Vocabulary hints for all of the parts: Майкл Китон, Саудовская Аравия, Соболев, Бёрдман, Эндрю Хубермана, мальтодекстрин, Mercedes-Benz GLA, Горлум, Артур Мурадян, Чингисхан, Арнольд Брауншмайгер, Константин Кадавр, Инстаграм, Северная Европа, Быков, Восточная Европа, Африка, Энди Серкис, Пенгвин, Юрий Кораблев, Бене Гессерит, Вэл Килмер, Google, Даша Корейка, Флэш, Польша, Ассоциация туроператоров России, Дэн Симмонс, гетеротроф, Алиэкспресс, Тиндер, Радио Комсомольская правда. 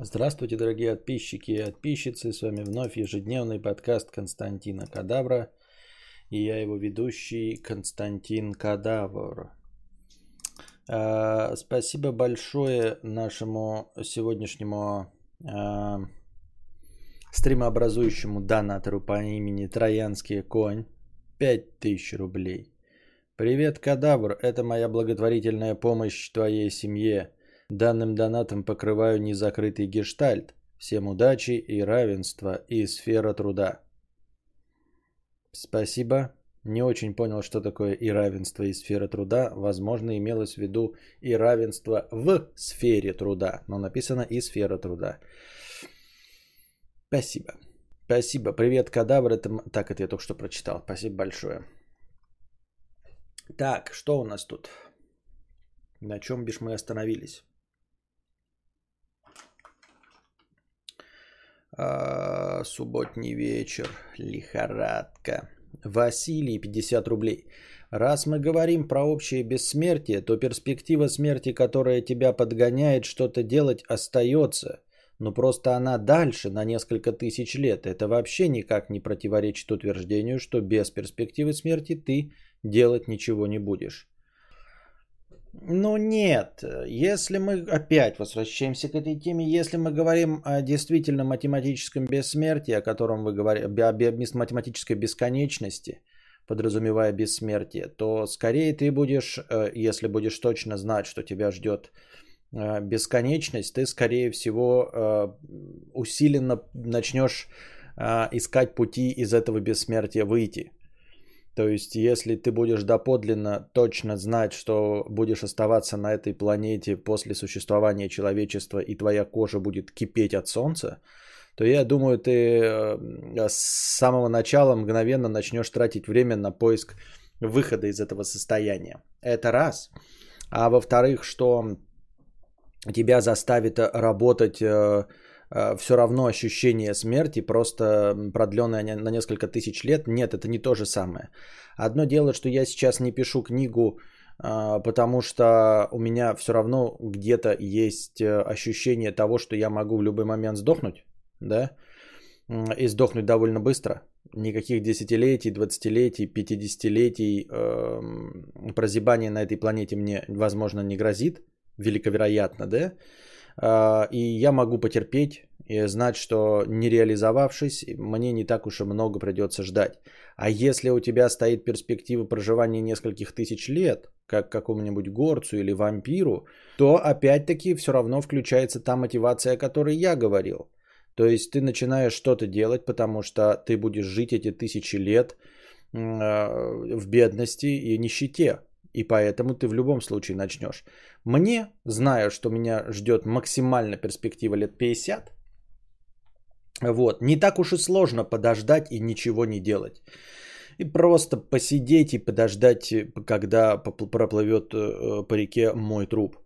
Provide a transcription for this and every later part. Здравствуйте, дорогие подписчики и подписчицы. С вами вновь ежедневный подкаст Константина Кадавра. И я его ведущий Константин Кадавр. Спасибо большое нашему сегодняшнему стримообразующему донатору по имени Троянский Конь. 5000 рублей. Привет, Кадавр. Это моя благотворительная помощь твоей семье. Данным донатом покрываю незакрытый гештальт. Всем удачи и равенства и сфера труда. Спасибо. Не очень понял, что такое и равенство и сфера труда. Возможно, имелось в виду и равенство в сфере труда. Но написано и сфера труда. Спасибо. Спасибо. Привет, Кадавр. Это... Так, это я только что прочитал. Спасибо большое. Так, что у нас тут? На чем бишь мы остановились? Субботний вечер, лихорадка. Василий, 50 рублей. Раз мы говорим про общее бессмертие, то перспектива смерти, которая тебя подгоняет что-то делать, остается. Но просто она дальше, на несколько тысяч лет. Это вообще никак не противоречит утверждению, что без перспективы смерти ты делать ничего не будешь. Ну нет, если мы опять возвращаемся к этой теме, если мы говорим о действительно математическом бессмертии, о котором вы говорите, о математической бесконечности, подразумевая бессмертие, то скорее ты будешь, если будешь точно знать, что тебя ждет бесконечность, ты скорее всего усиленно начнешь искать пути из этого бессмертия выйти. То есть, если ты будешь доподлинно точно знать, что будешь оставаться на этой планете после существования человечества, и твоя кожа будет кипеть от солнца, то, я думаю, ты с самого начала мгновенно начнешь тратить время на поиск выхода из этого состояния. Это раз. А во-вторых, что тебя заставит работать... Все равно ощущение смерти, просто продленное на несколько тысяч лет. Нет, это не то же самое. Одно дело, что я сейчас не пишу книгу, потому что у меня все равно где-то есть ощущение того, что я могу в любой момент сдохнуть, да, и сдохнуть довольно быстро. Никаких десятилетий, 20-летий, 50-летий прозябания на этой планете мне, возможно, не грозит, великовероятно, да. И я могу потерпеть и знать, что не реализовавшись, мне не так уж и много придется ждать. А если у тебя стоит перспектива проживания нескольких тысяч лет, как какому-нибудь горцу или вампиру, то опять-таки все равно включается та мотивация, о которой я говорил. То есть ты начинаешь что-то делать, потому что ты будешь жить эти тысячи лет в бедности и нищете. И поэтому ты в любом случае начнешь. Мне, зная, что меня ждет максимально перспектива лет 50, вот, не так уж и сложно подождать и ничего не делать. И просто посидеть и подождать, когда проплывет по реке мой труп.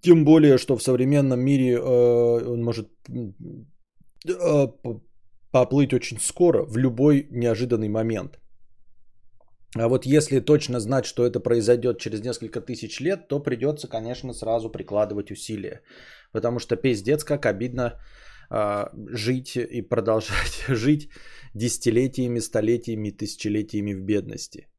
Тем более, что в современном мире он может поплыть очень скоро, в любой неожиданный момент. А вот если точно знать, что это произойдет через несколько тысяч лет, то придется, конечно, сразу прикладывать усилия. Потому что пиздец, как обидно жить и продолжать жить десятилетиями, столетиями, тысячелетиями в бедности.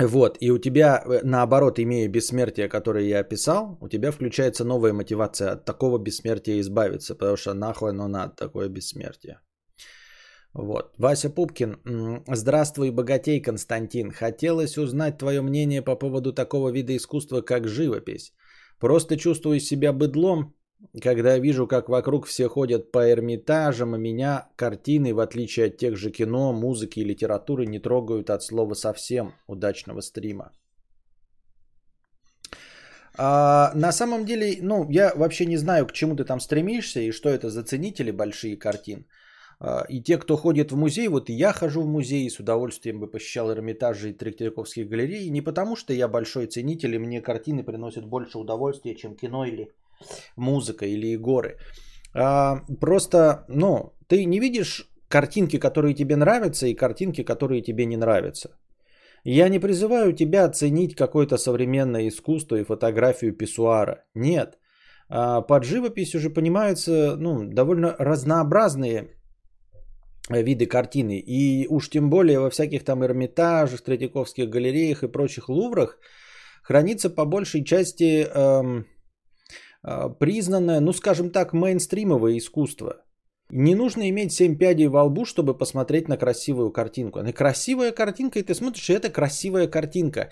Вот, и у тебя, наоборот, имея бессмертие, которое я описал, у тебя включается новая мотивация от такого бессмертия избавиться. Потому что нахуй оно надо, такое бессмертие. Вот. Вася Пупкин. Здравствуй, богатей, Константин. Хотелось узнать твое мнение по поводу такого вида искусства, как живопись. Просто чувствую себя быдлом, когда вижу, как вокруг все ходят по Эрмитажам, и меня картины, в отличие от тех же кино, музыки и литературы, не трогают от слова совсем. Удачного стрима. На самом деле, ну, я вообще не знаю, к чему ты там стремишься и что это за ценители большие картин. И те, кто ходит в музей, вот и я хожу в музей, и с удовольствием бы посещал Эрмитаж и Третьяковские галереи, не потому что я большой ценитель, и мне картины приносят больше удовольствия, чем кино или музыка, или горы. Просто, ну, ты не видишь картинки, которые тебе нравятся, и картинки, которые тебе не нравятся. Я не призываю тебя оценить какое-то современное искусство и фотографию писсуара. Нет. Под живопись уже понимаются довольно разнообразные виды картины. И уж тем более во всяких там Эрмитажах, Третьяковских галереях и прочих Луврах хранится по большей части признанное, скажем так, мейнстримовое искусство. Не нужно иметь 7 пядей во лбу, чтобы посмотреть на красивую картинку. На красивая картинка, и ты смотришь, и это красивая картинка.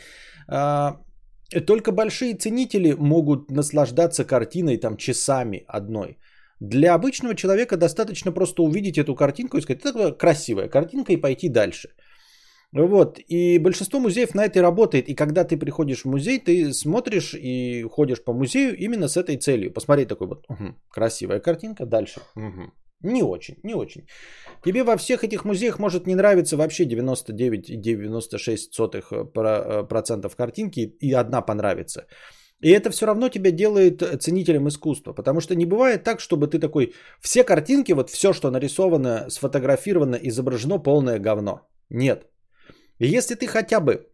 Только большие ценители могут наслаждаться картиной там часами одной. Для обычного человека достаточно просто увидеть эту картинку и сказать, это красивая картинка, и пойти дальше. Вот. И большинство музеев на это работает. И когда ты приходишь в музей, ты смотришь и ходишь по музею именно с этой целью. Посмотреть такой вот, красивая картинка, дальше. Не очень, не очень. Тебе во всех этих музеях может не нравиться вообще 99,96% картинки, и одна понравится. И это все равно тебя делает ценителем искусства. Потому что не бывает так, чтобы ты такой... Все картинки, вот все, что нарисовано, сфотографировано, изображено, полное говно. Нет. Если ты хотя бы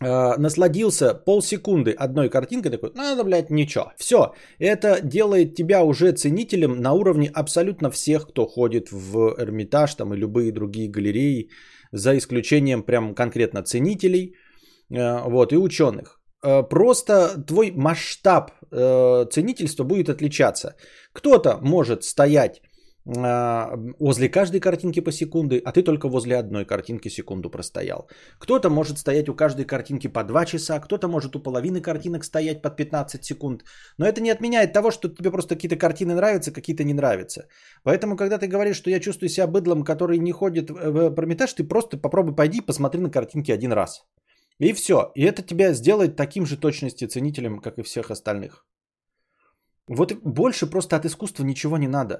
насладился полсекунды одной картинкой, такой, блядь, ничего. Все. Это делает тебя уже ценителем на уровне абсолютно всех, кто ходит в Эрмитаж там, и любые другие галереи, за исключением прям конкретно ценителей и ученых. Просто твой масштаб ценительства будет отличаться. Кто-то может стоять возле каждой картинки по секунде, а ты только возле одной картинки секунду простоял. Кто-то может стоять у каждой картинки по 2 часа, кто-то может у половины картинок стоять под 15 секунд. Но это не отменяет того, что тебе просто какие-то картины нравятся, какие-то не нравятся. Поэтому, когда ты говоришь, что я чувствую себя быдлом, который не ходит в Эрмитаж, ты просто попробуй пойди и посмотри на картинки один раз. И все. И это тебя сделает таким же точности ценителем, как и всех остальных. Вот больше просто от искусства ничего не надо.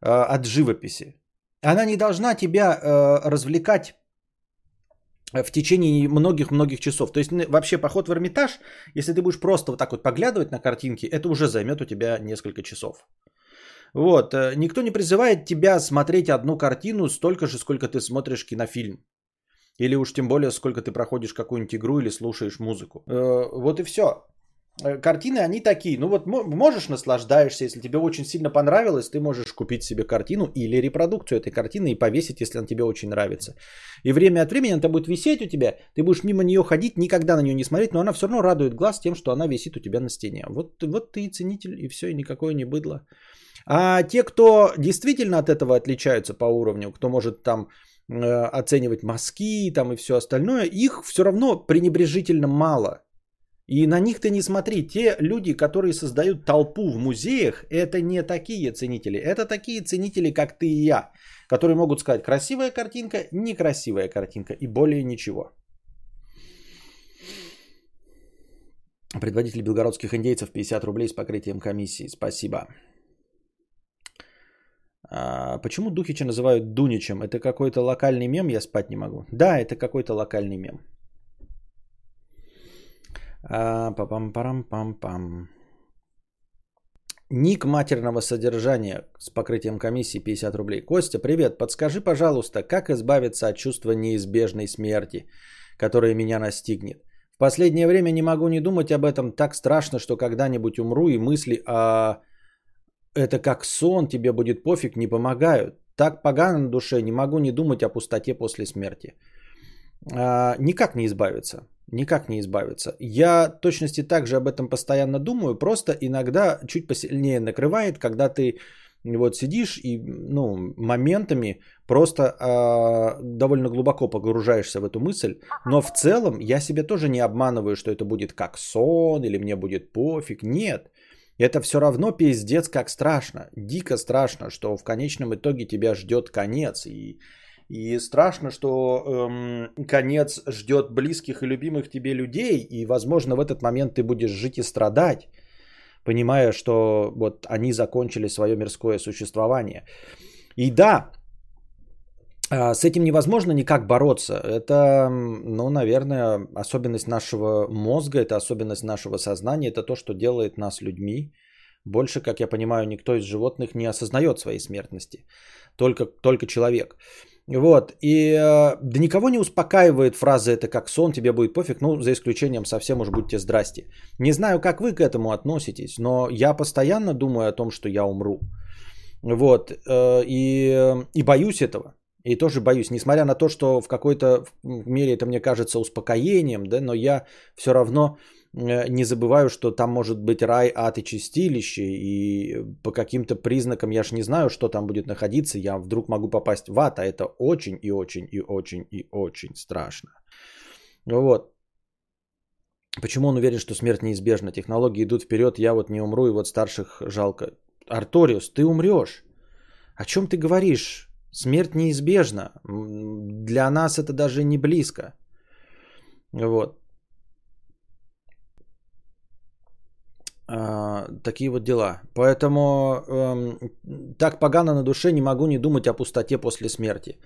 От живописи. Она не должна тебя развлекать в течение многих-многих часов. То есть вообще поход в Эрмитаж, если ты будешь просто вот так вот поглядывать на картинки, это уже займет у тебя несколько часов. Вот. Никто не призывает тебя смотреть одну картину столько же, сколько ты смотришь кинофильм. Или уж тем более, сколько ты проходишь какую-нибудь игру или слушаешь музыку. Вот и все. Картины, они такие. Ну вот можешь наслаждаешься, если тебе очень сильно понравилось, ты можешь купить себе картину или репродукцию этой картины и повесить, если она тебе очень нравится. И время от времени она будет висеть у тебя, ты будешь мимо нее ходить, никогда на нее не смотреть, но она все равно радует глаз тем, что она висит у тебя на стене. Вот ты и ценитель, и все, и никакое не быдло. А те, кто действительно от этого отличаются по уровню, кто может там... оценивать мазки там и все остальное, их все равно пренебрежительно мало. И на них ты не смотри. Те люди, которые создают толпу в музеях, это не такие ценители. Это такие ценители, как ты и я, которые могут сказать, красивая картинка, некрасивая картинка и более ничего. Предводитель белгородских индейцев 50 рублей с покрытием комиссии. Спасибо. Почему Духича называют Дуничем? Это какой-то локальный мем, я спать не могу. Да, это какой-то локальный мем. Пам-пам-пам-пам. Ник матерного содержания с покрытием комиссии 50 рублей. Костя, привет. Подскажи, пожалуйста, как избавиться от чувства неизбежной смерти, которая меня настигнет? В последнее время не могу не думать об этом. Так страшно, что когда-нибудь умру, и мысли о... Это как сон, тебе будет пофиг, не помогают. Так погано на душе, не могу не думать о пустоте после смерти. Никак не избавиться. Никак не избавиться. Я точности так же об этом постоянно думаю, просто иногда чуть посильнее накрывает, когда ты вот сидишь и моментами просто довольно глубоко погружаешься в эту мысль. Но в целом я себя тоже не обманываю, что это будет как сон или мне будет пофиг. Нет. Это все равно пиздец как страшно. Дико страшно, что в конечном итоге тебя ждет конец. И страшно, что конец ждет близких и любимых тебе людей. И, возможно, в этот момент ты будешь жить и страдать, понимая, что вот они закончили свое мирское существование. И да, с этим невозможно никак бороться. Это, наверное, особенность нашего мозга, это особенность нашего сознания, это то, что делает нас людьми. Больше, как я понимаю, никто из животных не осознает своей смертности, только человек. Вот, и да никого не успокаивает фраза «это как сон, тебе будет пофиг», ну, за исключением совсем уж будьте здрасте. Не знаю, как вы к этому относитесь, но я постоянно думаю о том, что я умру. Вот, и боюсь этого, и тоже боюсь, несмотря на то, что в какой-то мере это мне кажется успокоением, да, но я все равно не забываю, что там может быть рай, ад и чистилище, и по каким-то признакам я ж не знаю, что там будет находиться, я вдруг могу попасть в ад, а это очень и очень и очень и очень страшно. Вот. Почему он уверен, что смерть неизбежна? Технологии идут вперед, я вот не умру, и вот старших жалко. Арториус, ты умрешь. О чем ты говоришь? Смерть неизбежна. Для нас это даже не близко. Вот. Такие вот дела. Поэтому так погано на душе, не могу не думать о пустоте после смерти.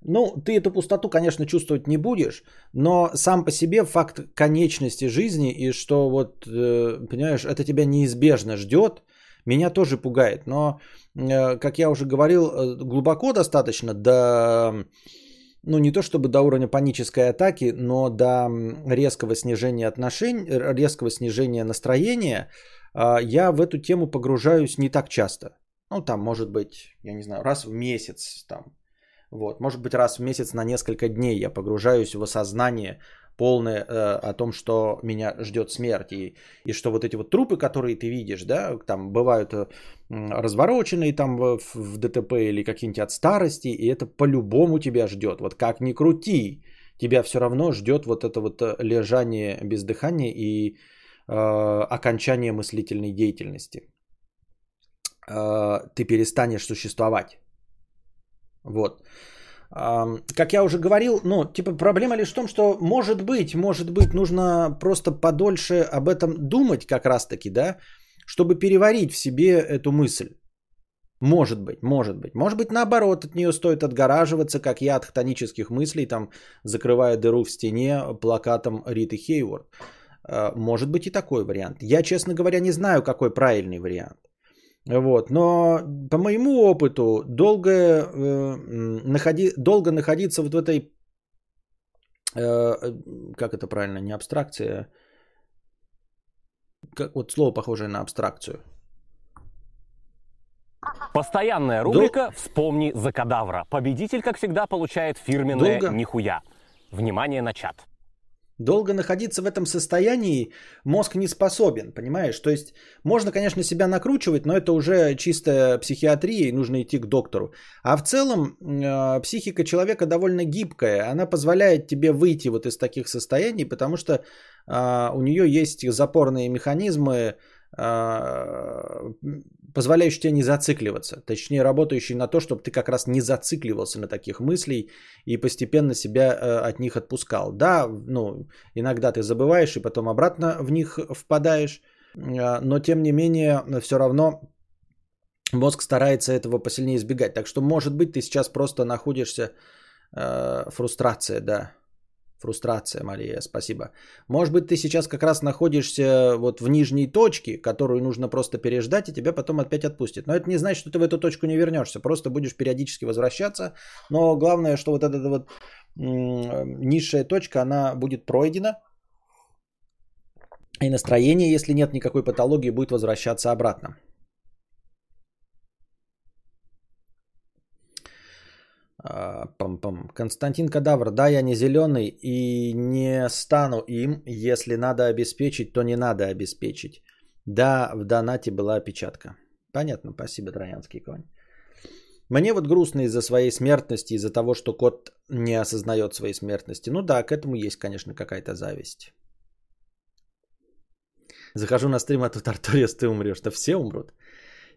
Ну, ты эту пустоту, конечно, чувствовать не будешь, но сам по себе факт конечности жизни и что вот, понимаешь, это тебя неизбежно ждет, меня тоже пугает. Но, как я уже говорил, глубоко достаточно до, ну, не то чтобы до уровня панической атаки, но до резкого снижения отношений, резкого снижения настроения, я в эту тему погружаюсь не так часто. Ну, там, может быть, я не знаю, раз в месяц, там, вот, может быть, раз в месяц на несколько дней я погружаюсь в осознание полное о том, что меня ждет смерть, и что вот эти вот трупы, которые ты видишь, да, там бывают развороченные там в ДТП или какие-нибудь от старости, и это по-любому тебя ждет, вот как ни крути, тебя все равно ждет вот это вот лежание без дыхания и окончание мыслительной деятельности, ты перестанешь существовать, вот. Как я уже говорил, ну, типа, проблема лишь в том, что может быть, нужно просто подольше об этом думать как раз-таки, да, чтобы переварить в себе эту мысль. Может быть, наоборот, от нее стоит отгораживаться, как я от хтонических мыслей, там, закрывая дыру в стене плакатом Риты Хейворд. Может быть и такой вариант. Я, честно говоря, не знаю, какой правильный вариант. Вот. Но по моему опыту долго находиться вот в этой, как это правильно, не абстракция, как, вот слово похожее на абстракцию. Постоянная рубрика «Вспомни за кадавра». Победитель, как всегда, получает фирменное нихуя. Внимание на чат. Долго находиться в этом состоянии мозг не способен, понимаешь? То есть можно, конечно, себя накручивать, но это уже чистая психиатрия, и нужно идти к доктору. А в целом психика человека довольно гибкая, она позволяет тебе выйти вот из таких состояний, потому что у нее есть запорные механизмы, позволяющие тебе не зацикливаться, точнее работающие на то, чтобы ты как раз не зацикливался на таких мыслей и постепенно себя от них отпускал. Да, ну, иногда ты забываешь и потом обратно в них впадаешь, но тем не менее все равно мозг старается этого посильнее избегать. Так что, может быть, ты сейчас просто находишься... Фрустрация, да. Фрустрация, Мария, спасибо. Может быть, ты сейчас как раз находишься вот в нижней точке, которую нужно просто переждать, и тебя потом опять отпустит. Но это не значит, что ты в эту точку не вернешься, просто будешь периодически возвращаться. Но главное, что вот эта вот низшая точка, она будет пройдена. И настроение, если нет никакой патологии, будет возвращаться обратно. Константин Кадавр, да, я не зеленый и не стану им, если надо обеспечить, то не надо обеспечить. Да, в донате была опечатка. Понятно, спасибо, Троянский конь. Мне вот грустно из-за своей смертности, из-за того, что кот не осознает своей смертности. Ну да, к этому есть, конечно, какая-то зависть. Захожу на стрим, а тут Арториус, ты умрешь. Да все умрут.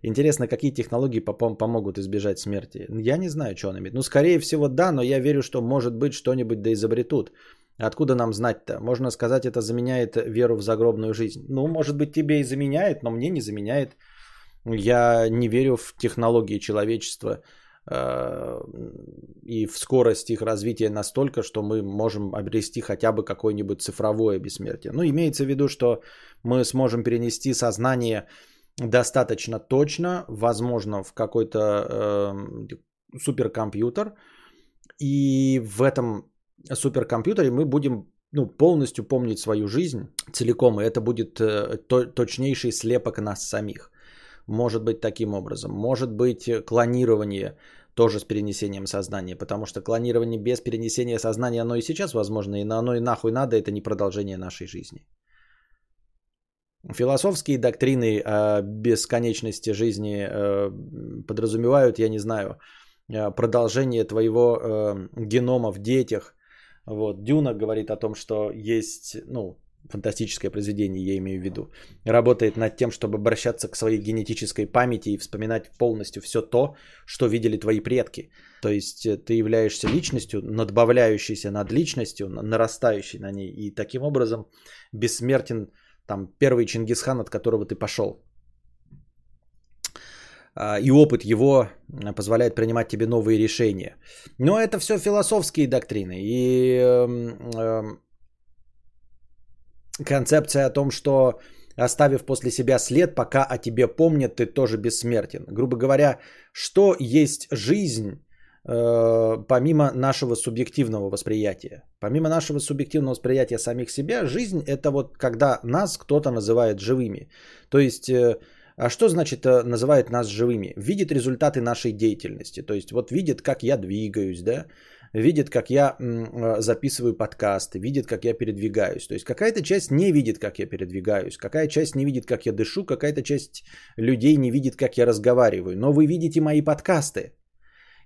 Интересно, какие технологии помогут избежать смерти? Я не знаю, что он имеет. Ну, скорее всего, да, но я верю, что, может быть, что-нибудь да изобретут. Откуда нам знать-то? Можно сказать, это заменяет веру в загробную жизнь. Ну, может быть, тебе и заменяет, но мне не заменяет. Я не верю в технологии человечества и в скорость их развития настолько, что мы можем обрести хотя бы какое-нибудь цифровое бессмертие. Ну, имеется в виду, что мы сможем перенести сознание... достаточно точно, возможно, в какой-то суперкомпьютер, И в этом суперкомпьютере мы будем полностью помнить свою жизнь целиком, и это будет точнейший слепок нас самих. Может быть, таким образом. Может быть, клонирование тоже с перенесением сознания, потому что клонирование без перенесения сознания, оно и сейчас возможно, и оно и нахуй надо, это не продолжение нашей жизни. Философские доктрины о бесконечности жизни подразумевают, я не знаю, продолжение твоего генома в детях. Вот, Дюна говорит о том, что есть, фантастическое произведение, я имею в виду, работает над тем, чтобы обращаться к своей генетической памяти и вспоминать полностью все то, что видели твои предки. То есть ты являешься личностью, надбавляющейся над личностью, нарастающей на ней, и таким образом бессмертен там первый Чингисхан, от которого ты пошел. И опыт его позволяет принимать тебе новые решения. Но это все философские доктрины. И концепция о том, что оставив после себя след, пока о тебе помнят, ты тоже бессмертен. Грубо говоря, что есть жизнь помимо нашего субъективного восприятия? Помимо нашего субъективного восприятия самих себя, жизнь – это вот когда нас кто-то называет живыми. То есть, а что значит называет нас живыми? Видит результаты нашей деятельности. То есть, вот видит, как я двигаюсь, да? Видит, как я записываю подкасты, видит, как я передвигаюсь. То есть какая-то часть не видит, как я передвигаюсь, какая часть не видит, как я дышу, какая-то часть людей не видит, как я разговариваю. Но вы видите мои подкасты.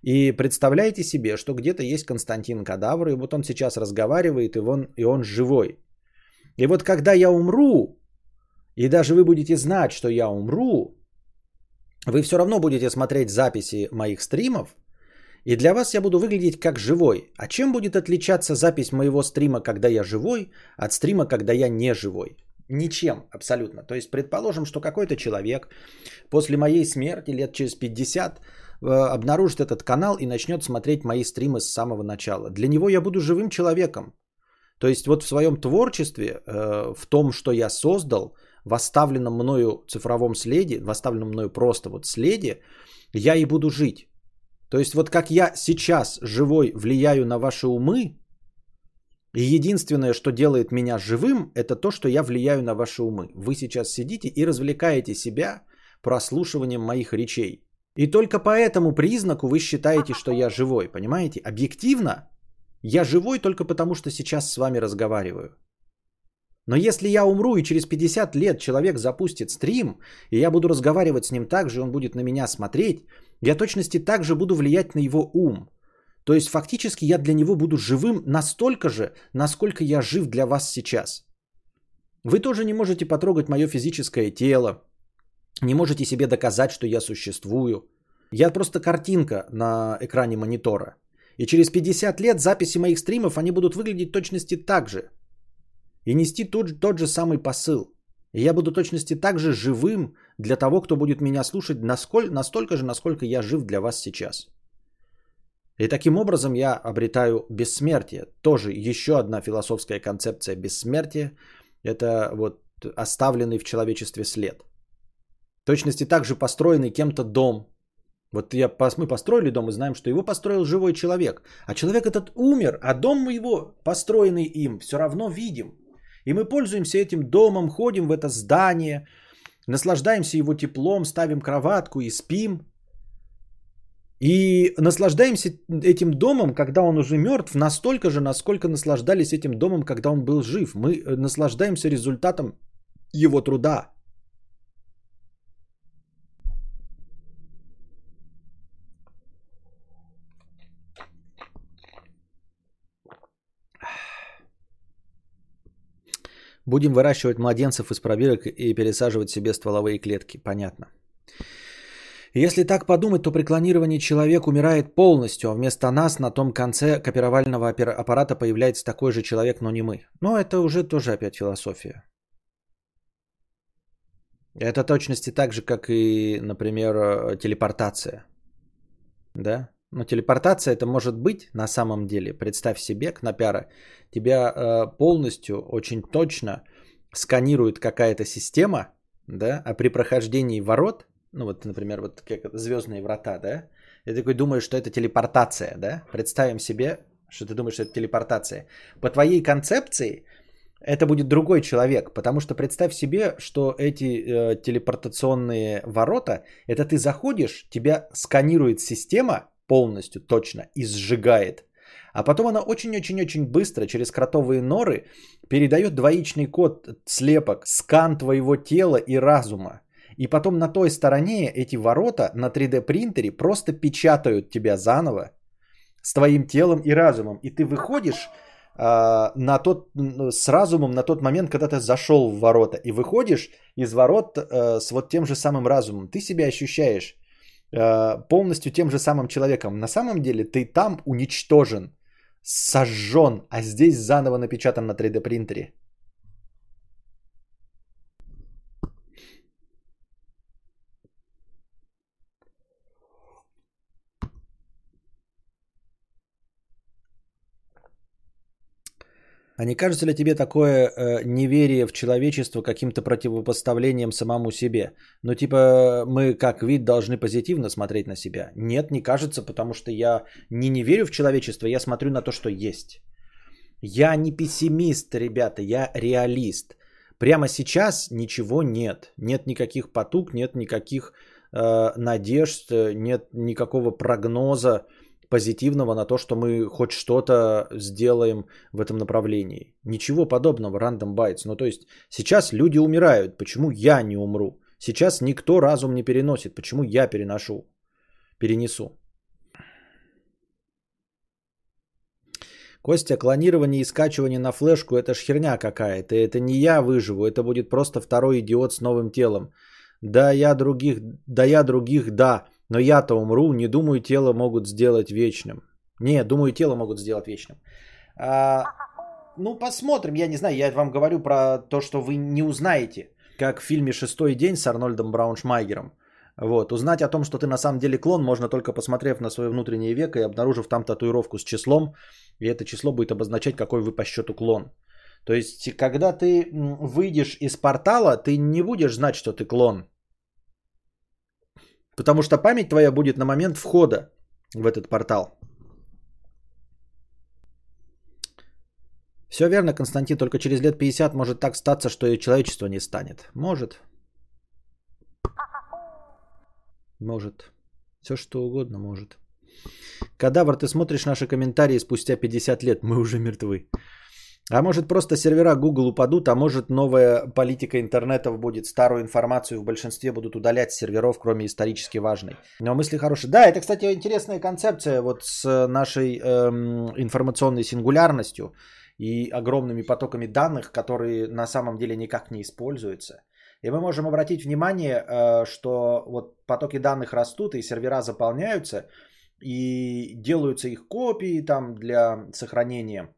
И представляете себе, что где-то есть Константин Кадавр, и вот он сейчас разговаривает, и он живой. И вот когда я умру, и даже вы будете знать, что я умру, вы все равно будете смотреть записи моих стримов, и для вас я буду выглядеть как живой. А чем будет отличаться запись моего стрима, когда я живой, от стрима, когда я не живой? Ничем абсолютно. То есть предположим, что какой-то человек после моей смерти лет через 50 обнаружит этот канал и начнет смотреть мои стримы с самого начала. Для него я буду живым человеком. То есть вот в своем творчестве, в том, что я создал, в оставленном мною цифровом следе, в оставленном мною просто вот следе, я и буду жить. То есть вот как я сейчас живой влияю на ваши умы, и единственное, что делает меня живым, это то, что я влияю на ваши умы. Вы сейчас сидите и развлекаете себя прослушиванием моих речей. И только по этому признаку вы считаете, что я живой, понимаете? Объективно я живой только потому, что сейчас с вами разговариваю. Но если я умру, и через 50 лет человек запустит стрим, и я буду разговаривать с ним так же, он будет на меня смотреть, я точности так же буду влиять на его ум. То есть фактически я для него буду живым настолько же, насколько я жив для вас сейчас. Вы тоже не можете потрогать мое физическое тело, не можете себе доказать, что я существую. Я просто картинка на экране монитора. И через 50 лет записи моих стримов, они будут выглядеть точности так же. И нести тот же самый посыл. И я буду точности так же живым для того, кто будет меня слушать настолько же, насколько я жив для вас сейчас. И таким образом я обретаю бессмертие. Тоже еще одна философская концепция бессмертия. Это вот оставленный в человечестве след. Точности так же построенный кем-то дом. Вот мы построили дом и знаем, что его построил живой человек. А человек этот умер, а дом мы его, построенный им, все равно видим. И мы пользуемся этим домом, ходим в это здание, наслаждаемся его теплом, ставим кроватку и спим. И наслаждаемся этим домом, когда он уже мертв, настолько же, насколько наслаждались этим домом, когда он был жив. Мы наслаждаемся результатом его труда. Будем выращивать младенцев из пробирок и пересаживать себе стволовые клетки. Понятно. Если так подумать, то при клонировании человек умирает полностью, а вместо нас на том конце копировального аппарата появляется такой же человек, но не мы. Но это уже тоже опять философия. Это точности так же, как и, например, телепортация. Да? Но телепортация это может быть на самом деле, представь себе, Кнопяра, тебя полностью, очень точно сканирует какая-то система, да, а при прохождении ворот, вот, например, вот как «Звёздные врата», да, Я такой думаю, что это телепортация, да? Представим себе, что ты думаешь, что это телепортация. По твоей концепции это будет другой человек, потому что представь себе, что эти телепортационные ворота, это ты заходишь, тебя сканирует система полностью точно и сжигает. А потом она очень-очень-очень быстро через кротовые норы передает двоичный код, слепок, скан твоего тела и разума. И потом на той стороне эти ворота на 3D принтере просто печатают тебя заново с твоим телом и разумом. И ты выходишь с разумом на тот момент, когда ты зашел в ворота. И выходишь из ворот с вот тем же самым разумом. Ты себя ощущаешь полностью тем же самым человеком. На самом деле ты там уничтожен, сожжен, а здесь заново напечатан на 3D принтере. А не кажется ли тебе такое неверие в человечество каким-то противопоставлением самому себе? Ну, типа, мы как вид должны позитивно смотреть на себя. Нет, не кажется, потому что я не верю в человечество, я смотрю на то, что есть. Я не пессимист, ребята, я реалист. Прямо сейчас ничего нет. Нет никаких потуг, нет никаких надежд, нет никакого прогноза позитивного на то, что мы хоть что-то сделаем в этом направлении. Ничего подобного, рандом байтс. Ну, то есть, сейчас люди умирают. Почему я не умру? Сейчас никто разум не переносит. Почему я перенесу? Костя, клонирование и скачивание на флешку, это ж херня какая-то. Это не я выживу, это будет просто второй идиот с новым телом. Да, я других. Но я-то умру, не думаю, тело могут сделать вечным. Не, думаю, тело могут сделать вечным. Ну, посмотрим, я не знаю, я вам говорю про то, что вы не узнаете. Как в фильме «Шестой день» с Арнольдом Брауншмайгером. Вот. Узнать о том, что ты на самом деле клон, можно только посмотрев на свое внутреннее веко и обнаружив там татуировку с числом. И это число будет обозначать, какой вы по счету клон. То есть, когда ты выйдешь из портала, ты не будешь знать, что ты клон. Потому что память твоя будет на момент входа в этот портал. Все верно, Константин, только через лет 50 может так статься, что и человечество не станет. Может. Может. Все что угодно может. Кадавр, ты смотришь наши комментарии спустя 50 лет, мы уже мертвы. А может просто сервера Google упадут, а может новая политика интернетов будет, старую информацию в большинстве будут удалять с серверов, кроме исторически важной. Но мысли хорошие. Да, это, кстати, интересная концепция вот с нашей информационной сингулярностью и огромными потоками данных, которые на самом деле никак не используются. И мы можем обратить внимание, что вот потоки данных растут и сервера заполняются, и делаются их копии там для сохранения.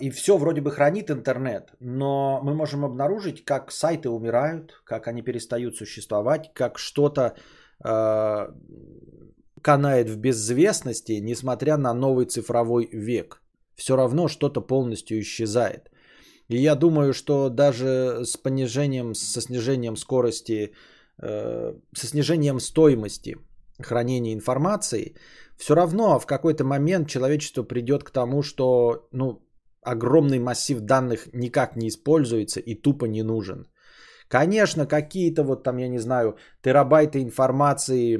И все вроде бы хранит интернет, но мы можем обнаружить, как сайты умирают, как они перестают существовать, как что-то канает в безвестности, несмотря на новый цифровой век. Все равно что-то полностью исчезает. И я думаю, что даже с понижением, со снижением скорости, со снижением стоимости хранения информации, все равно в какой-то момент человечество придет к тому, что огромный массив данных никак не используется и тупо не нужен. Конечно, какие-то вот там, я не знаю, терабайты информации,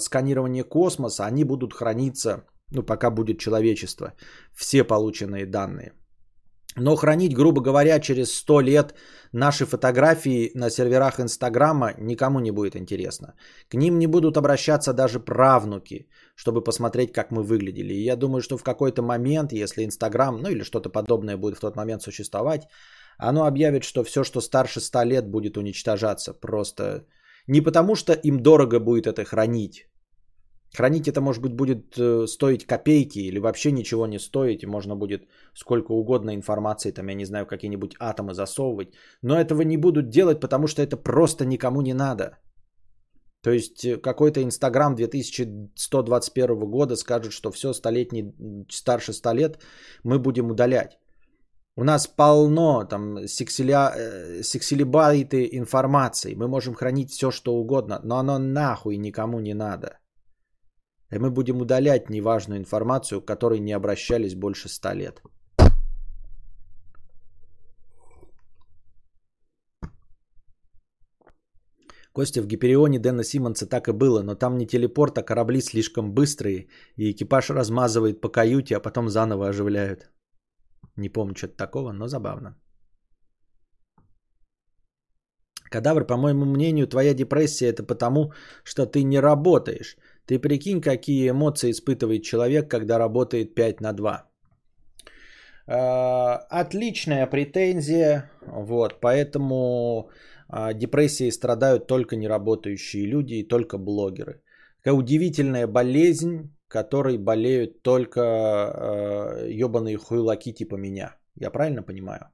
сканирование космоса, они будут храниться, пока будет человечество, все полученные данные. Но хранить, грубо говоря, через 100 лет наши фотографии на серверах Инстаграма никому не будет интересно. К ним не будут обращаться даже правнуки, чтобы посмотреть, как мы выглядели. И я думаю, что в какой-то момент, если Инстаграм, или что-то подобное будет в тот момент существовать, оно объявит, что все, что старше 100 лет, будет уничтожаться. Просто не потому, что им дорого будет это хранить. Хранить это, может быть, будет стоить копейки или вообще ничего не стоить. И можно будет сколько угодно информации, там, я не знаю, какие-нибудь атомы засовывать. Но этого не будут делать, потому что это просто никому не надо. То есть какой-то Инстаграм 2121 года скажет, что все, столетний, старше 100 лет мы будем удалять. У нас полно там сексилибайты информации. Мы можем хранить все, что угодно, но оно нахуй никому не надо. И мы будем удалять неважную информацию, к которой не обращались больше 100 лет. Костя, в Гиперионе Дэна Симмонса так и было, но там не телепорт, а корабли слишком быстрые, и экипаж размазывает по каюте, а потом заново оживляют. Не помню что-то такого, но забавно. Кадавр, по моему мнению, твоя депрессия это потому, что ты не работаешь. Ты прикинь, какие эмоции испытывает человек, когда работает 5 на 2. Отличная претензия. Вот, поэтому депрессией страдают только неработающие люди и только блогеры. Такая удивительная болезнь, которой болеют только ёбаные хуйлаки типа меня. Я правильно понимаю?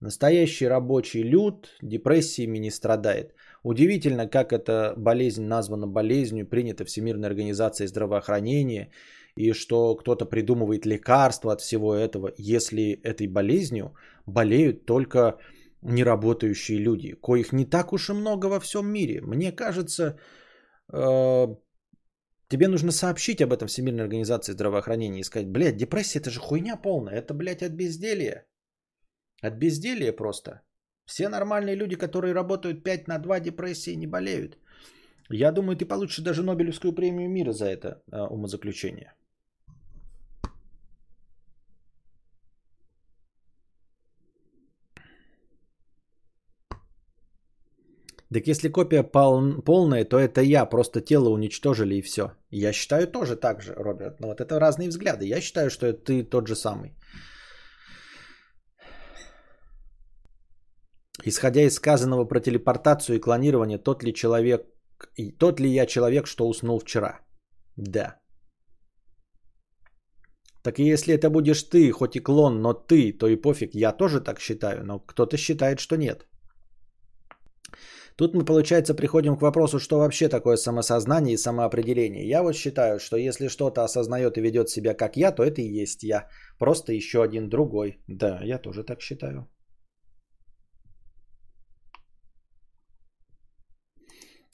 Настоящий рабочий люд депрессиями не страдает. Удивительно, как эта болезнь названа болезнью, принята Всемирной организацией здравоохранения, и что кто-то придумывает лекарства от всего этого, если этой болезнью болеют только неработающие люди, коих не так уж и много во всем мире. Мне кажется, тебе нужно сообщить об этом Всемирной организации здравоохранения и сказать, блядь, депрессия это же хуйня полная, это, блядь, от безделья. От безделья просто. Все нормальные люди, которые работают 5 на 2, депрессии не болеют. Я думаю, ты получишь даже Нобелевскую премию мира за это умозаключение. Так если копия полная, то это я. Просто тело уничтожили и все. Я считаю тоже так же, Роберт. Но вот это разные взгляды. Я считаю, что ты тот же самый. Исходя из сказанного про телепортацию и клонирование, тот ли я человек, что уснул вчера? Да. Так и если это будешь ты, хоть и клон, но ты, то и пофиг. Я тоже так считаю, но кто-то считает, что нет. Тут мы, получается, приходим к вопросу, что вообще такое самосознание и самоопределение. Я вот считаю, что если что-то осознает и ведет себя как я, то это и есть я. Просто еще один другой. Да, я тоже так считаю.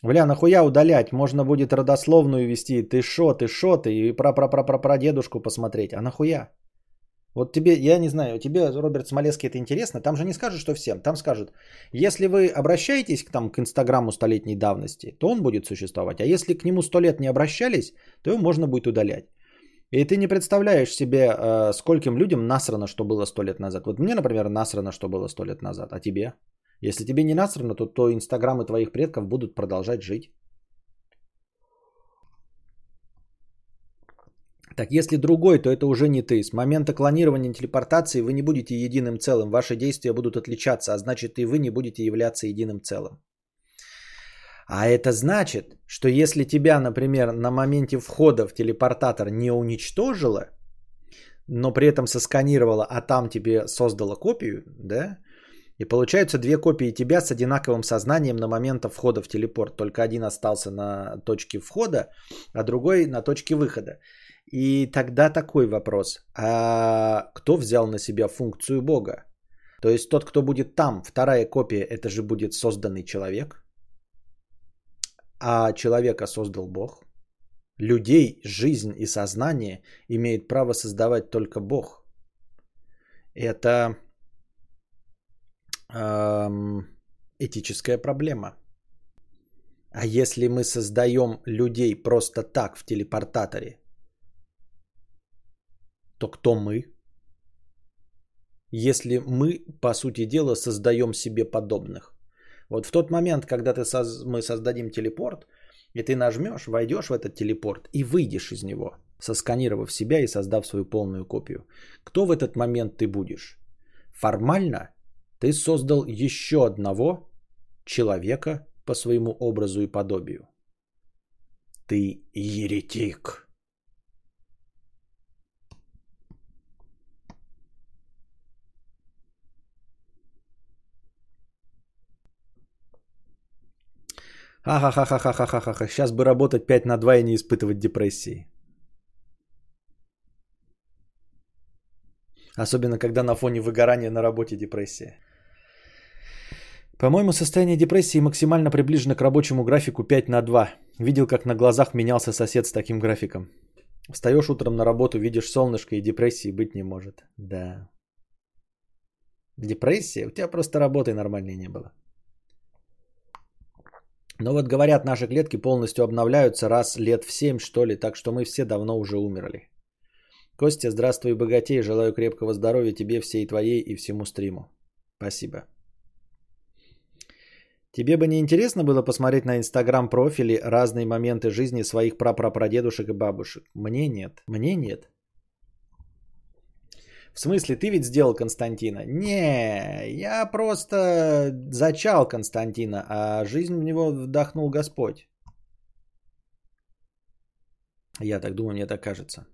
Бля, нахуя удалять? Можно будет родословную вести. Ты шо, и прадедушку посмотреть. А нахуя? Вот тебе, я не знаю, тебе, Роберт Смолевский, это интересно? Там же не скажут, что всем. Там скажут, если вы обращаетесь к Инстаграму столетней давности, то он будет существовать. А если к нему 100 лет не обращались, то его можно будет удалять. И ты не представляешь себе, скольким людям насрано, что было 100 лет назад. Вот мне, например, насрано, что было 100 лет назад. А тебе? Если тебе не насрано, то Инстаграмы твоих предков будут продолжать жить. Так, если другой, то это уже не ты. С момента клонирования и телепортации вы не будете единым целым. Ваши действия будут отличаться, а значит и вы не будете являться единым целым. А это значит, что если тебя, например, на моменте входа в телепортатор не уничтожило, но при этом сосканировало, а там тебе создало копию, да? И получаются две копии тебя с одинаковым сознанием на момент входа в телепорт. Только один остался на точке входа, а другой на точке выхода. И тогда такой вопрос. А кто взял на себя функцию Бога? То есть тот, кто будет там, вторая копия, это же будет созданный человек. А человека создал Бог. Людей, жизнь и сознание имеет право создавать только Бог. Это... этическая проблема. А если мы создаем людей просто так в телепортаторе, то кто мы? Если мы, по сути дела, создаем себе подобных. Вот в тот момент, когда мы создадим телепорт, и ты нажмешь, войдешь в этот телепорт и выйдешь из него, сосканировав себя и создав свою полную копию. Кто в этот момент ты будешь? Формально ты создал еще одного человека по своему образу и подобию. Ты еретик. Ха-ха-ха-ха-ха-ха-ха-ха. Сейчас бы работать 5 на 2 и не испытывать депрессии. Особенно, когда на фоне выгорания на работе депрессия. По-моему, состояние депрессии максимально приближено к рабочему графику 5/2. Видел, как на глазах менялся сосед с таким графиком. Встаешь утром на работу, видишь солнышко, и депрессии быть не может. Да. Депрессия? У тебя просто работы нормальной не было. Но вот говорят, наши клетки полностью обновляются раз лет в 7, что ли, так что мы все давно уже умерли. Костя, здравствуй, богатей, желаю крепкого здоровья тебе, всей твоей и всему стриму. Спасибо. Тебе бы не интересно было посмотреть на Инстаграм профили разные моменты жизни своих прапрапрадедушек и бабушек? Мне нет. Мне нет. В смысле, ты ведь сделал Константина? Не, я просто зачал Константина, а жизнь в него вдохнул Господь. Я так думаю, мне так кажется.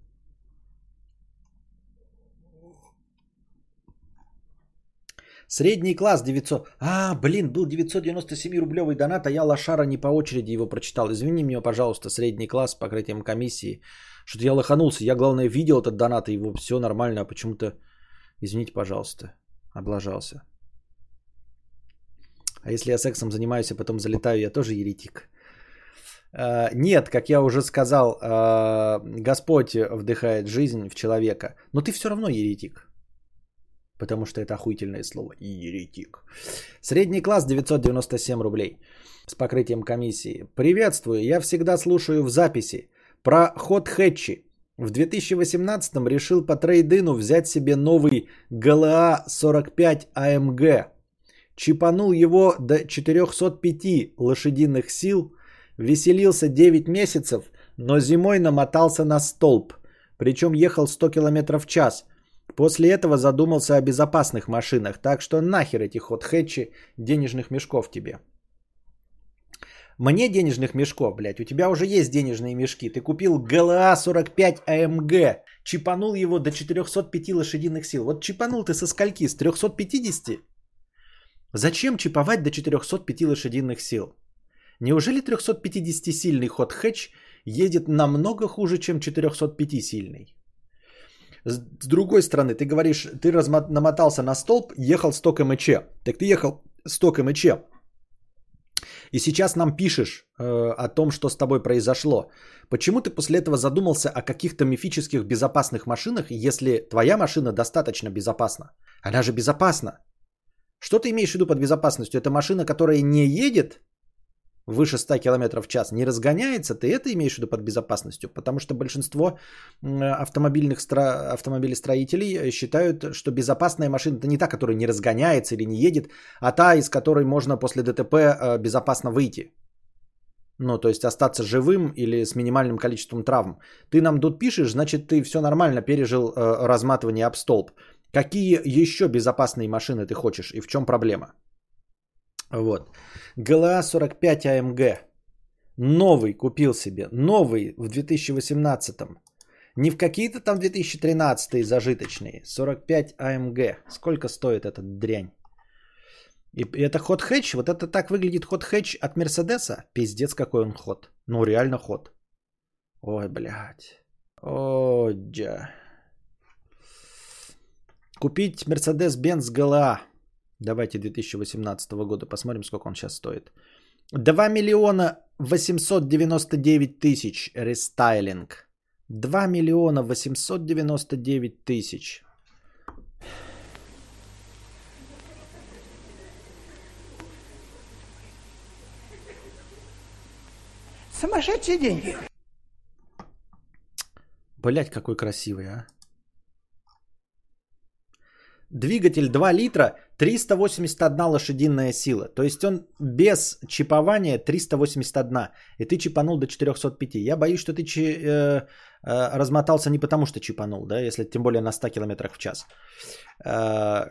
Средний класс 900. А, блин, был 997-рублевый донат, а я лошара не по очереди его прочитал. Извини меня, пожалуйста, средний класс с покрытием комиссии. Что-то я лоханулся. Я, главное, видел этот донат, и его все нормально, а почему-то, извините, пожалуйста, облажался. А если я сексом занимаюсь, а потом залетаю, я тоже еретик? Нет, как я уже сказал, Господь вдыхает жизнь в человека. Но ты все равно еретик. Потому что это охуительное слово. Еретик. Средний класс 997 рублей. С покрытием комиссии. Приветствую, я всегда слушаю в записи. Про ход хэтчи. В 2018-м решил по трейдину взять себе новый GLA 45 AMG. Чипанул его до 405 лошадиных сил. Веселился 9 месяцев, но зимой намотался на столб. Причем ехал 100 км в час. После этого задумался о безопасных машинах, так что нахер эти хот-хэтчи денежных мешков тебе. Мне денежных мешков, блядь, у тебя уже есть денежные мешки. Ты купил GLA 45 AMG, чипанул его до 405 лошадиных сил. Вот чипанул ты со скольки? С 350? Зачем чиповать до 405 лошадиных сил? Неужели 350-сильный хот-хэтч едет намного хуже, чем 405-сильный? С другой стороны, ты говоришь, ты намотался на столб, ехал 100 км/ч. Так ты ехал 100 км/ч. И сейчас нам пишешь о том, что с тобой произошло. Почему ты после этого задумался о каких-то мифических безопасных машинах, если твоя машина достаточно безопасна? Она же безопасна. Что ты имеешь в виду под безопасностью? Это машина, которая не едет выше 100 км в час, не разгоняется, ты это имеешь в виду под безопасностью? Потому что большинство автомобилестроителей считают, что безопасная машина – это не та, которая не разгоняется или не едет, а та, из которой можно после ДТП безопасно выйти. Ну, то есть остаться живым или с минимальным количеством травм. Ты нам тут пишешь, значит, ты все нормально пережил разматывание об столб. Какие еще безопасные машины ты хочешь и в чем проблема? Вот. GLA 45 AMG. Новый купил себе. Новый в 2018-м. Не в какие-то там 2013-е зажиточные. 45 AMG. Сколько стоит эта дрянь? И это хот хэтч. Вот это так выглядит хот хэтч от Мерседеса. Пиздец, какой он хот. Ну, реально хот. Ой, блядь. Ой, да. Купить Mercedes-Benz GLA. Давайте 2018 года посмотрим, сколько он сейчас стоит. 2 899 000 рестайлинг. 2 899 000. Сумасшедшие деньги. Блять, какой красивый, а. Двигатель 2 литра, 381 лошадиная сила. То есть он без чипования 381. И ты чипанул до 405. Я боюсь, что ты размотался не потому, что чипанул, да, если тем более на 100 км в час.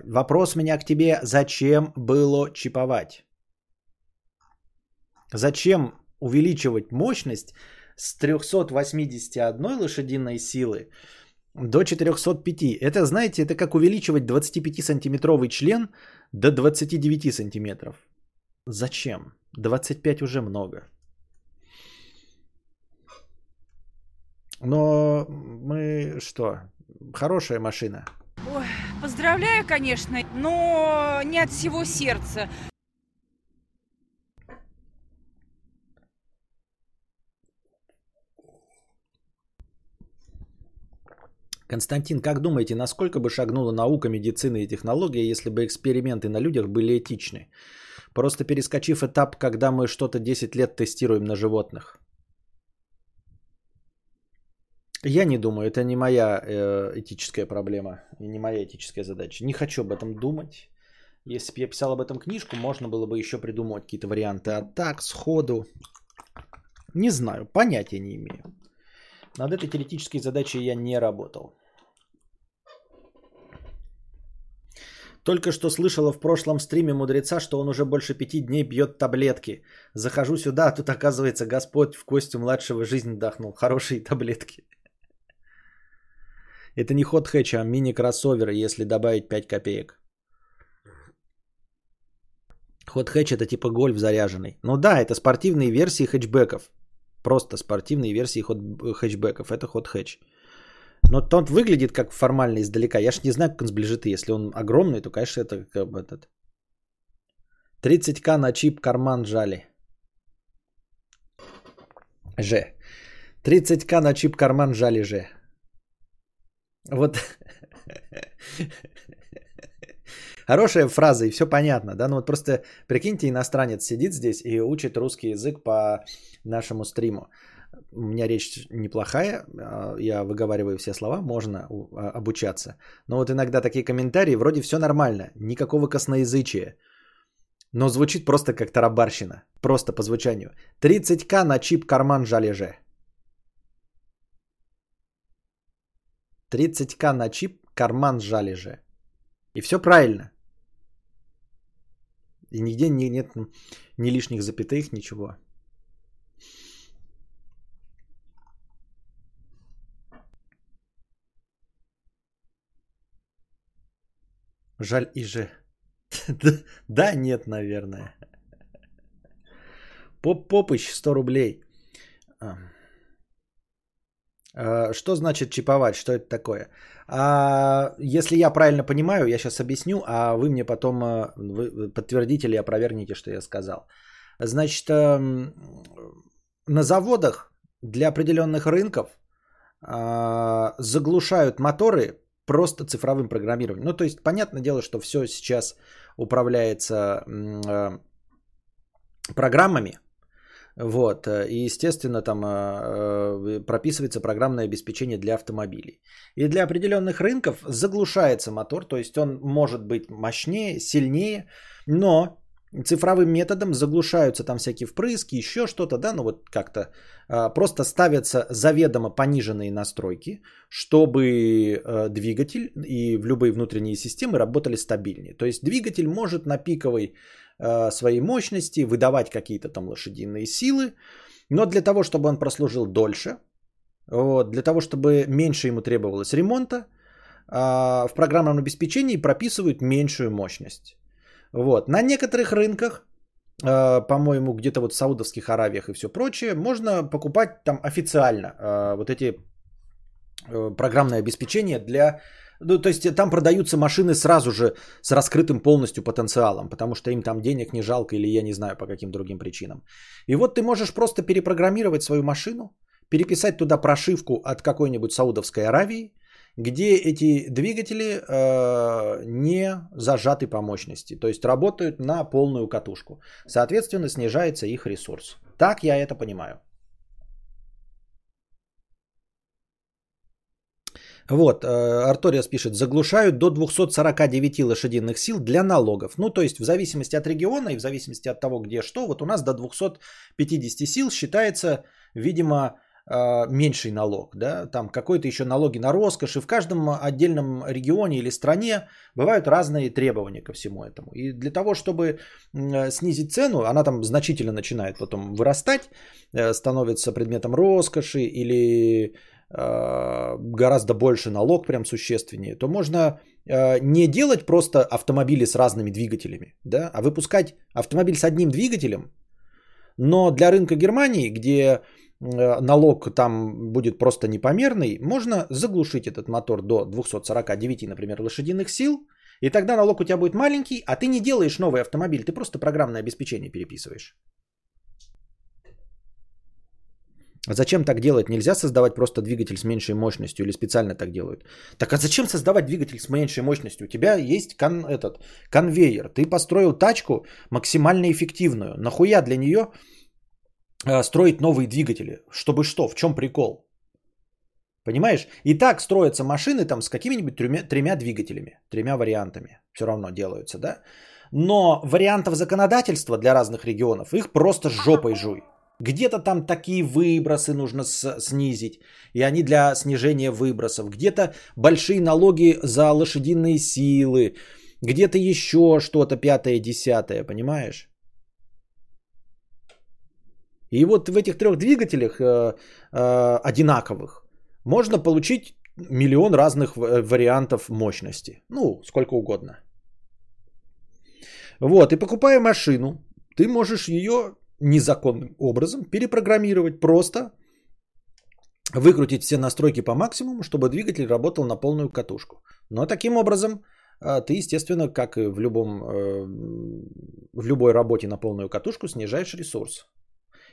Вопрос у меня к тебе, зачем было чиповать? Зачем увеличивать мощность с 381 лошадиной силы до 405. Это, знаете, это как увеличивать 25-сантиметровый член до 29 сантиметров. Зачем? 25 уже много. Но мы что? Хорошая машина. Ой. Поздравляю, конечно, но не от всего сердца. Константин, как думаете, насколько бы шагнула наука, медицина и технология, если бы эксперименты на людях были этичны? Просто перескочив этап, когда мы что-то 10 лет тестируем на животных. Я не думаю, это не моя этическая проблема и не моя этическая задача. Не хочу об этом думать. Если бы я писал об этом книжку, можно было бы еще придумывать какие-то варианты. А так, сходу, не знаю, понятия не имею. Над этой теоретической задачей я не работал. Только что слышала в прошлом стриме мудреца, что он уже больше 5 дней пьет таблетки. Захожу сюда, а тут оказывается Господь в Костю младшего жизнь вдохнул. Хорошие таблетки. Это не ход хэтча, а мини-кроссовер, если добавить 5 копеек. Ход хэтч это типа гольф заряженный. Ну да, это спортивные версии хэтчбеков. Просто спортивные версии хэтчбеков. Это ход хэтч. Но он выглядит как формально издалека. Я ж не знаю, как он сближит. Если он огромный, то, конечно, это как бы этот. 30к на чип карман жали. 30к на чип карман жали же. Вот. Хорошая фраза, и все понятно, да? Ну вот просто прикиньте, иностранец сидит здесь и учит русский язык по нашему стриму. У меня речь неплохая, я выговариваю все слова, можно обучаться. Но вот иногда такие комментарии, вроде все нормально, никакого косноязычия. Но звучит просто как тарабарщина, просто по звучанию. 30к на чип карман жалеже. 30к на чип карман жалеже. И все правильно. И нигде нет ни лишних запятых, ничего. Жаль и же. Да, нет, наверное. Поп-попыч, 100 рублей. Что значит чиповать? Что это такое? Если я правильно понимаю, я сейчас объясню, а вы мне потом подтвердите или опроверните, что я сказал. Значит, на заводах для определенных рынков заглушают моторы, просто цифровым программированием. Ну, то есть, понятное дело, что все сейчас управляется программами. Вот. И, естественно, там прописывается программное обеспечение для автомобилей. И для определенных рынков заглушается мотор. То есть, он может быть мощнее, сильнее. Но цифровым методом заглушаются там всякие впрыски, еще что-то. Да, ну вот как-то просто ставятся заведомо пониженные настройки, чтобы двигатель и любые внутренние системы работали стабильнее. То есть двигатель может на пиковой своей мощности выдавать какие-то там лошадиные силы, но для того, чтобы он прослужил дольше, вот, для того, чтобы меньше ему требовалось ремонта, в программном обеспечении прописывают меньшую мощность. Вот. На некоторых рынках, по-моему, где-то вот в Саудовских Аравиях и все прочее, можно покупать там официально вот эти программные обеспечения для... Ну, то есть там продаются машины сразу же с раскрытым полностью потенциалом, потому что им там денег не жалко или я не знаю по каким другим причинам. И вот ты можешь просто перепрограммировать свою машину, переписать туда прошивку от какой-нибудь Саудовской Аравии, где эти двигатели не зажаты по мощности, то есть работают на полную катушку. Соответственно, снижается их ресурс. Так я это понимаю. Вот, Арториас пишет, заглушают до 249 лошадиных сил для налогов. Ну, то есть, в зависимости от региона и в зависимости от того, где что, вот у нас до 250 сил считается, видимо, меньший налог, да, там какой-то еще налоги на роскошь, и в каждом отдельном регионе или стране бывают разные требования ко всему этому. И для того, чтобы снизить цену, она там значительно начинает потом вырастать, становится предметом роскоши или гораздо больше налог, прям существеннее, то можно не делать просто автомобили с разными двигателями, да, а выпускать автомобиль с одним двигателем, но для рынка Германии, где налог там будет просто непомерный, можно заглушить этот мотор до 249, например, лошадиных сил, и тогда налог у тебя будет маленький, а ты не делаешь новый автомобиль, ты просто программное обеспечение переписываешь. А зачем так делать? Нельзя создавать просто двигатель с меньшей мощностью или специально так делают? Так а зачем создавать двигатель с меньшей мощностью? У тебя есть конвейер. Ты построил тачку максимально эффективную. Нахуя для нее строить новые двигатели? Чтобы что? В чем прикол? Понимаешь? И так строятся машины там с какими-нибудь тремя двигателями. Тремя вариантами. Все равно делаются, да? Но вариантов законодательства для разных регионов их просто жопой жуй. Где-то там такие выбросы нужно снизить, и они для снижения выбросов. Где-то большие налоги за лошадиные силы, где-то еще что-то пятое, десятое, понимаешь? И вот в этих трех двигателях одинаковых можно получить миллион разных вариантов мощности. Ну, сколько угодно. Вот, и покупая машину, ты можешь ее незаконным образом перепрограммировать, просто выкрутить все настройки по максимуму, чтобы двигатель работал на полную катушку. Но таким образом ты, естественно, как и в любой работе на полную катушку, снижаешь ресурс.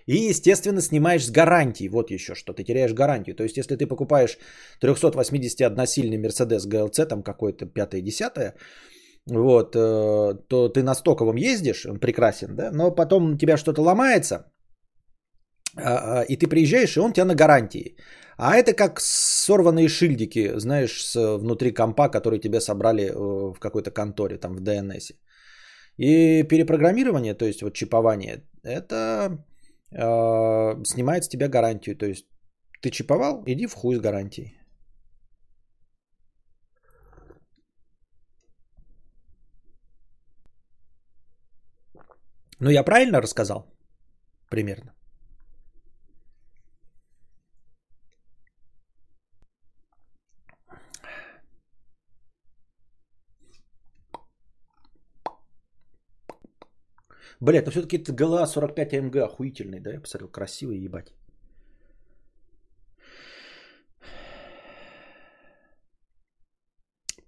И, естественно, снимаешь с гарантии. Вот еще что, ты теряешь гарантию. То есть, если ты покупаешь 381-сильный Mercedes GLA, там какой-то 5-10, вот, то ты на стоковом ездишь, он прекрасен, да, но потом у тебя что-то ломается, и ты приезжаешь, и он у тебя на гарантии. А это как сорванные шильдики, знаешь, внутри компа, которые тебе собрали в какой-то конторе, там в ДНС. И перепрограммирование, то есть вот чипование, это снимает с тебя гарантию. То есть ты чиповал, иди в хуй с гарантией. Ну, я правильно рассказал? Примерно. Блять, ну все-таки это GLA 45 AMG охуительный, да? Я посмотрел, красивый, ебать.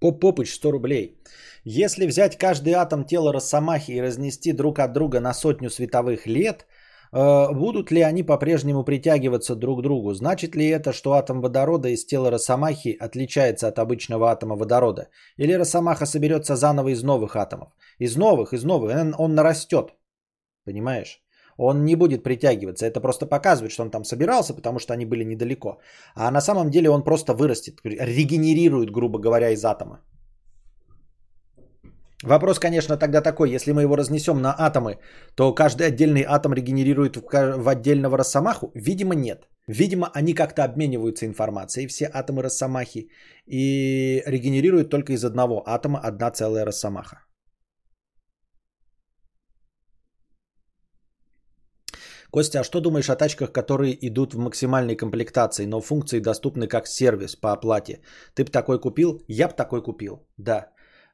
Поп-попыч, 100 рублей. Если взять каждый атом тела Росомахи и разнести друг от друга на 100 световых лет, будут ли они по-прежнему притягиваться друг к другу? Значит ли это, что атом водорода из тела Росомахи отличается от обычного атома водорода? Или Росомаха соберется заново из новых атомов? Из новых. Он нарастет. Понимаешь? Он не будет притягиваться. Это просто показывает, что он там собирался, потому что они были недалеко. А на самом деле он просто вырастет, регенерирует, грубо говоря, из атома. Вопрос, конечно, тогда такой. Если мы его разнесем на атомы, то каждый отдельный атом регенерирует в отдельного Росомаху? Видимо, нет. Видимо, они как-то обмениваются информацией, все атомы Росомахи, и регенерируют только из одного атома одна целая Росомаха. Костя, а что думаешь о тачках, которые идут в максимальной комплектации, но функции доступны как сервис по оплате? Ты бы такой купил? Я бы такой купил, да.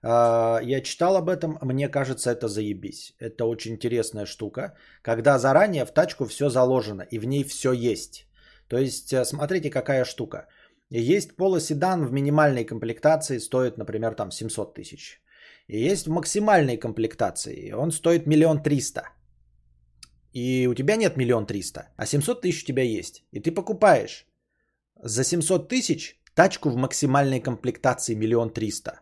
Я читал об этом, мне кажется, это заебись. Это очень интересная штука, когда заранее в тачку все заложено и в ней все есть. То есть, смотрите, какая штука. Есть полоседан в минимальной комплектации, стоит, например, там 700 тысяч. И есть в максимальной комплектации, он стоит 1 300 000. И у тебя нет 1 300 000, а 700 тысяч у тебя есть. И ты покупаешь за 700 тысяч тачку в максимальной комплектации 1 300 000.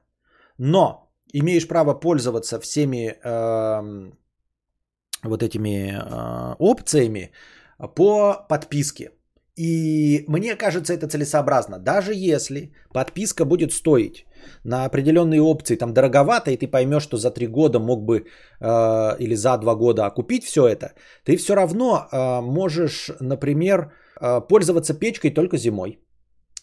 Но имеешь право пользоваться всеми вот этими опциями по подписке. И мне кажется, это целесообразно. Даже если подписка будет стоить на определенные опции там дороговато, и ты поймешь, что за 3 года мог бы или за 2 года окупить все это, ты все равно можешь, например, пользоваться печкой только зимой,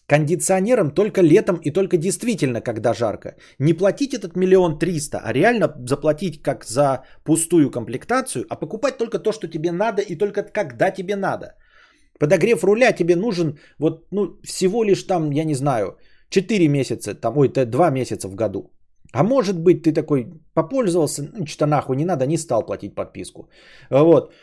кондиционером только летом и только действительно, когда жарко. Не платить этот 1 300 000, а реально заплатить как за пустую комплектацию, а покупать только то, что тебе надо и только когда тебе надо. Подогрев руля тебе нужен вот, ну, всего лишь там, я не знаю, 4 месяца, там, ой, 2 месяца в году. А может быть, ты такой попользовался, ну, что-то нахуй не надо, не стал платить подписку. Вот.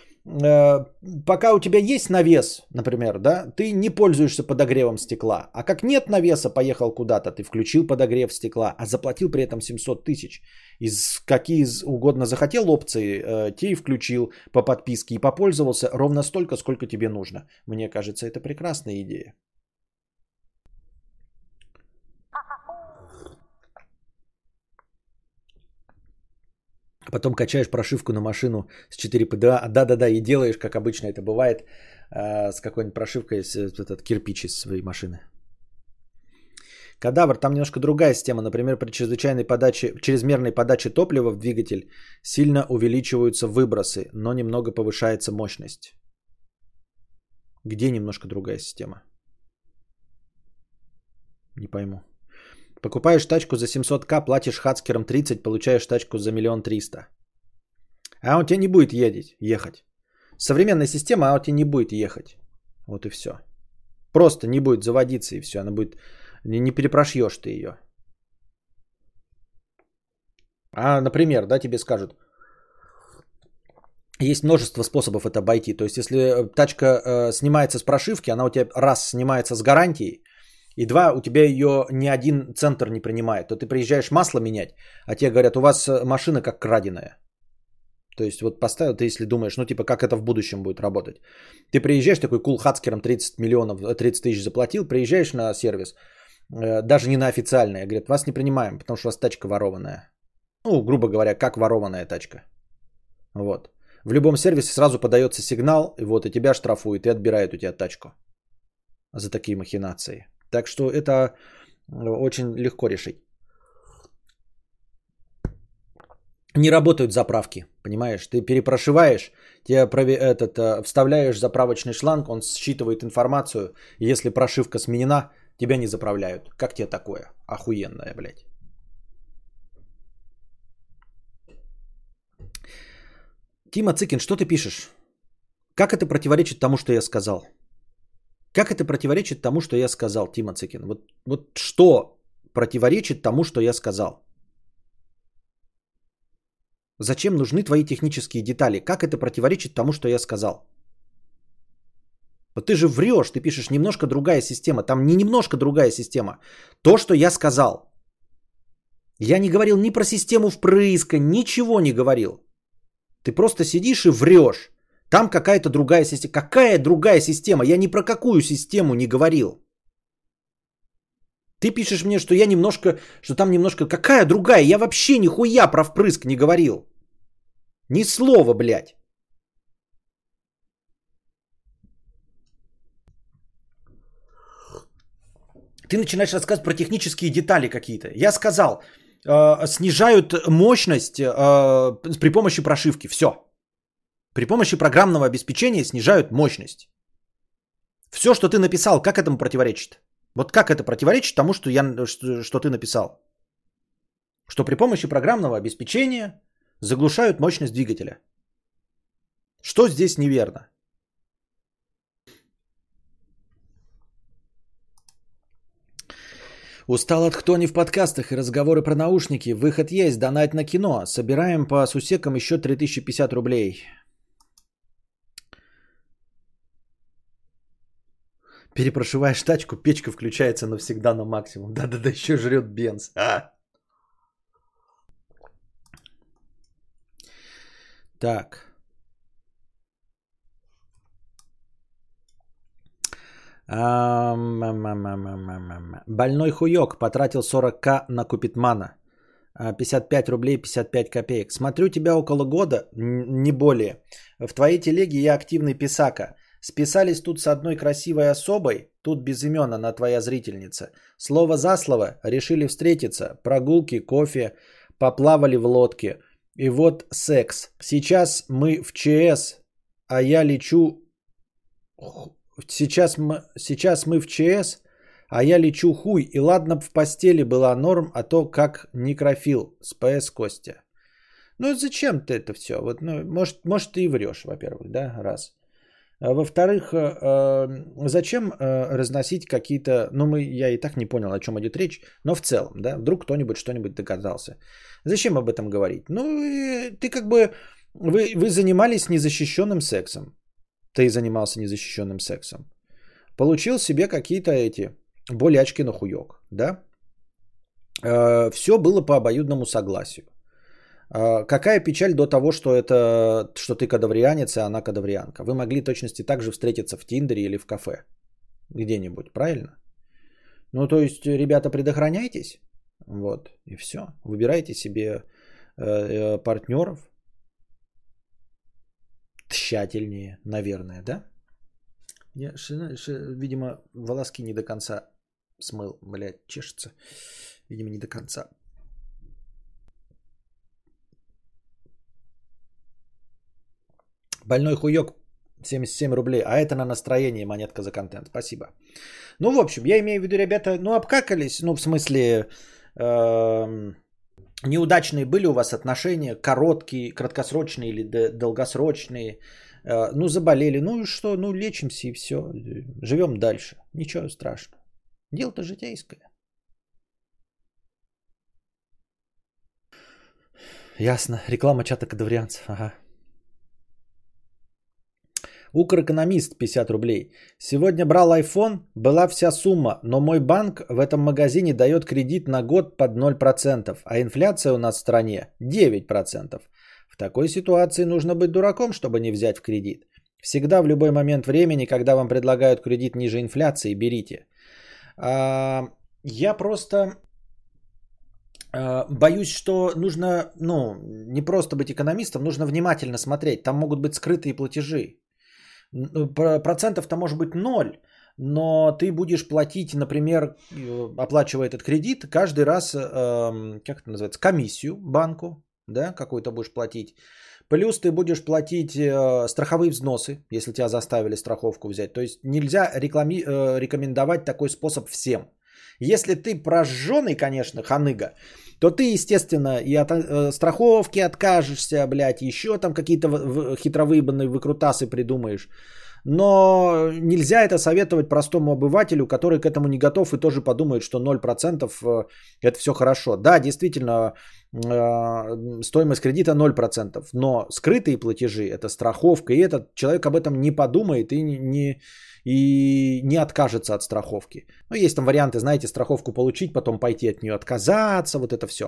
пока у тебя есть навес, например, да, ты не пользуешься подогревом стекла. А как нет навеса, поехал куда-то, ты включил подогрев стекла, а заплатил при этом 700 тысяч. Из какие угодно захотел опции, те и включил по подписке и попользовался ровно столько, сколько тебе нужно. Мне кажется, это прекрасная идея. Потом качаешь прошивку на машину с 4PDA. Да-да-да, и делаешь, как обычно это бывает, с какой-нибудь прошивкой, с этот кирпич из своей машины. Кадавр, там немножко другая система. Например, при чрезмерной подаче топлива в двигатель сильно увеличиваются выбросы, но немного повышается мощность. Где немножко другая система? Не пойму. Покупаешь тачку за 700к, платишь хацкерам 30, получаешь тачку за 1 300 000. А он тебе не будет ехать. Современная система, а он тебе не будет ехать. Вот и все. Просто не будет заводиться и все. Она будет... Не перепрошьешь ты ее. А, например, да, тебе скажут. Есть множество способов это обойти. То есть, если тачка снимается с прошивки, она у тебя раз снимается с гарантией, и два, у тебя ее ни один центр не принимает. То ты приезжаешь масло менять, а тебе говорят, у вас машина как краденая. То есть вот поставил, ты если думаешь, ну типа как это в будущем будет работать. Ты приезжаешь, такой кул хацкером 30 тысяч заплатил, приезжаешь на сервис, даже не на официальное, говорят, вас не принимаем, потому что у вас тачка ворованная. Ну, грубо говоря, как ворованная тачка. Вот. В любом сервисе сразу подается сигнал, и вот и тебя штрафуют, и отбирают у тебя тачку за такие махинации. Так что это очень легко решить. Не работают заправки, понимаешь? Ты перепрошиваешь, тебе вставляешь заправочный шланг, он считывает информацию. Если прошивка сменена, тебя не заправляют. Как тебе такое? Охуенное, блядь. Тима Цыкин, что ты пишешь? Как это противоречит тому, что я сказал? Как это противоречит тому, что я сказал, Тима Цыкин? Вот что противоречит тому, что я сказал? Зачем нужны твои технические детали? Как это противоречит тому, что я сказал? Вот ты же врешь, ты пишешь немножко другая система. Там не немножко другая система. То, что я сказал. Я не говорил ни про систему впрыска, ничего не говорил. Ты просто сидишь и врешь. Там какая-то другая система. Какая другая система? Я ни про какую систему не говорил. Ты пишешь мне, что я немножко, что там немножко... Какая другая? Я вообще нихуя про впрыск не говорил. Ни слова, блядь. Ты начинаешь рассказывать про технические детали какие-то. Я сказал, снижают мощность при помощи прошивки. Все. При помощи программного обеспечения снижают мощность. Все, что ты написал, как этому противоречит? Вот как это противоречит тому, что ты написал? Что при помощи программного обеспечения заглушают мощность двигателя. Что здесь неверно? Устал от хтони в подкастах и разговоры про наушники. Выход есть, донать на кино. Собираем по сусекам еще 3050 рублей. Перепрошиваешь тачку, печка включается навсегда на максимум. Да-да-да, еще жрет бенз. А! Так. Больной хуёк потратил 40к на Купидмана. 55 рублей 55 копеек. Смотрю тебя около года, не более. В твоей телеге я активный писака. Списались тут с одной красивой особой, тут без имен она твоя зрительница. Слово за слово, решили встретиться, прогулки, кофе, поплавали в лодке. И вот секс. Сейчас мы в ЧС, а я лечу... Сейчас мы в ЧС, а я лечу хуй. И ладно б в постели была норм, а то как некрофил. С ПС Костя. Ну зачем ты это все? Вот, ну, может ты и врешь, во-первых, да, раз. Во-вторых, зачем разносить какие-то... Ну, я и так не понял, о чем идет речь, но в целом, да, вдруг кто-нибудь что-нибудь догадался. Зачем об этом говорить? Ну, ты как бы Вы занимались незащищенным сексом. Ты занимался незащищенным сексом. Получил себе какие-то эти болячки на хуёк, да? Все было по обоюдному согласию. Какая печаль до того, что ты кадаврианец, а она кадаврианка. Вы могли точности так же встретиться в Тиндере или в кафе. Где-нибудь, правильно? Ну, то есть, ребята, предохраняйтесь. Вот, и все. Выбирайте себе партнеров. Тщательнее, наверное, да? Я, видимо, волоски не до конца смыл, блядь, чешется. Видимо, не до конца. Больной хуёк 77 рублей. А это на настроение монетка за контент. Спасибо. Ну, в общем, я имею в виду, ребята, ну, обкакались. Ну, в смысле, неудачные были у вас отношения. Короткие, краткосрочные или долгосрочные. Ну, заболели. Ну, и что? Ну, лечимся и все. Живем дальше. Ничего страшного. Дело-то житейское. Ясно. Реклама чата кадаврианцев. Ага. Укрэкономист 50 рублей. Сегодня брал iPhone, была вся сумма, но мой банк в этом магазине дает кредит на год под 0%, а инфляция у нас в стране 9%. В такой ситуации нужно быть дураком, чтобы не взять в кредит. Всегда в любой момент времени, когда вам предлагают кредит ниже инфляции, берите. Я просто боюсь, что нужно, ну, не просто быть экономистом, нужно внимательно смотреть. Там могут быть скрытые платежи. Процентов-то может быть 0, но ты будешь платить, например, оплачивая этот кредит, каждый раз, как это называется, комиссию банку, да, какую-то будешь платить. Плюс ты будешь платить страховые взносы, если тебя заставили страховку взять. То есть нельзя рекомендовать такой способ всем. Если ты прожженный, конечно, ханыга, то ты, естественно, и от страховки откажешься, блядь, еще там какие-то хитровыебанные выкрутасы придумаешь. Но нельзя это советовать простому обывателю, который к этому не готов и тоже подумает, что 0% это все хорошо. Да, действительно, стоимость кредита 0%, но скрытые платежи, это страховка, и этот человек об этом не подумает и не откажется от страховки. Ну, есть там варианты, знаете, страховку получить, потом пойти от нее отказаться, вот это все.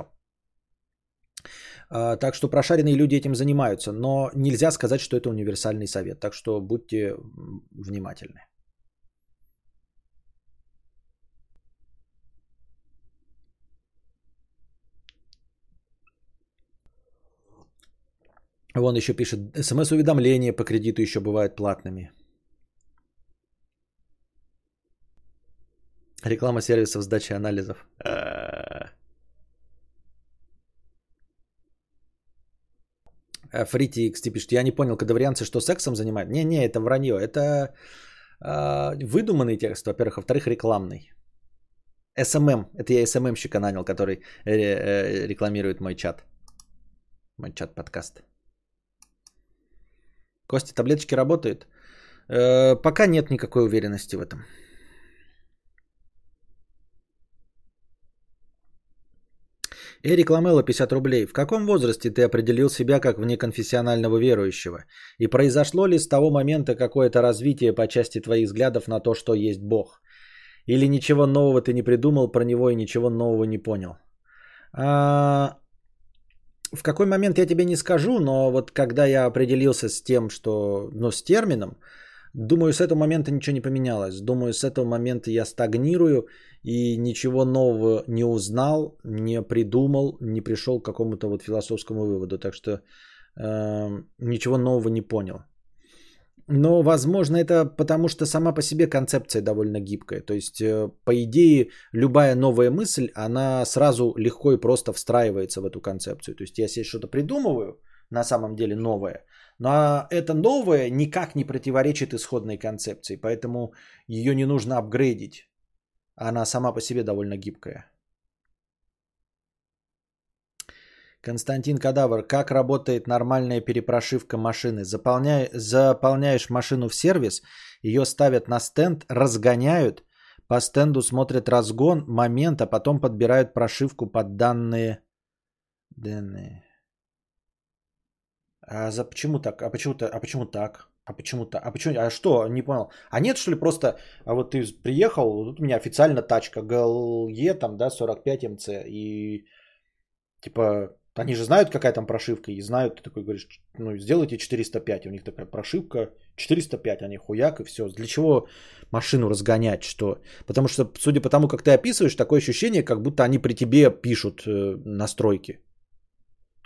Так что прошаренные люди этим занимаются, но нельзя сказать, что это универсальный совет. Так что будьте внимательны. Вон еще пишет, СМС-уведомления по кредиту еще бывают платными. Реклама сервисов сдачи анализов. Фрити Икс пишет, я не понял, кадаврианцы что, сексом занимают? Не, это вранье. Это выдуманный текст, во-первых. Во-вторых, рекламный. СММ. Это я СММщика нанял, который рекламирует мой чат. Мой чат-подкаст. Костя, таблеточки работают? Пока нет никакой уверенности в этом. Эрик Ламелло, 50 рублей. В каком возрасте ты определил себя как внеконфессионального верующего? И произошло ли с того момента какое-то развитие по части твоих взглядов на то, что есть Бог? Или ничего нового ты не придумал про него и ничего нового не понял? В какой момент я тебе не скажу, но вот когда я определился с тем, что... Ну, с термином, думаю, с этого момента ничего не поменялось. Думаю, с этого момента я стагнирую и ничего нового не узнал, не придумал, не пришел к какому-то вот философскому выводу. Так что ничего нового не понял. Но, возможно, это потому, что сама по себе концепция довольно гибкая. То есть, по идее, любая новая мысль, она сразу легко и просто встраивается в эту концепцию. То есть, я себе что-то придумываю, на самом деле новое, но это новое никак не противоречит исходной концепции, поэтому ее не нужно апгрейдить. Она сама по себе довольно гибкая. Константин Кадавр. Как работает нормальная перепрошивка машины? Заполняешь машину в сервис, ее ставят на стенд, разгоняют, по стенду смотрят разгон, момент, а потом подбирают прошивку под данные. Почему так? А почему так? А что? Не понял. А нет, что ли, просто вот ты приехал, тут у меня официально тачка GLE, там, да, 45 МЦ, и типа они же знают, какая там прошивка, и знают, ты такой говоришь, ну, сделайте 405, у них такая прошивка, 405, они хуяк, и все. Для чего машину разгонять, что? Потому что, судя по тому, как ты описываешь, такое ощущение, как будто они при тебе пишут настройки.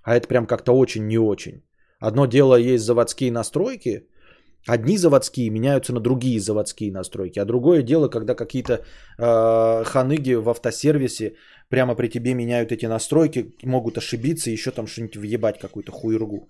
А это прям как-то очень не очень. Одно дело, есть заводские настройки, одни заводские меняются на другие заводские настройки, а другое дело, когда какие-то ханыги в автосервисе прямо при тебе меняют эти настройки, могут ошибиться и еще там что-нибудь въебать, какую-то хуйргу.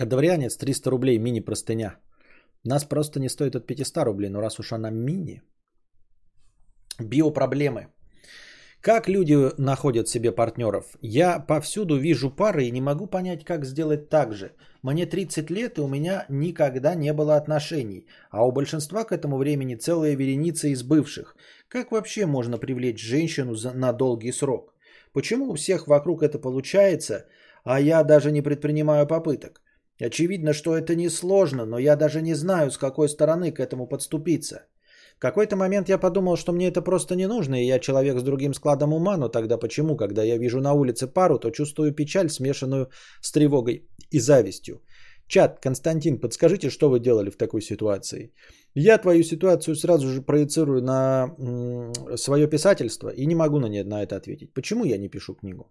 Кадаврианец, 300 рублей, мини-простыня. Нас просто не стоит от 500 рублей, но раз уж она мини. Биопроблемы. Как люди находят себе партнеров? Я повсюду вижу пары и не могу понять, как сделать так же. Мне 30 лет, и у меня никогда не было отношений. А у большинства к этому времени целая вереница из бывших. Как вообще можно привлечь женщину на долгий срок? Почему у всех вокруг это получается, а я даже не предпринимаю попыток? Очевидно, что это несложно, но я даже не знаю, с какой стороны к этому подступиться. В какой-то момент я подумал, что мне это просто не нужно, и я человек с другим складом ума, но тогда почему, когда я вижу на улице пару, то чувствую печаль, смешанную с тревогой и завистью? Чат, Константин, подскажите, что вы делали в такой ситуации? Я твою ситуацию сразу же проецирую на свое писательство и не могу на это ответить. Почему я не пишу книгу?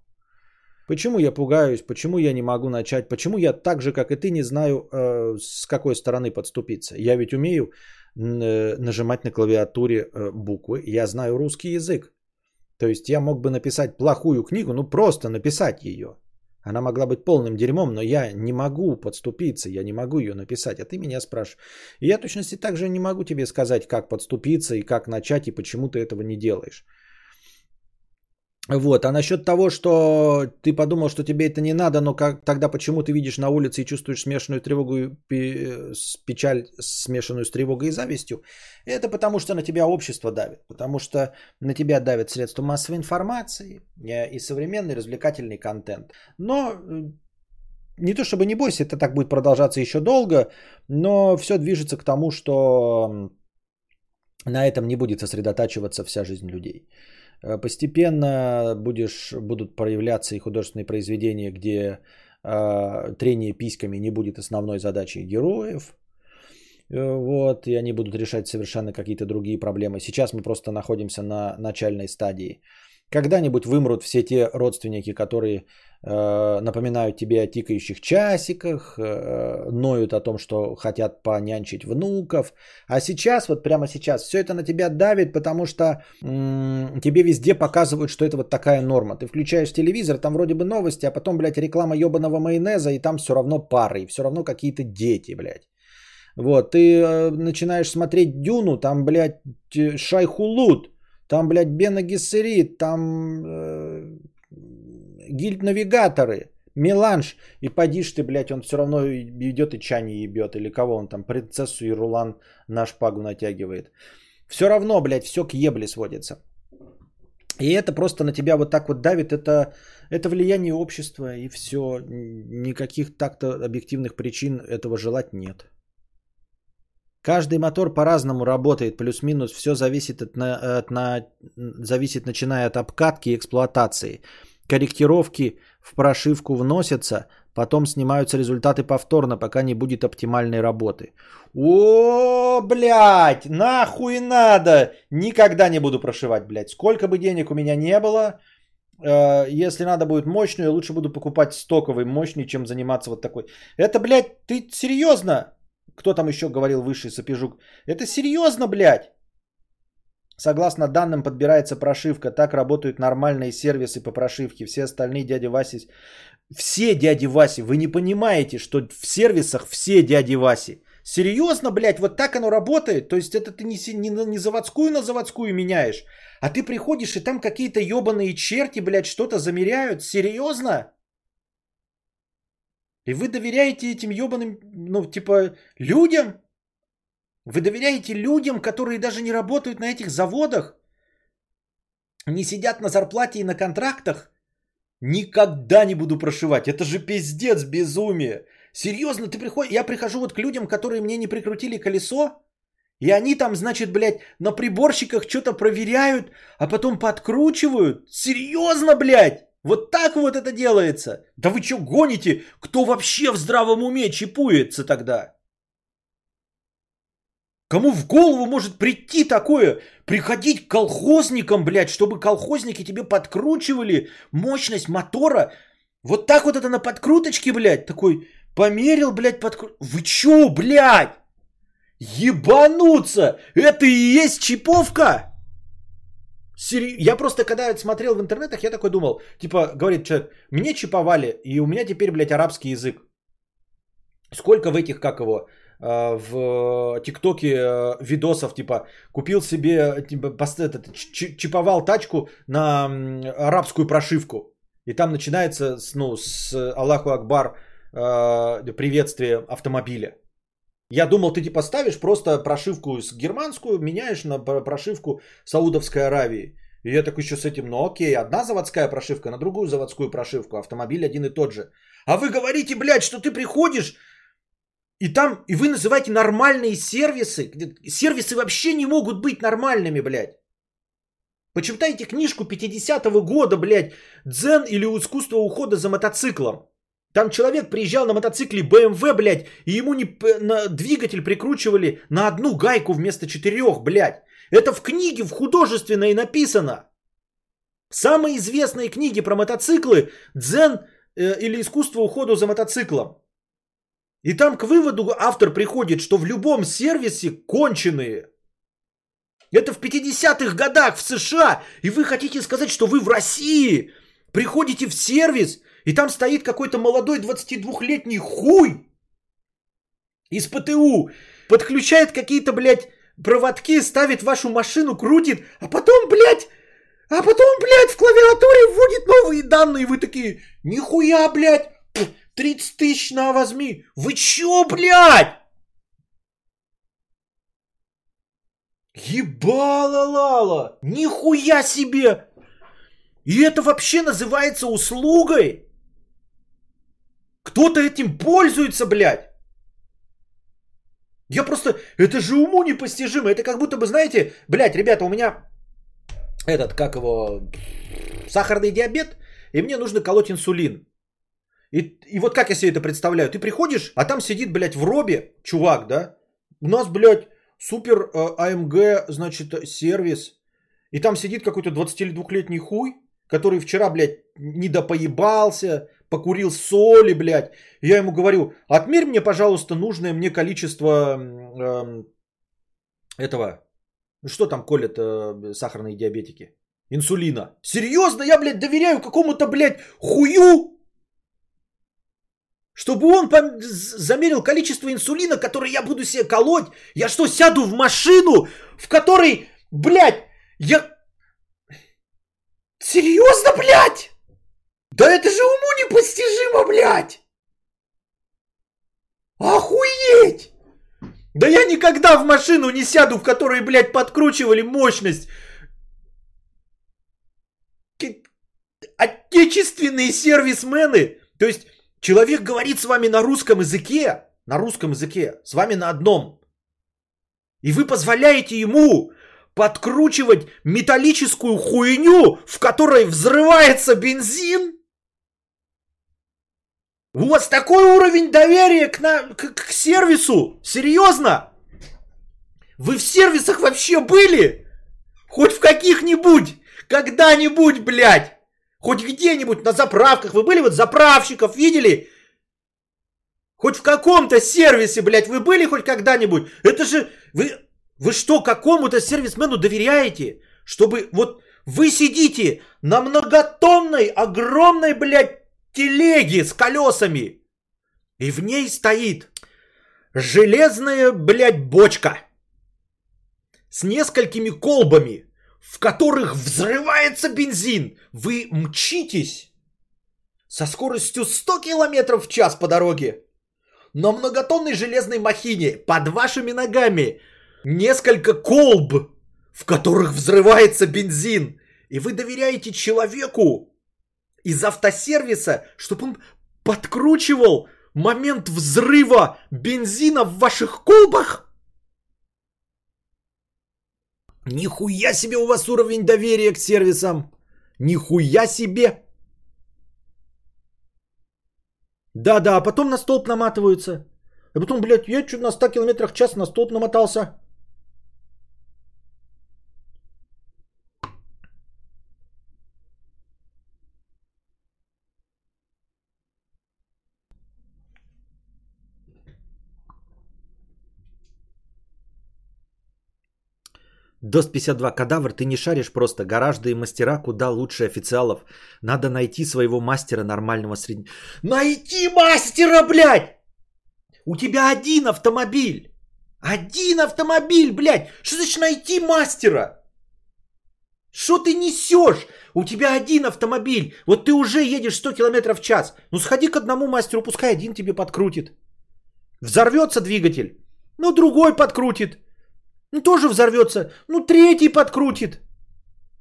Почему я пугаюсь, почему я не могу начать, почему я так же, как и ты, не знаю, с какой стороны подступиться. Я ведь умею нажимать на клавиатуре буквы, я знаю русский язык. То есть я мог бы написать плохую книгу, ну просто написать ее. Она могла быть полным дерьмом, но я не могу подступиться, я не могу ее написать, а ты меня спрашиваешь. И я в точности так же не могу тебе сказать, как подступиться и как начать, и почему ты этого не делаешь. Вот, а насчет того, что ты подумал, что тебе это не надо, но как, тогда почему ты видишь на улице и чувствуешь смешанную тревогу, печаль, смешанную с тревогой и завистью, это потому что на тебя общество давит, потому что на тебя давят средства массовой информации и современный развлекательный контент. Но не то чтобы не бойся, это так будет продолжаться еще долго, но все движется к тому, что на этом не будет сосредотачиваться вся жизнь людей. Постепенно будут проявляться и художественные произведения, где трение письками не будет основной задачей героев. Вот, и они будут решать совершенно какие-то другие проблемы. Сейчас мы просто находимся на начальной стадии. Когда-нибудь вымрут все те родственники, которые напоминают тебе о тикающих часиках, ноют о том, что хотят понянчить внуков. А сейчас, вот прямо сейчас, все это на тебя давит, потому что тебе везде показывают, что это вот такая норма. Ты включаешь телевизор, там вроде бы новости, а потом, блядь, реклама ебаного майонеза, и там все равно пары, и все равно какие-то дети, блядь. Вот, ты начинаешь смотреть Дюну, там, блядь, Шайхулуд. Там, блядь, Бене Гессерит, там Гильдия навигаторы, меланж. И подишь ты, блядь, он все равно идет и чани ебет. Или кого он там, принцессу и рулан на шпагу натягивает. Все равно, блядь, все к ебле сводится. И это просто на тебя вот так вот давит. Это влияние общества и все. Никаких так-то объективных причин этого желать нет. Каждый мотор по-разному работает, плюс-минус, все зависит, зависит начиная от обкатки и эксплуатации. Корректировки в прошивку вносятся, потом снимаются результаты повторно, пока не будет оптимальной работы. О, блядь, нахуй надо! Никогда не буду прошивать, блядь. Сколько бы денег у меня не было, если надо будет мощную, я лучше буду покупать стоковый мощный, чем заниматься вот такой. Это, блядь, ты серьезно? Кто там еще говорил высший сапежук? Это серьезно, блядь? Согласно данным, подбирается прошивка. Так работают нормальные сервисы по прошивке. Все остальные дяди Васи... Все дяди Васи. Вы не понимаете, что в сервисах все дяди Васи. Серьезно, блядь, вот так оно работает? То есть это ты не заводскую на заводскую меняешь, а ты приходишь, и там какие-то ебаные черти, блядь, что-то замеряют? Серьезно? И вы доверяете этим ебаным, людям? Вы доверяете людям, которые даже не работают на этих заводах? Не сидят на зарплате и на контрактах? Никогда не буду прошивать. Это же пиздец, безумие. Серьезно, ты приходишь... Я прихожу вот к людям, которые мне не прикрутили колесо, и они там, значит, блядь, на приборщиках что-то проверяют, а потом подкручивают. Серьезно, блядь? Вот так вот это делается? Да вы что, гоните? Кто вообще в здравом уме чипуется тогда? Кому в голову может прийти такое? Приходить к колхозникам, блядь, чтобы колхозники тебе подкручивали мощность мотора. Вот так вот это на подкруточке, блядь, такой померил, блядь, Вы чё, блядь? Ебануться! Это и есть чиповка? Я просто, когда смотрел в интернетах, я такой думал, типа, говорит человек, мне чиповали, и у меня теперь, блядь, арабский язык. Сколько в этих, как его... в ТикТоке видосов, типа, купил себе, типа, чиповал тачку на арабскую прошивку. И там начинается, с Аллаху Акбар приветствие автомобиля. Я думал, ты, типа, ставишь просто прошивку с германскую, меняешь на прошивку Саудовской Аравии. И я такой еще с этим, окей, одна заводская прошивка на другую заводскую прошивку, автомобиль один и тот же. А вы говорите, блядь, что ты приходишь, и там, и вы называете нормальные сервисы. Сервисы вообще не могут быть нормальными, блядь. Почитайте книжку 50-го года, блядь, «Дзен или искусство ухода за мотоциклом». Там человек приезжал на мотоцикле BMW, блядь, и ему двигатель прикручивали на одну гайку вместо 4, блядь. Это в книге, в художественной написано. Самые известные книги про мотоциклы «Дзен или искусство ухода за мотоциклом». И там к выводу автор приходит, что в любом сервисе конченые. Это в 50-х годах в США. И вы хотите сказать, что вы в России приходите в сервис, и там стоит какой-то молодой 22-летний хуй из ПТУ, подключает какие-то, блядь, проводки, ставит вашу машину, крутит, а потом, блядь, в клавиатуре вводит новые данные. И вы такие, нихуя, блядь, 30 000 на, возьми. Вы чё, блядь? Ебала-лала. Нихуя себе. И это вообще называется услугой? Кто-то этим пользуется, блядь. Я просто... Это же уму непостижимо. Это как будто бы, знаете... Блядь, ребята, у меня... Сахарный диабет. И мне нужно колоть инсулин. И вот как я себе это представляю. Ты приходишь, а там сидит, блядь, в робе чувак, да? У нас, блядь, супер AMG, значит, сервис. И там сидит какой-то 22-летний хуй, который вчера, блядь, недопоебался, покурил соли, блядь. Я ему говорю, отмерь мне, пожалуйста, нужное мне количество этого... Что там колят сахарные диабетики? Инсулина. Серьезно? Я, блядь, доверяю какому-то, блядь, хую? Чтобы он замерил количество инсулина, который я буду себе колоть. Я что, сяду в машину, в которой, блядь, я... Серьезно, блядь? Да это же уму непостижимо, блядь. Охуеть. Да я никогда в машину не сяду, в которой, блядь, подкручивали мощность. Отечественные сервисмены. То есть... Человек говорит с вами на русском языке, с вами на одном. И вы позволяете ему подкручивать металлическую хуйню, в которой взрывается бензин? У вас такой уровень доверия к сервису? Серьезно? Вы в сервисах вообще были? Хоть в каких-нибудь? Когда-нибудь, блядь? Хоть где-нибудь на заправках. Вы были, вот заправщиков видели? Хоть в каком-то сервисе, блядь, вы были хоть когда-нибудь? Это же... Вы что, какому-то сервисмену доверяете? Чтобы вот вы сидите на многотонной, огромной, блядь, телеге с колесами. И в ней стоит железная, блядь, бочка с несколькими колбами, в которых взрывается бензин. Вы мчитесь со скоростью 100 км в час по дороге на многотонной железной махине, под вашими ногами несколько колб, в которых взрывается бензин. И вы доверяете человеку из автосервиса, чтобы он подкручивал момент взрыва бензина в ваших колбах? Нихуя себе у вас уровень доверия к сервисам. Нихуя себе. Да-да, а потом на столб наматываются. А потом, блядь, я чуть на 100 км в час на столб намотался. Дост 52. Кадавр, ты не шаришь просто. Гаражды и мастера куда лучше официалов. Надо найти своего мастера нормального среднего. Найти мастера, блядь! У тебя один автомобиль. Один автомобиль, блядь! Что значит найти мастера? Что ты несешь? У тебя один автомобиль. Вот ты уже едешь 100 км в час. Ну сходи к одному мастеру, пускай один тебе подкрутит. Взорвется двигатель. Ну другой подкрутит. Ну, тоже взорвется. Ну, третий подкрутит.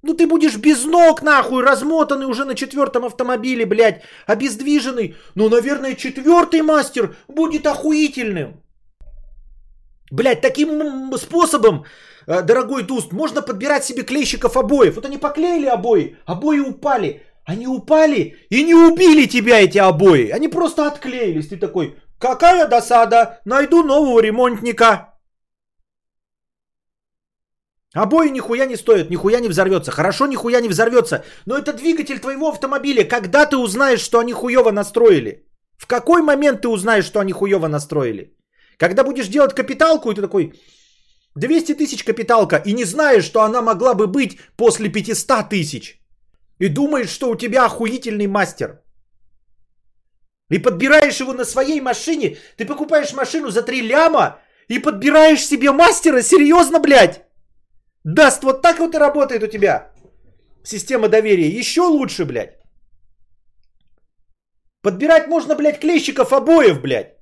Ну, ты будешь без ног, нахуй, размотанный уже на 4-м автомобиле, блядь, обездвиженный. Ну, наверное, 4-й мастер будет охуительным. Блядь, таким способом, дорогой Дуст, можно подбирать себе клейщиков обоев. Вот они поклеили обои, обои упали. Они упали и не убили тебя эти обои. Они просто отклеились. Ты такой, какая досада, найду нового ремонтника. Обои нихуя не стоят, нихуя не взорвется. Хорошо, нихуя не взорвется. Но это двигатель твоего автомобиля. Когда ты узнаешь, что они хуево настроили? В какой момент ты узнаешь, что они хуево настроили? Когда будешь делать капиталку, и ты такой, 200 тысяч капиталка, и не знаешь, что она могла бы быть после 500 тысяч. И думаешь, что у тебя охуительный мастер. И подбираешь его на своей машине. Ты покупаешь машину за 3 ляма и подбираешь себе мастера? Серьезно, блядь? Даст, вот так вот и работает у тебя система доверия. Еще лучше, блядь. Подбирать можно, блядь, клейщиков обоев, блядь.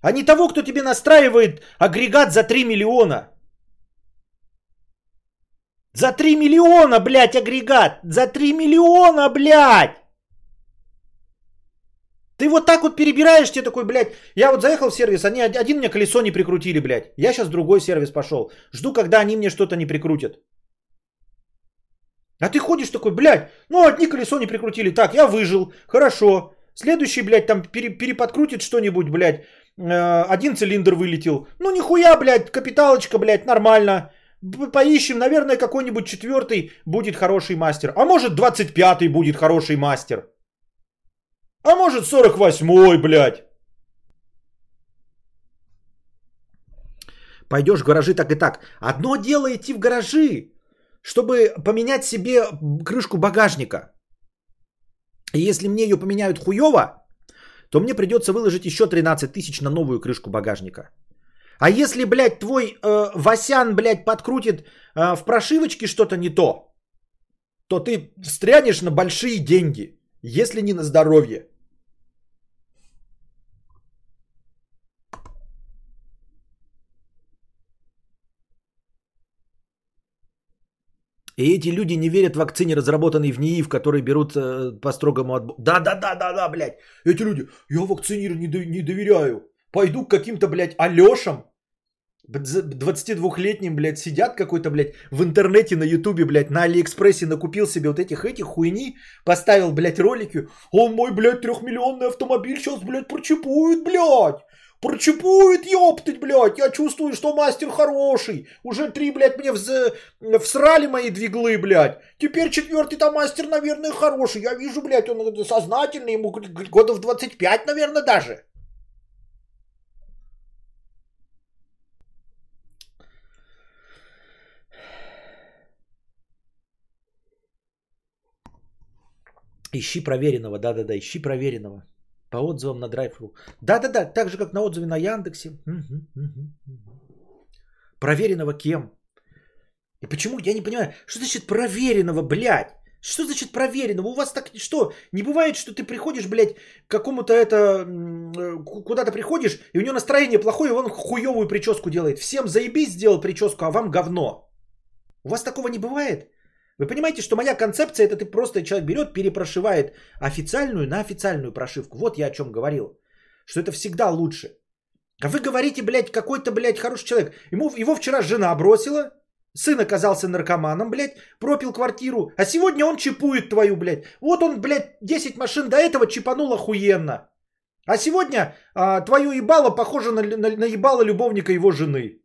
А не того, кто тебе настраивает агрегат за 3 миллиона. За 3 миллиона, блядь, агрегат. За 3 миллиона, блядь. Ты вот так вот перебираешь, тебе такой, блядь, я вот заехал в сервис, они один мне колесо не прикрутили, блядь. Я сейчас в другой сервис пошел. Жду, когда они мне что-то не прикрутят. А ты ходишь такой, блядь, ну одни колесо не прикрутили. Так, я выжил, хорошо. Следующий, блядь, там переподкрутит что-нибудь, блядь. Один цилиндр вылетел. Ну нихуя, блядь, капиталочка, блядь, нормально. Поищем, наверное, какой-нибудь 4-й будет хороший мастер. А может 25-й будет хороший мастер. А может 48-й, блядь. Пойдешь в гаражи так и так. Одно дело идти в гаражи, чтобы поменять себе крышку багажника. И если мне ее поменяют хуево, то мне придется выложить еще 13 тысяч на новую крышку багажника. А если, блядь, твой Васян, блядь, подкрутит в прошивочке что-то не то, то ты встрянешь на большие деньги. Если не на здоровье. И эти люди не верят в вакцине, разработанной в НИИ, в которой берут по строгому отбору. Да, блядь. Эти люди, я вакцинирую не доверяю. Пойду к каким-то, блядь, Алешам. 22-летним, блядь, сидят какой-то, блядь, в интернете, на ютубе, блядь, на Алиэкспрессе накупил себе вот этих хуйни, поставил, блядь, ролики. Он мой, блядь, 3-миллионный автомобиль сейчас, блядь, прочипует, блядь. Прочипует, ёптать, блядь. Я чувствую, что мастер хороший. Уже 3, блядь, мне всрали мои двиглы, блядь. Теперь 4-й там мастер, наверное, хороший. Я вижу, блядь, он сознательный, ему годов 25, наверное, даже. Ищи проверенного, да-да-да, ищи проверенного. По отзывам на Drive.ru. Да-да-да, так же, как на отзыве на Яндексе. Проверенного кем? И почему? Я не понимаю. Что значит проверенного, блядь? Что значит проверенного? У вас так что? Не бывает, что ты приходишь, блядь, к какому-то это... Куда-то приходишь, и у него настроение плохое, и он хуёвую прическу делает. Всем заебись сделал прическу, а вам говно. У вас такого не бывает? Вы понимаете, что моя концепция, это ты просто человек берет, перепрошивает официальную на официальную прошивку. Вот я о чем говорил. Что это всегда лучше. А вы говорите, блядь, какой-то, блядь, хороший человек. Его вчера жена бросила, сын оказался наркоманом, блядь, пропил квартиру. А сегодня он чипует твою, блядь. Вот он, блядь, 10 машин до этого чипанул охуенно. А сегодня твое ебало похоже на ебало любовника его жены.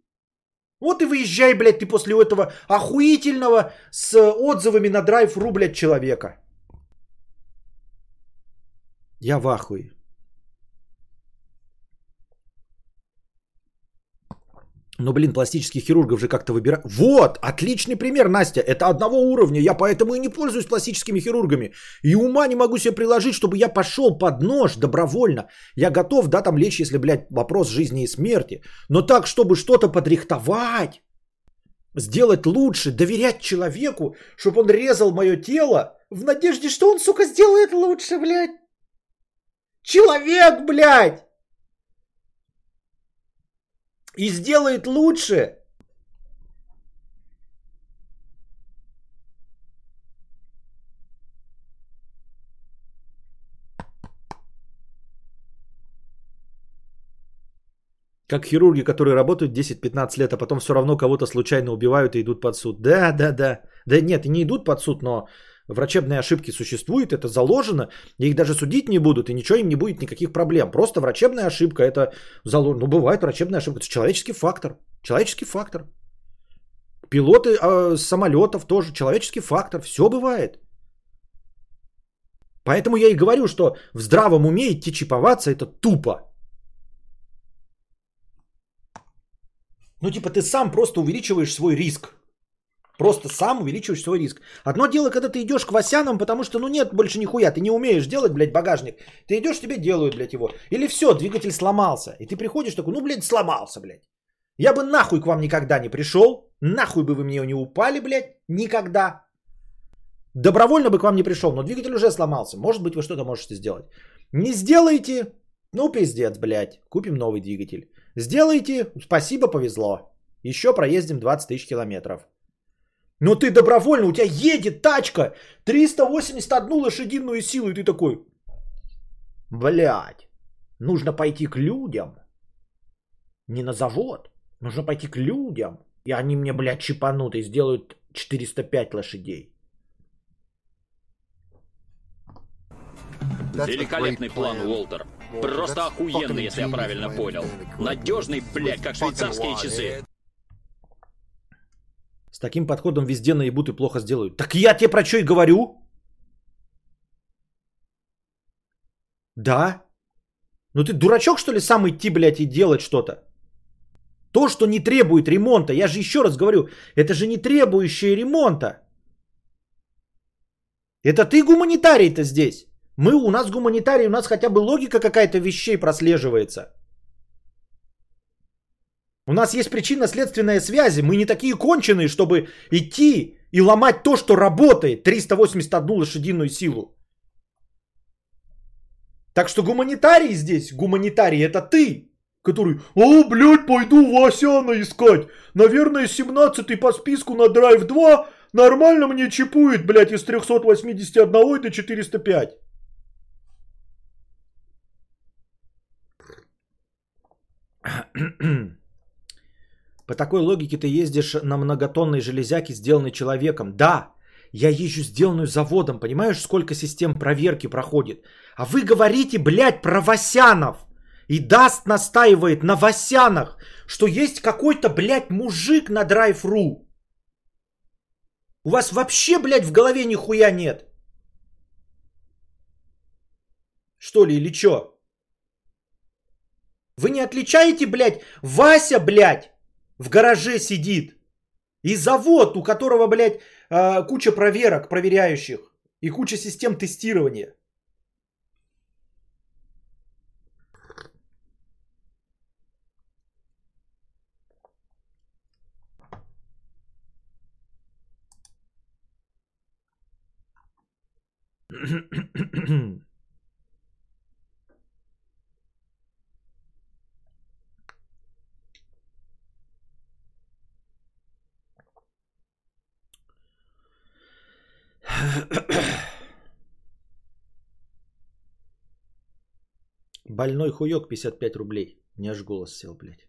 Вот и выезжай, блядь, ты после этого охуительного с отзывами на Drive.ru, блядь, человека. Я в ахуе. Ну, блин, пластических хирургов же как-то выбирают. Вот, отличный пример, Настя. Это одного уровня. Я поэтому и не пользуюсь пластическими хирургами. И ума не могу себе приложить, чтобы я пошел под нож добровольно. Я готов, да, там лечь, если, блядь, вопрос жизни и смерти. Но так, чтобы что-то подрихтовать, сделать лучше, доверять человеку, чтобы он резал мое тело в надежде, что он, сука, сделает лучше, блядь. Человек, блядь. И сделает лучше. Как хирурги, которые работают 10-15 лет, а потом все равно кого-то случайно убивают и идут под суд. Да, да, да. Да нет, и не идут под суд, но врачебные ошибки существуют, это заложено. Их даже судить не будут, и ничего им не будет, никаких проблем. Просто врачебная ошибка, это заложено. Ну, бывает врачебная ошибка, это человеческий фактор. Человеческий фактор. Пилоты самолетов тоже человеческий фактор. Все бывает. Поэтому я и говорю, что в здравом уме идти чиповаться, это тупо. Ну, типа, ты сам просто увеличиваешь свой риск. Просто сам увеличиваешь свой риск. Одно дело, когда ты идешь к Васянам, потому что, ну, нет больше нихуя. Ты не умеешь делать, блядь, багажник. Ты идешь, тебе делают, блядь, его. Или все, двигатель сломался. И ты приходишь такой, ну, блядь, сломался, блядь. Я бы нахуй к вам никогда не пришел. Нахуй бы вы мне не упали, блядь. Никогда. Добровольно бы к вам не пришел, но двигатель уже сломался. Может быть, вы что-то можете сделать. Не сделаете? Ну, пиздец, блядь. Купим новый двигатель. Сделаете? Спасибо, повезло. Еще проездим 20 тысяч километров. Но ты добровольно, у тебя едет тачка 381 лошадиную силу, и ты такой, блядь, нужно пойти к людям, не на завод, нужно пойти к людям, и они мне, блядь, чипанут и сделают 405 лошадей. Великолепный план, Уолтер. Просто охуенный, если я правильно понял. Надежный, блядь, как швейцарские часы. С таким подходом везде наебут и плохо сделают. Так я тебе про что и говорю? Да? Ну ты дурачок, что ли, сам идти, блядь, и делать что-то? То, что не требует ремонта. Я же еще раз говорю, это же не требующее ремонта. Это ты гуманитарий-то здесь. У нас гуманитарий, у нас хотя бы логика какая-то вещей прослеживается. У нас есть причинно-следственная связь. Мы не такие конченые, чтобы идти и ломать то, что работает 381 лошадиную силу. Так что гуманитарий здесь, гуманитарий это ты, который, о, блядь, пойду Васяна искать. Наверное, 17-й по списку на Drive 2 нормально мне чипует, блядь, из 381 до 405. По такой логике ты ездишь на многотонной железяке, сделанной человеком. Да, я езжу сделанную заводом. Понимаешь, сколько систем проверки проходит? А вы говорите, блядь, про Васянов. И Даст настаивает на Васянах, что есть какой-то, блядь, мужик на Drive.ru. У вас вообще, блядь, в голове нихуя нет. Что ли, или чё? Вы не отличаете, блядь, Вася, блядь, в гараже сидит. И завод, у которого, блядь, куча проверок, проверяющих. И куча систем тестирования. Больной хуёк 55 рублей. Мне аж голос сел, блядь.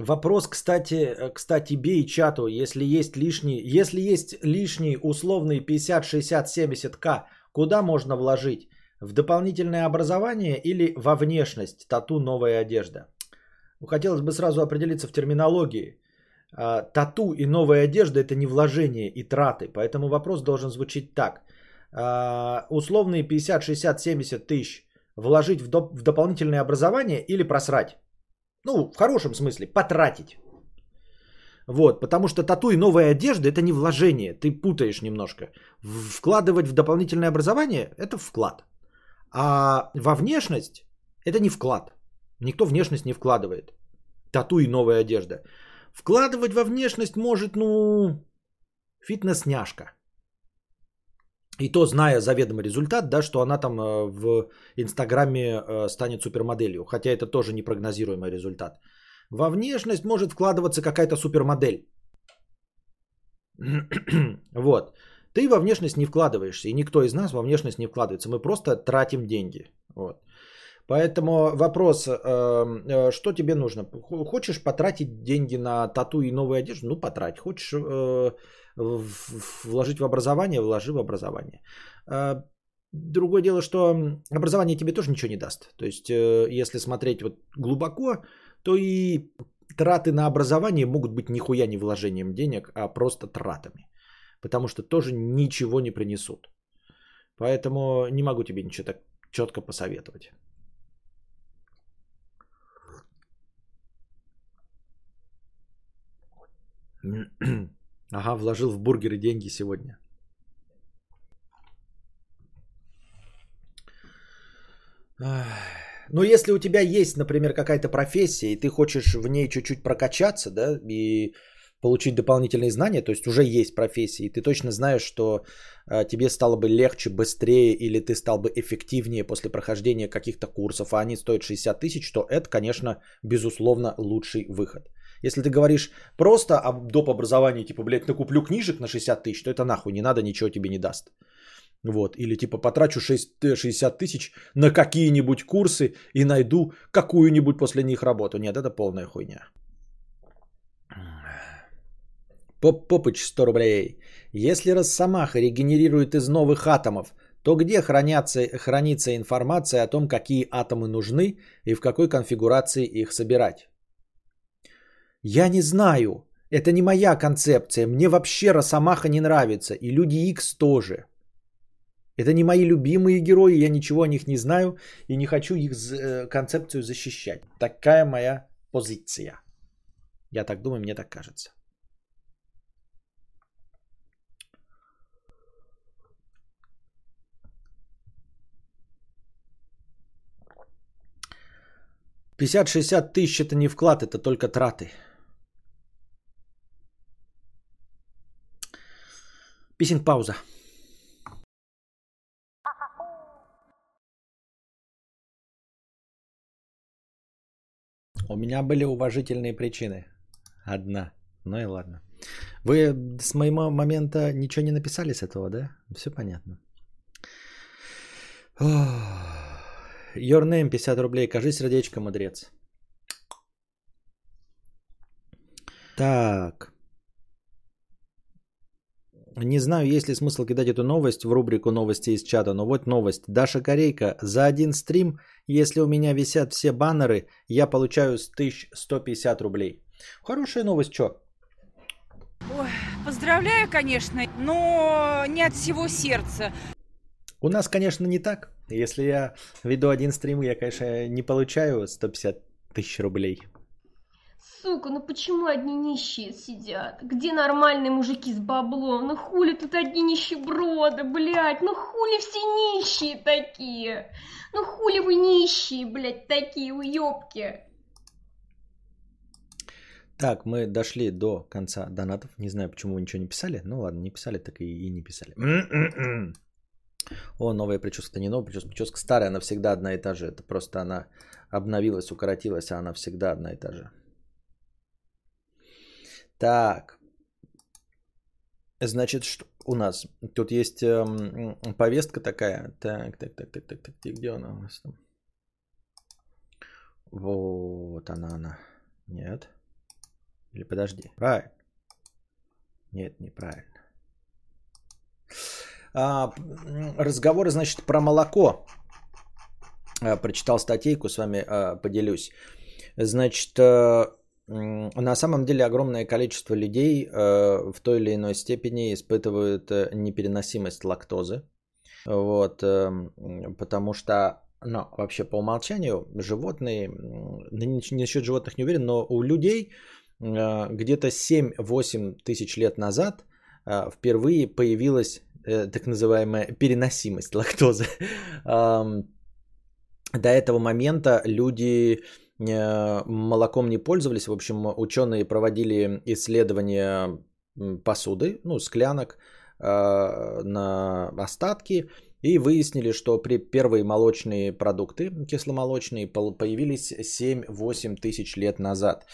Вопрос, кстати, бей чату, если есть лишний условный 50, 60, 70к, куда можно вложить? В дополнительное образование или во внешность, тату, новая одежда? Хотелось бы сразу определиться в терминологии. Тату и новая одежда – это не вложение и траты, поэтому вопрос должен звучить так. Условные 50, 60, 70 тысяч вложить в дополнительное образование или просрать? Ну, в хорошем смысле, потратить. Вот, потому что тату и новая одежда – это не вложение, ты путаешь немножко. Вкладывать в дополнительное образование – это вклад. А во внешность – это не вклад. Никто внешность не вкладывает. Тату и новая одежда. Вкладывать во внешность может, ну, фитнес-няшка. И то, зная заведомый результат, да, что она там в Инстаграме станет супермоделью. Хотя это тоже непрогнозируемый результат. Во внешность может вкладываться какая-то супермодель. Вот. Ты во внешность не вкладываешься. И никто из нас во внешность не вкладывается. Мы просто тратим деньги. Вот. Поэтому вопрос, что тебе нужно? Хочешь потратить деньги на тату и новую одежду? Ну, потрать. Хочешь вложить в образование? Вложи в образование. Другое дело, что образование тебе тоже ничего не даст. То есть, если смотреть вот глубоко, то и траты на образование могут быть нихуя не вложением денег, а просто тратами. Потому что тоже ничего не принесут. Поэтому не могу тебе ничего так четко посоветовать. Ага, вложил в бургеры деньги сегодня. Но если у тебя есть, например, какая-то профессия, и ты хочешь в ней чуть-чуть прокачаться, да, и получить дополнительные знания, то есть уже есть профессия, и ты точно знаешь, что тебе стало бы легче, быстрее, или ты стал бы эффективнее после прохождения каких-то курсов, а они стоят 60 тысяч, то это, конечно, безусловно, лучший выход. Если ты говоришь просто о доп. Образовании, типа, блядь, накуплю книжек на 60 тысяч, то это нахуй не надо, ничего тебе не даст. Вот. Или типа потрачу 60 тысяч на какие-нибудь курсы и найду какую-нибудь после них работу. Нет, это полная хуйня. Поп-попыч 100 рублей. Если Росомаха регенерирует из новых атомов, то где хранится информация о том, какие атомы нужны и в какой конфигурации их собирать? Я не знаю, это не моя концепция, мне вообще Росомаха не нравится, и Люди Икс тоже. Это не мои любимые герои, я ничего о них не знаю и не хочу их концепцию защищать. Такая моя позиция. Я так думаю, мне так кажется. «50-60 тысяч – это не вклад, это только траты». Писинг-пауза. У меня были уважительные причины. Одна. Ну и ладно. Вы с моего момента ничего не написали с этого, да? Все понятно. Your name 50 рублей. Кажи сердечко, мудрец. Так. Не знаю, есть ли смысл кидать эту новость в рубрику новости из чата, но вот новость. Даша Корейка. За один стрим, если у меня висят все баннеры, я получаю 1150 рублей. Хорошая новость, чё? Ой, поздравляю, конечно, но не от всего сердца. У нас, конечно, не так. Если я веду один стрим, я, конечно, не получаю 150 тысяч рублей. Сука, ну почему одни нищие сидят? Где нормальные мужики с баблом? Ну хули тут одни нищеброды, блядь? Ну хули все нищие такие? Ну хули вы нищие, блядь, такие уёбки? Так, мы дошли до конца донатов. Не знаю, почему вы ничего не писали. Ну ладно, не писали, так и не писали. О, новая прическа-то не новая прическа. Прическа старая, она всегда одна и та же. Это просто она обновилась, укоротилась, а она всегда одна и та же. Так. Значит, что у нас? Тут есть повестка такая. Так. Где она у нас там? Вот она. Нет. Или подожди. Правильно. Нет, неправильно. Разговоры, значит, про молоко. Прочитал статейку, с вами поделюсь. Значит, на самом деле огромное количество людей в той или иной степени испытывают непереносимость лактозы. Вот, потому что... Но вообще по умолчанию животные, насчет животных не уверен, но у людей где-то 7-8 тысяч лет назад впервые появилась так называемая переносимость лактозы. До этого момента люди молоком не пользовались. В общем, ученые проводили исследования посуды, ну, склянок на остатки. И выяснили, что при первые молочные продукты, кисломолочные, появились 7-8 тысяч лет назад.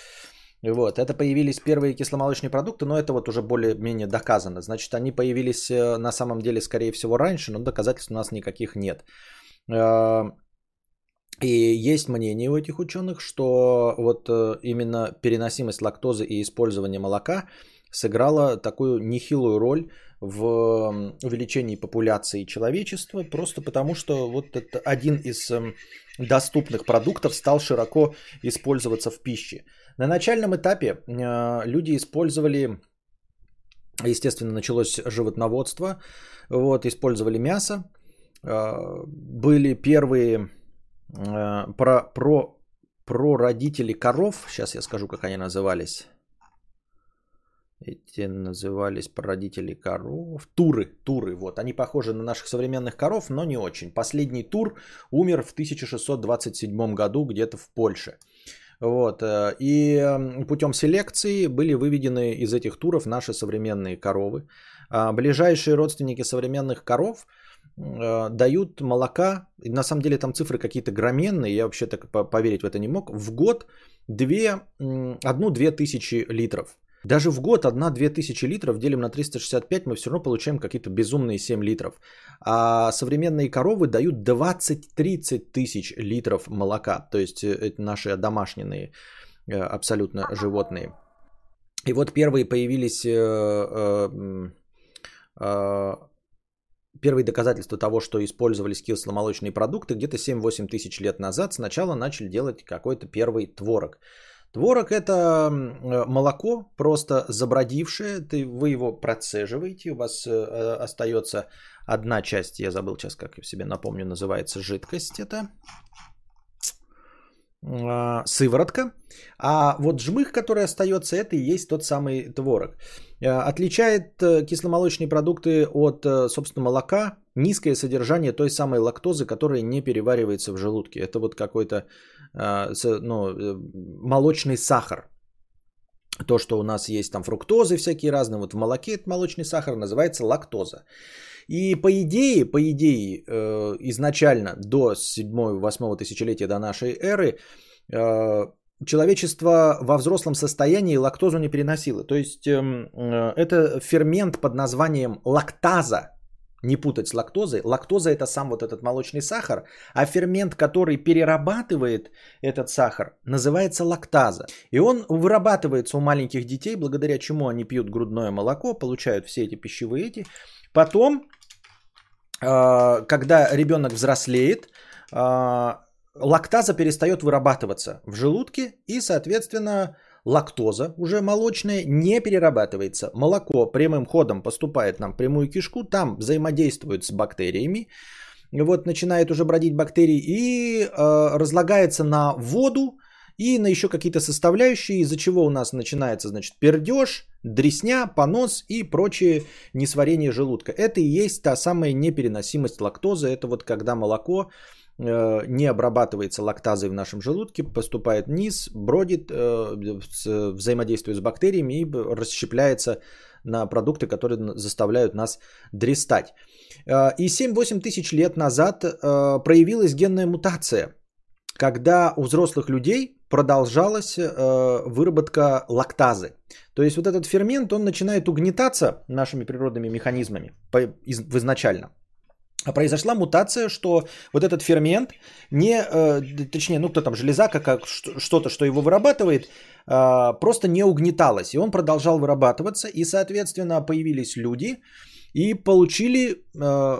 Вот, это появились первые кисломолочные продукты, но это вот уже более-менее доказано. Значит, они появились на самом деле, скорее всего, раньше, но доказательств у нас никаких нет. И есть мнение у этих ученых, что вот именно переносимость лактозы и использование молока сыграла такую нехилую роль в увеличении популяции человечества, просто потому что вот это один из доступных продуктов стал широко использоваться в пище. На начальном этапе люди использовали, естественно, началось животноводство, вот, использовали мясо, были первые прародители коров, сейчас я скажу, как они назывались. Эти назывались прародители коров. Туры, вот. Они похожи на наших современных коров, но не очень. Последний тур умер в 1627 году где-то в Польше. Вот. И путем селекции были выведены из этих туров наши современные коровы. Ближайшие родственники современных коров дают молока. И на самом деле там цифры какие-то громенные. Я вообще так поверить в это не мог. В год 1-2 тысячи литров. Даже в год 1-2 тысячи литров делим на 365, мы все равно получаем какие-то безумные 7 литров. А современные коровы дают 20-30 тысяч литров молока. То есть это наши одомашненные абсолютно животные. И вот первые появились, первые доказательства того, что использовались кисломолочные продукты, где-то 7-8 тысяч лет назад сначала начали делать какой-то первый творог. Творог – это молоко, просто забродившее, вы его процеживаете, у вас остается одна часть, я забыл сейчас, как я себе напомню, называется жидкость, это сыворотка, а вот жмых, который остается, это и есть тот самый творог. Отличает кисломолочные продукты от, собственно, молока низкое содержание той самой лактозы, которая не переваривается в желудке. Это вот какой-то молочный сахар. То, что у нас есть там фруктозы всякие разные, вот в молоке этот молочный сахар называется лактоза. И по идее, изначально до 7-8 тысячелетия до нашей эры человечество во взрослом состоянии лактозу не переносило. То есть это фермент под названием лактаза. Не путать с лактозой. Лактоза – это сам вот этот молочный сахар, а фермент, который перерабатывает этот сахар, называется лактаза. И он вырабатывается у маленьких детей, благодаря чему они пьют грудное молоко, получают все эти пищевые эти. Потом, когда ребенок взрослеет, лактаза перестает вырабатываться в желудке и, соответственно, лактоза уже молочная не перерабатывается. Молоко прямым ходом поступает нам в прямую кишку, там взаимодействует с бактериями. Вот начинает уже бродить бактерии и разлагается на воду и на еще какие-то составляющие, из-за чего у нас начинается, значит, пердеж, дресня, понос и прочие несварения желудка. Это и есть та самая непереносимость лактозы. Это вот когда молоко не обрабатывается лактазой в нашем желудке, поступает вниз, бродит, взаимодействует с бактериями и расщепляется на продукты, которые заставляют нас дрестать. И 7-8 тысяч лет назад проявилась генная мутация, когда у взрослых людей продолжалась выработка лактазы. То есть вот этот фермент, он начинает угнетаться нашими природными механизмами изначально. А произошла мутация, что вот этот фермент, железа, как что-то, что его вырабатывает, просто не угнеталось. И он продолжал вырабатываться, и, соответственно, появились люди и получили,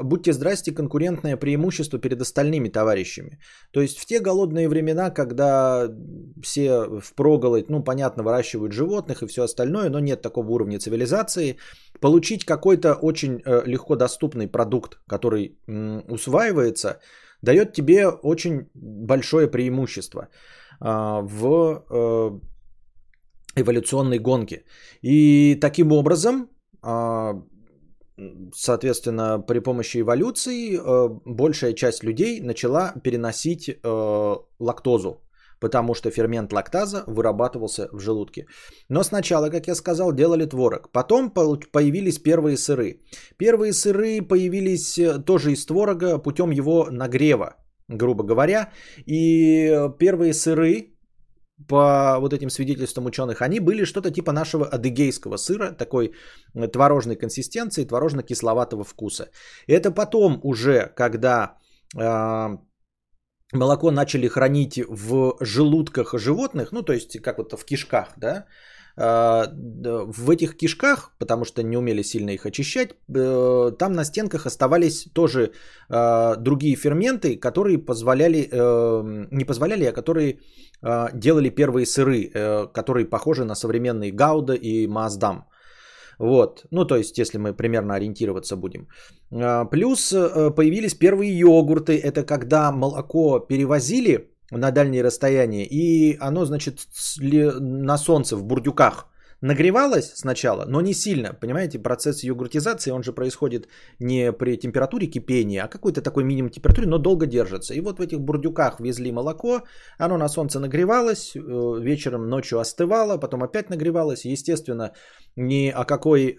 будьте здрасте, конкурентное преимущество перед остальными товарищами. То есть в те голодные времена, когда все впроголодь, понятно, выращивают животных и все остальное, но нет такого уровня цивилизации, получить какой-то очень легко доступный продукт, который усваивается, дает тебе очень большое преимущество в эволюционной гонке. И таким образом, соответственно, при помощи эволюции большая часть людей начала переносить лактозу, потому что фермент лактаза вырабатывался в желудке. Но сначала, как я сказал, делали творог. Потом появились первые сыры. Первые сыры появились тоже из творога путем его нагрева, грубо говоря. И первые сыры, по вот этим свидетельствам ученых, они были что-то типа нашего адыгейского сыра, такой творожной консистенции, творожно-кисловатого вкуса. Это потом уже, когда молоко начали хранить в желудках животных, то есть как вот в кишках, да, в этих кишках, потому что не умели сильно их очищать, там на стенках оставались тоже другие ферменты, которые которые делали первые сыры, которые похожи на современные гауда и маасдам. Вот, то есть, если мы примерно ориентироваться будем. Плюс появились первые йогурты, это когда молоко перевозили на дальние расстояния, и оно, на солнце в бурдюках нагревалось сначала, но не сильно, понимаете, процесс йогуртизации, он же происходит не при температуре кипения, а какой-то такой минимум температуре, но долго держится. И вот в этих бурдюках везли молоко, оно на солнце нагревалось, вечером, ночью остывало, потом опять нагревалось, естественно, ни о какой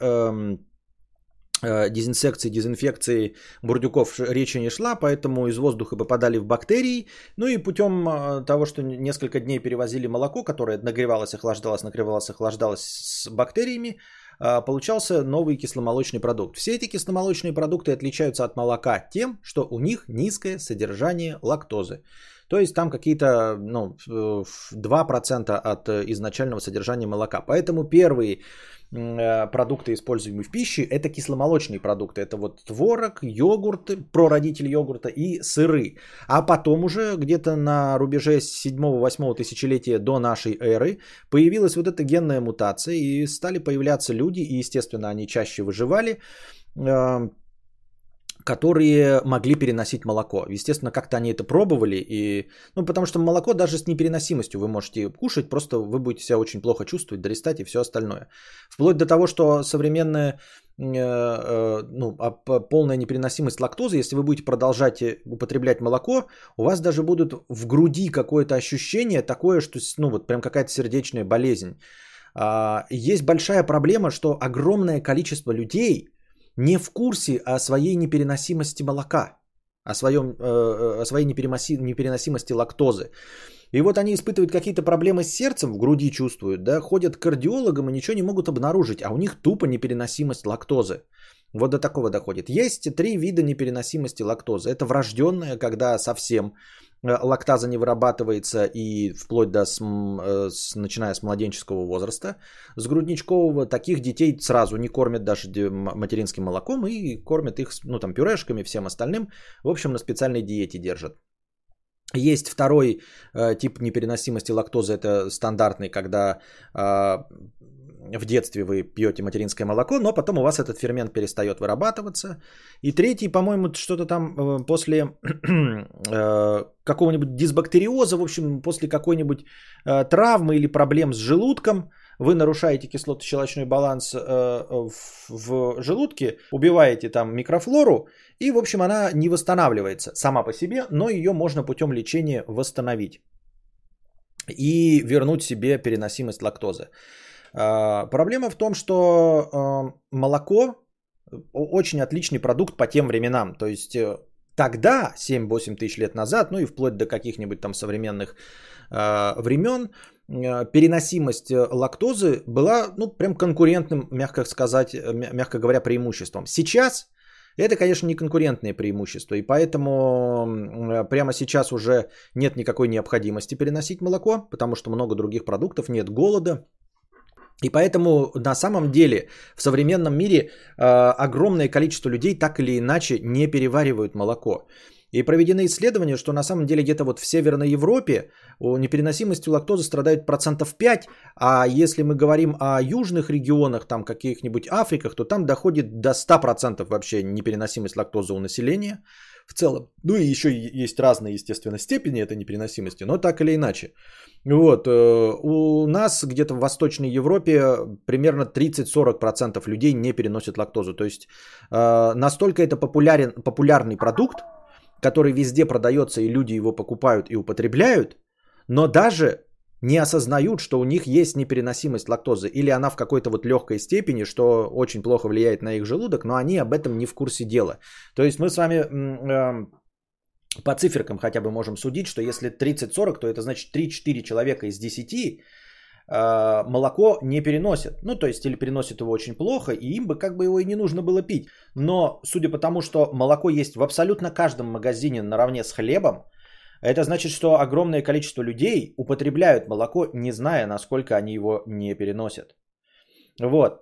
дезинсекции, дезинфекции бурдюков речи не шла, поэтому из воздуха попадали в бактерии, и путем того, что несколько дней перевозили молоко, которое нагревалось, охлаждалось, нагревалось, охлаждалось с бактериями, получался новый кисломолочный продукт. Все эти кисломолочные продукты отличаются от молока тем, что у них низкое содержание лактозы. То есть там какие-то 2% от изначального содержания молока. Поэтому первые продукты, используемые в пище, это кисломолочные продукты. Это вот творог, йогурт, прародитель йогурта и сыры. А потом уже где-то на рубеже 7-8 тысячелетия до нашей эры появилась вот эта генная мутация. И стали появляться люди, и естественно они чаще выживали, которые могли переносить молоко. Естественно, как-то они это пробовали. Потому что молоко даже с непереносимостью вы можете кушать, просто вы будете себя очень плохо чувствовать, дрестать и все остальное. Вплоть до того, что современная полная непереносимость лактозы, если вы будете продолжать употреблять молоко, у вас даже будут в груди какое-то ощущение такое, что прям какая-то сердечная болезнь. Есть большая проблема, что огромное количество людей не в курсе о своей непереносимости молока, о своей непереносимости лактозы. И вот они испытывают какие-то проблемы с сердцем, в груди чувствуют, да, ходят к кардиологам и ничего не могут обнаружить, а у них тупо непереносимость лактозы. Вот до такого доходит. Есть 3 вида непереносимости лактозы. Это врожденная, когда совсем лактаза не вырабатывается и вплоть до, начиная с младенческого возраста, с грудничкового, таких детей сразу не кормят даже материнским молоком и кормят их пюрешками, всем остальным. В общем, на специальной диете держат. Есть второй тип непереносимости лактозы, это стандартный, когда в детстве вы пьете материнское молоко, но потом у вас этот фермент перестает вырабатываться. И третий, по-моему, что-то там после какого-нибудь дисбактериоза, в общем, после какой-нибудь травмы или проблем с желудком, Вы нарушаете кислотно-щелочной баланс в желудке, убиваете там микрофлору, и, в общем, она не восстанавливается сама по себе, но ее можно путем лечения восстановить и вернуть себе переносимость лактозы. Проблема в том, что молоко очень отличный продукт по тем временам. То есть тогда, 7-8 тысяч лет назад, ну и вплоть до каких-нибудь там современных времен, переносимость лактозы была, ну, прям конкурентным, мягко говоря, преимуществом. Сейчас это, конечно, не конкурентные преимущества, и поэтому прямо сейчас уже нет никакой необходимости переносить молоко, потому что много других продуктов, нет голода. И поэтому на самом деле в современном мире огромное количество людей так или иначе не переваривают молоко. И проведены исследования, что на самом деле где-то вот в Северной Европе непереносимостью лактозы страдают 5%, а если мы говорим о южных регионах, там каких-нибудь Африках, то там доходит до 100% вообще непереносимость лактозы у населения в целом. Ну и еще есть разные, естественно, степени этой непереносимости, но так или иначе. Вот, у нас где-то в Восточной Европе примерно 30-40% людей не переносят лактозу. То есть настолько это популярный продукт, который везде продается, и люди его покупают и употребляют, но даже не осознают, что у них есть непереносимость лактозы, или она в какой-то вот легкой степени, что очень плохо влияет на их желудок, но они об этом не в курсе дела. То есть мы с вами по циферкам хотя бы можем судить, что если 30-40, то это значит 3-4 человека из 10 молоко не переносят. Ну, то есть или переносят его очень плохо, и им бы как бы его и не нужно было пить. Но судя по тому, что молоко есть в абсолютно каждом магазине наравне с хлебом, это значит, что огромное количество людей употребляют молоко, не зная, насколько они его не переносят. Вот.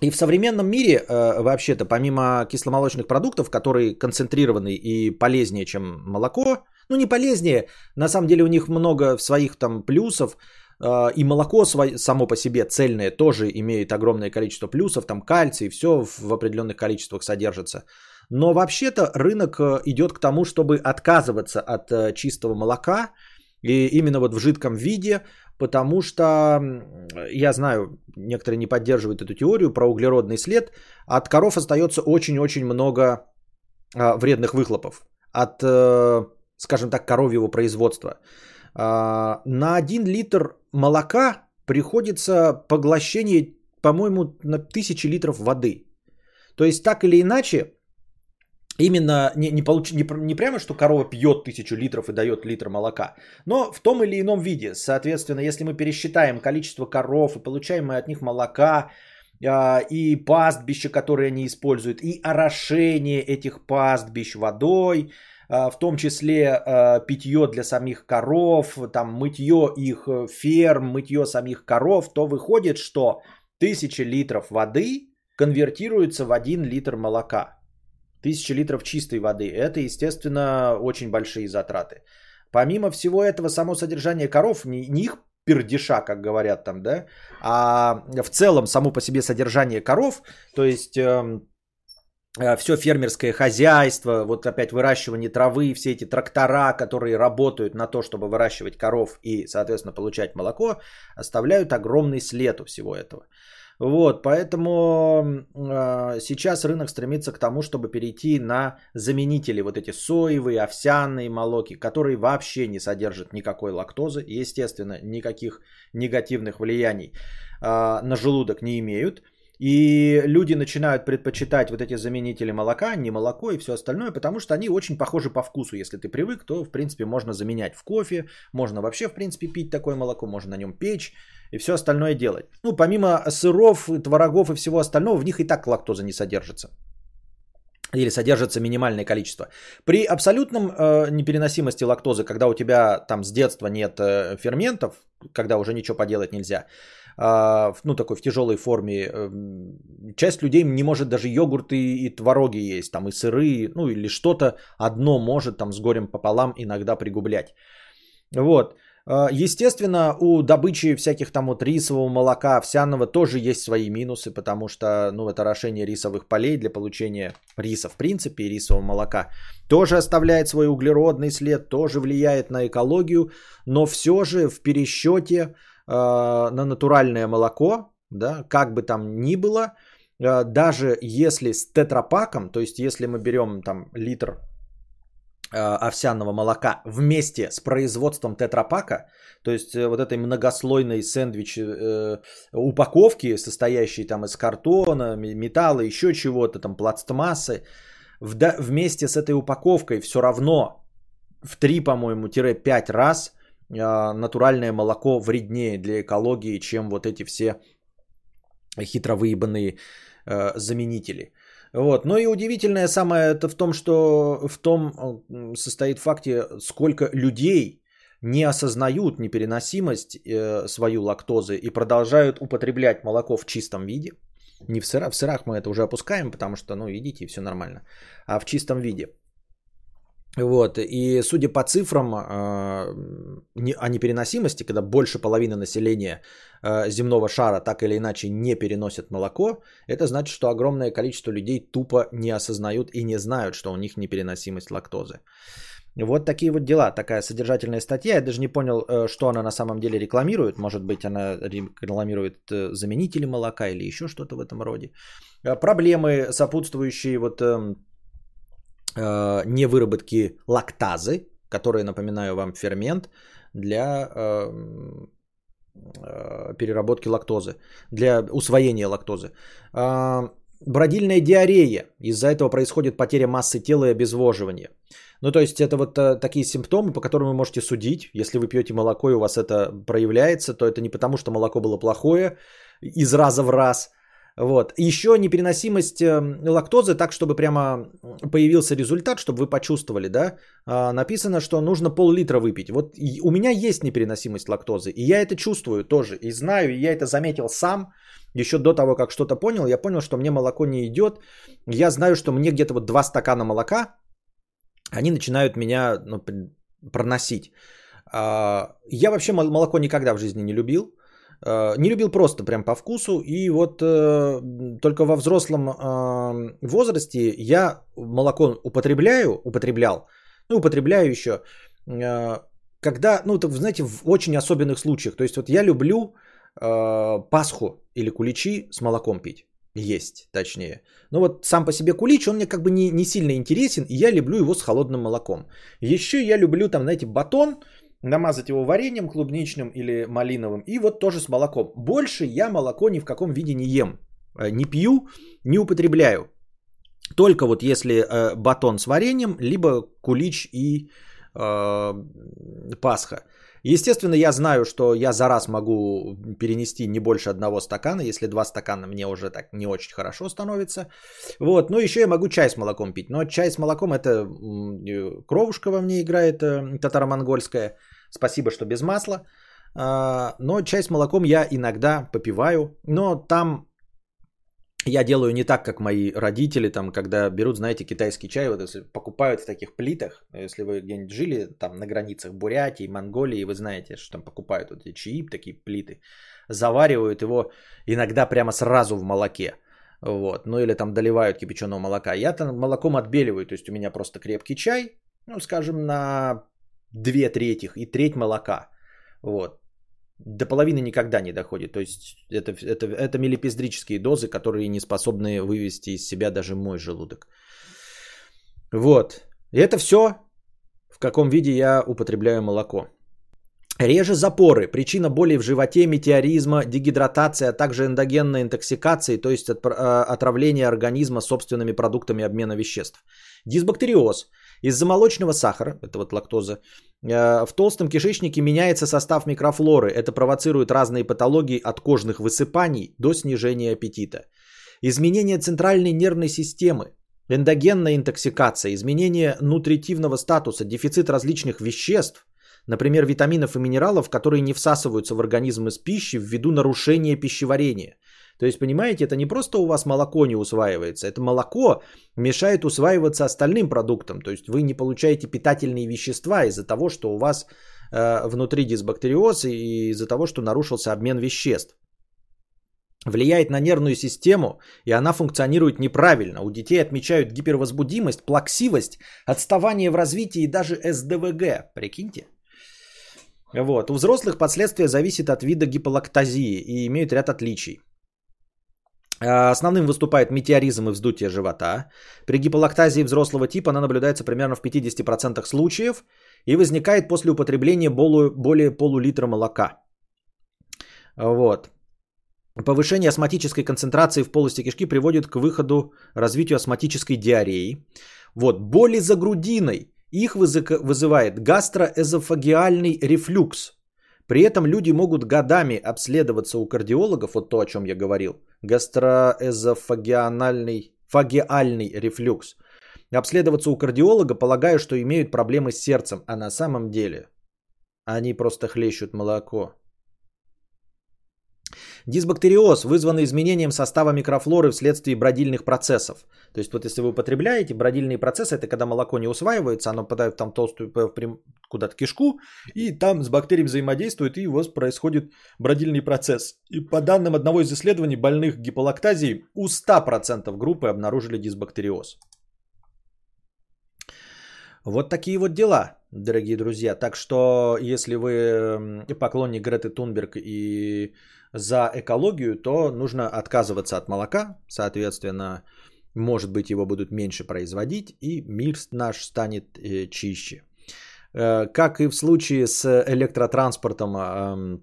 И в современном мире, вообще-то, помимо кисломолочных продуктов, которые концентрированы и полезнее, чем молоко, ну не полезнее, на самом деле у них много своих там плюсов, и молоко само по себе цельное тоже имеет огромное количество плюсов, там кальций, все в определенных количествах содержится. Но вообще-то рынок идет к тому, чтобы отказываться от чистого молока, и именно вот в жидком виде, потому что, я знаю, некоторые не поддерживают эту теорию про углеродный след, от коров остается очень-очень много вредных выхлопов от, скажем так, коровьего производства. На 1 литр молока приходится поглощение, по-моему, на 1000 литров воды. То есть так или иначе, именно не прямо, что корова пьет 1000 литров и дает литр молока, но в том или ином виде. Соответственно, если мы пересчитаем количество коров и получаемое от них молока, и пастбища, которые они используют, и орошение этих пастбищ водой, в том числе питье для самих коров, там, мытье их ферм, мытье самих коров, то выходит, что 1000 литров воды конвертируется в 1 литр молока. 1000 литров чистой воды. Это, естественно, очень большие затраты. Помимо всего этого, само содержание коров, не их пердиша, как говорят там, да, а в целом само по себе содержание коров, то есть все фермерское хозяйство, вот опять выращивание травы, все эти трактора, которые работают на то, чтобы выращивать коров и, соответственно, получать молоко, оставляют огромный след у всего этого. Вот, поэтому сейчас рынок стремится к тому, чтобы перейти на заменители, вот эти соевые, овсяные молоки, которые вообще не содержат никакой лактозы, естественно, никаких негативных влияний на желудок не имеют. И люди начинают предпочитать вот эти заменители молока, не молоко и все остальное, потому что они очень похожи по вкусу. Если ты привык, то, в принципе, можно заменять в кофе, можно вообще, в принципе, пить такое молоко, можно на нем печь и все остальное делать. Ну, помимо сыров, творогов и всего остального, в них и так лактоза не содержится. Или содержится минимальное количество. При абсолютном непереносимости лактозы, когда у тебя там с детства нет ферментов, когда уже ничего поделать нельзя, ну, такой в тяжелой форме, часть людей не может даже йогурты и твороги есть, там и сыры, ну, или что-то одно может там с горем пополам иногда пригублять. Вот. Естественно, у добычи всяких там вот рисового молока, овсяного тоже есть свои минусы, потому что, ну, это орошение рисовых полей для получения риса в принципе и рисового молока тоже оставляет свой углеродный след, тоже влияет на экологию, но все же в пересчете на натуральное молоко, да, как бы там ни было, даже если с тетрапаком, то есть если мы берем там литр овсяного молока вместе с производством тетрапака, то есть вот этой многослойной сэндвич упаковки, состоящей там из картона, металла, еще чего-то, там пластмассы, вместе с этой упаковкой все равно в 3, по-моему, 5 раз натуральное молоко вреднее для экологии, чем вот эти все хитро выебанные заменители. Вот. Но и удивительное самое это в том, что в том состоит в факте, сколько людей не осознают непереносимость свою лактозы и продолжают употреблять молоко в чистом виде. Не в сырах, в сырах мы это уже опускаем, потому что, ну, едите, и все нормально. А в чистом виде. Вот. И судя по цифрам о непереносимости, когда больше половины населения земного шара так или иначе не переносят молоко, это значит, что огромное количество людей тупо не осознают и не знают, что у них непереносимость лактозы. Вот такие вот дела, такая содержательная статья. Я даже не понял, что она на самом деле рекламирует. Может быть, она рекламирует заменители молока или еще что-то в этом роде. Проблемы, сопутствующие вот невыработке лактазы, которые, напоминаю вам, фермент для переработки лактозы, для усвоения лактозы. Бродильная диарея. Из-за этого происходит потеря массы тела и обезвоживание. Ну, то есть это вот такие симптомы, по которым вы можете судить. Если вы пьете молоко и у вас это проявляется, то это не потому, что молоко было плохое из раза в раз. Вот. Еще непереносимость лактозы, так, чтобы прямо появился результат, чтобы вы почувствовали, да, написано, что нужно пол-литра выпить. Вот у меня есть непереносимость лактозы, и я это чувствую тоже, и знаю, и я это заметил сам, еще до того, как что-то понял, я понял, что мне молоко не идет, я знаю, что мне где-то вот 2 стакана молока, они начинают меня, ну, проносить. Я вообще молоко никогда в жизни не любил. Не любил просто прям по вкусу. И вот только во взрослом возрасте я молоко употреблял, ну, употребляю еще, когда, ну, так, знаете, в очень особенных случаях. То есть вот я люблю Пасху или куличи с молоком пить. Есть, точнее. Ну вот сам по себе кулич, он мне как бы не сильно интересен, и я люблю его с холодным молоком. Еще я люблю там, знаете, батон, намазать его вареньем клубничным или малиновым, и вот тоже с молоком. Больше я молоко ни в каком виде не ем, не пью, не употребляю. Только вот если батон с вареньем, либо кулич и Пасха. Естественно, я знаю, что я за раз могу перенести не больше 1 стакана. Если 2 стакана, мне уже так не очень хорошо становится. Вот. Ну, еще я могу чай с молоком пить. Но чай с молоком, это кровушка во мне играет, татаро-монгольская. Спасибо, что без масла. Но чай с молоком я иногда попиваю. Но там я делаю не так, как мои родители, там, когда берут, знаете, китайский чай, вот если покупают в таких плитах, если вы где-нибудь жили там на границах Бурятии, Монголии, вы знаете, что там покупают вот эти чаи, такие плиты, заваривают его иногда прямо сразу в молоке, вот, ну или там доливают кипяченого молока. Я там молоком отбеливаю, то есть у меня просто крепкий чай, ну, скажем, на 2/3 и треть молока, вот. До половины никогда не доходит. То есть это милипиздрические дозы, которые не способны вывести из себя даже мой желудок. Вот. И это все, в каком виде я употребляю молоко. Реже запоры. Причина боли в животе, метеоризма, дегидратация, а также эндогенной интоксикации, то есть отравление организма собственными продуктами обмена веществ. Дисбактериоз. Из-за молочного сахара, это вот лактоза, в толстом кишечнике меняется состав микрофлоры. Это провоцирует разные патологии от кожных высыпаний до снижения аппетита. Изменение центральной нервной системы, эндогенная интоксикация, изменение нутритивного статуса, дефицит различных веществ, например, витаминов и минералов, которые не всасываются в организм из пищи ввиду нарушения пищеварения. То есть, понимаете, это не просто у вас молоко не усваивается, это молоко мешает усваиваться остальным продуктам. То есть вы не получаете питательные вещества из-за того, что у вас внутри дисбактериоз и из-за того, что нарушился обмен веществ. Влияет на нервную систему, и она функционирует неправильно. У детей отмечают гипервозбудимость, плаксивость, отставание в развитии и даже СДВГ. Прикиньте. Вот. У взрослых последствия зависят от вида гиполактазии и имеют ряд отличий. Основным выступает метеоризм и вздутие живота. При гиполактазии взрослого типа она наблюдается примерно в 50% случаев и возникает после употребления более полулитра молока. Вот. Повышение астматической концентрации в полости кишки приводит к выходу, развитию астматической диареи. Вот. Боли за грудиной. Их вызывает гастроэзофагеальный рефлюкс. При этом люди могут годами обследоваться у кардиологов, вот то, о чем я говорил, гастроэзофагеальный рефлюкс. Обследоваться у кардиолога, полагая, что имеют проблемы с сердцем, а на самом деле они просто хлещут молоко. Дисбактериоз, вызванный изменением состава микрофлоры вследствие бродильных процессов. То есть вот если вы употребляете, бродильные процессы, это когда молоко не усваивается, оно попадает там толстую куда-то кишку, и там с бактерией взаимодействует, и у вас происходит бродильный процесс. И по данным одного из исследований больных гиполактазией, у 100% группы обнаружили дисбактериоз. Вот такие вот дела, дорогие друзья. Так что, если вы поклонник Греты Тунберг и за экологию, то нужно отказываться от молока. Соответственно, может быть, его будут меньше производить, и мир наш станет чище. Как и в случае с электротранспортом,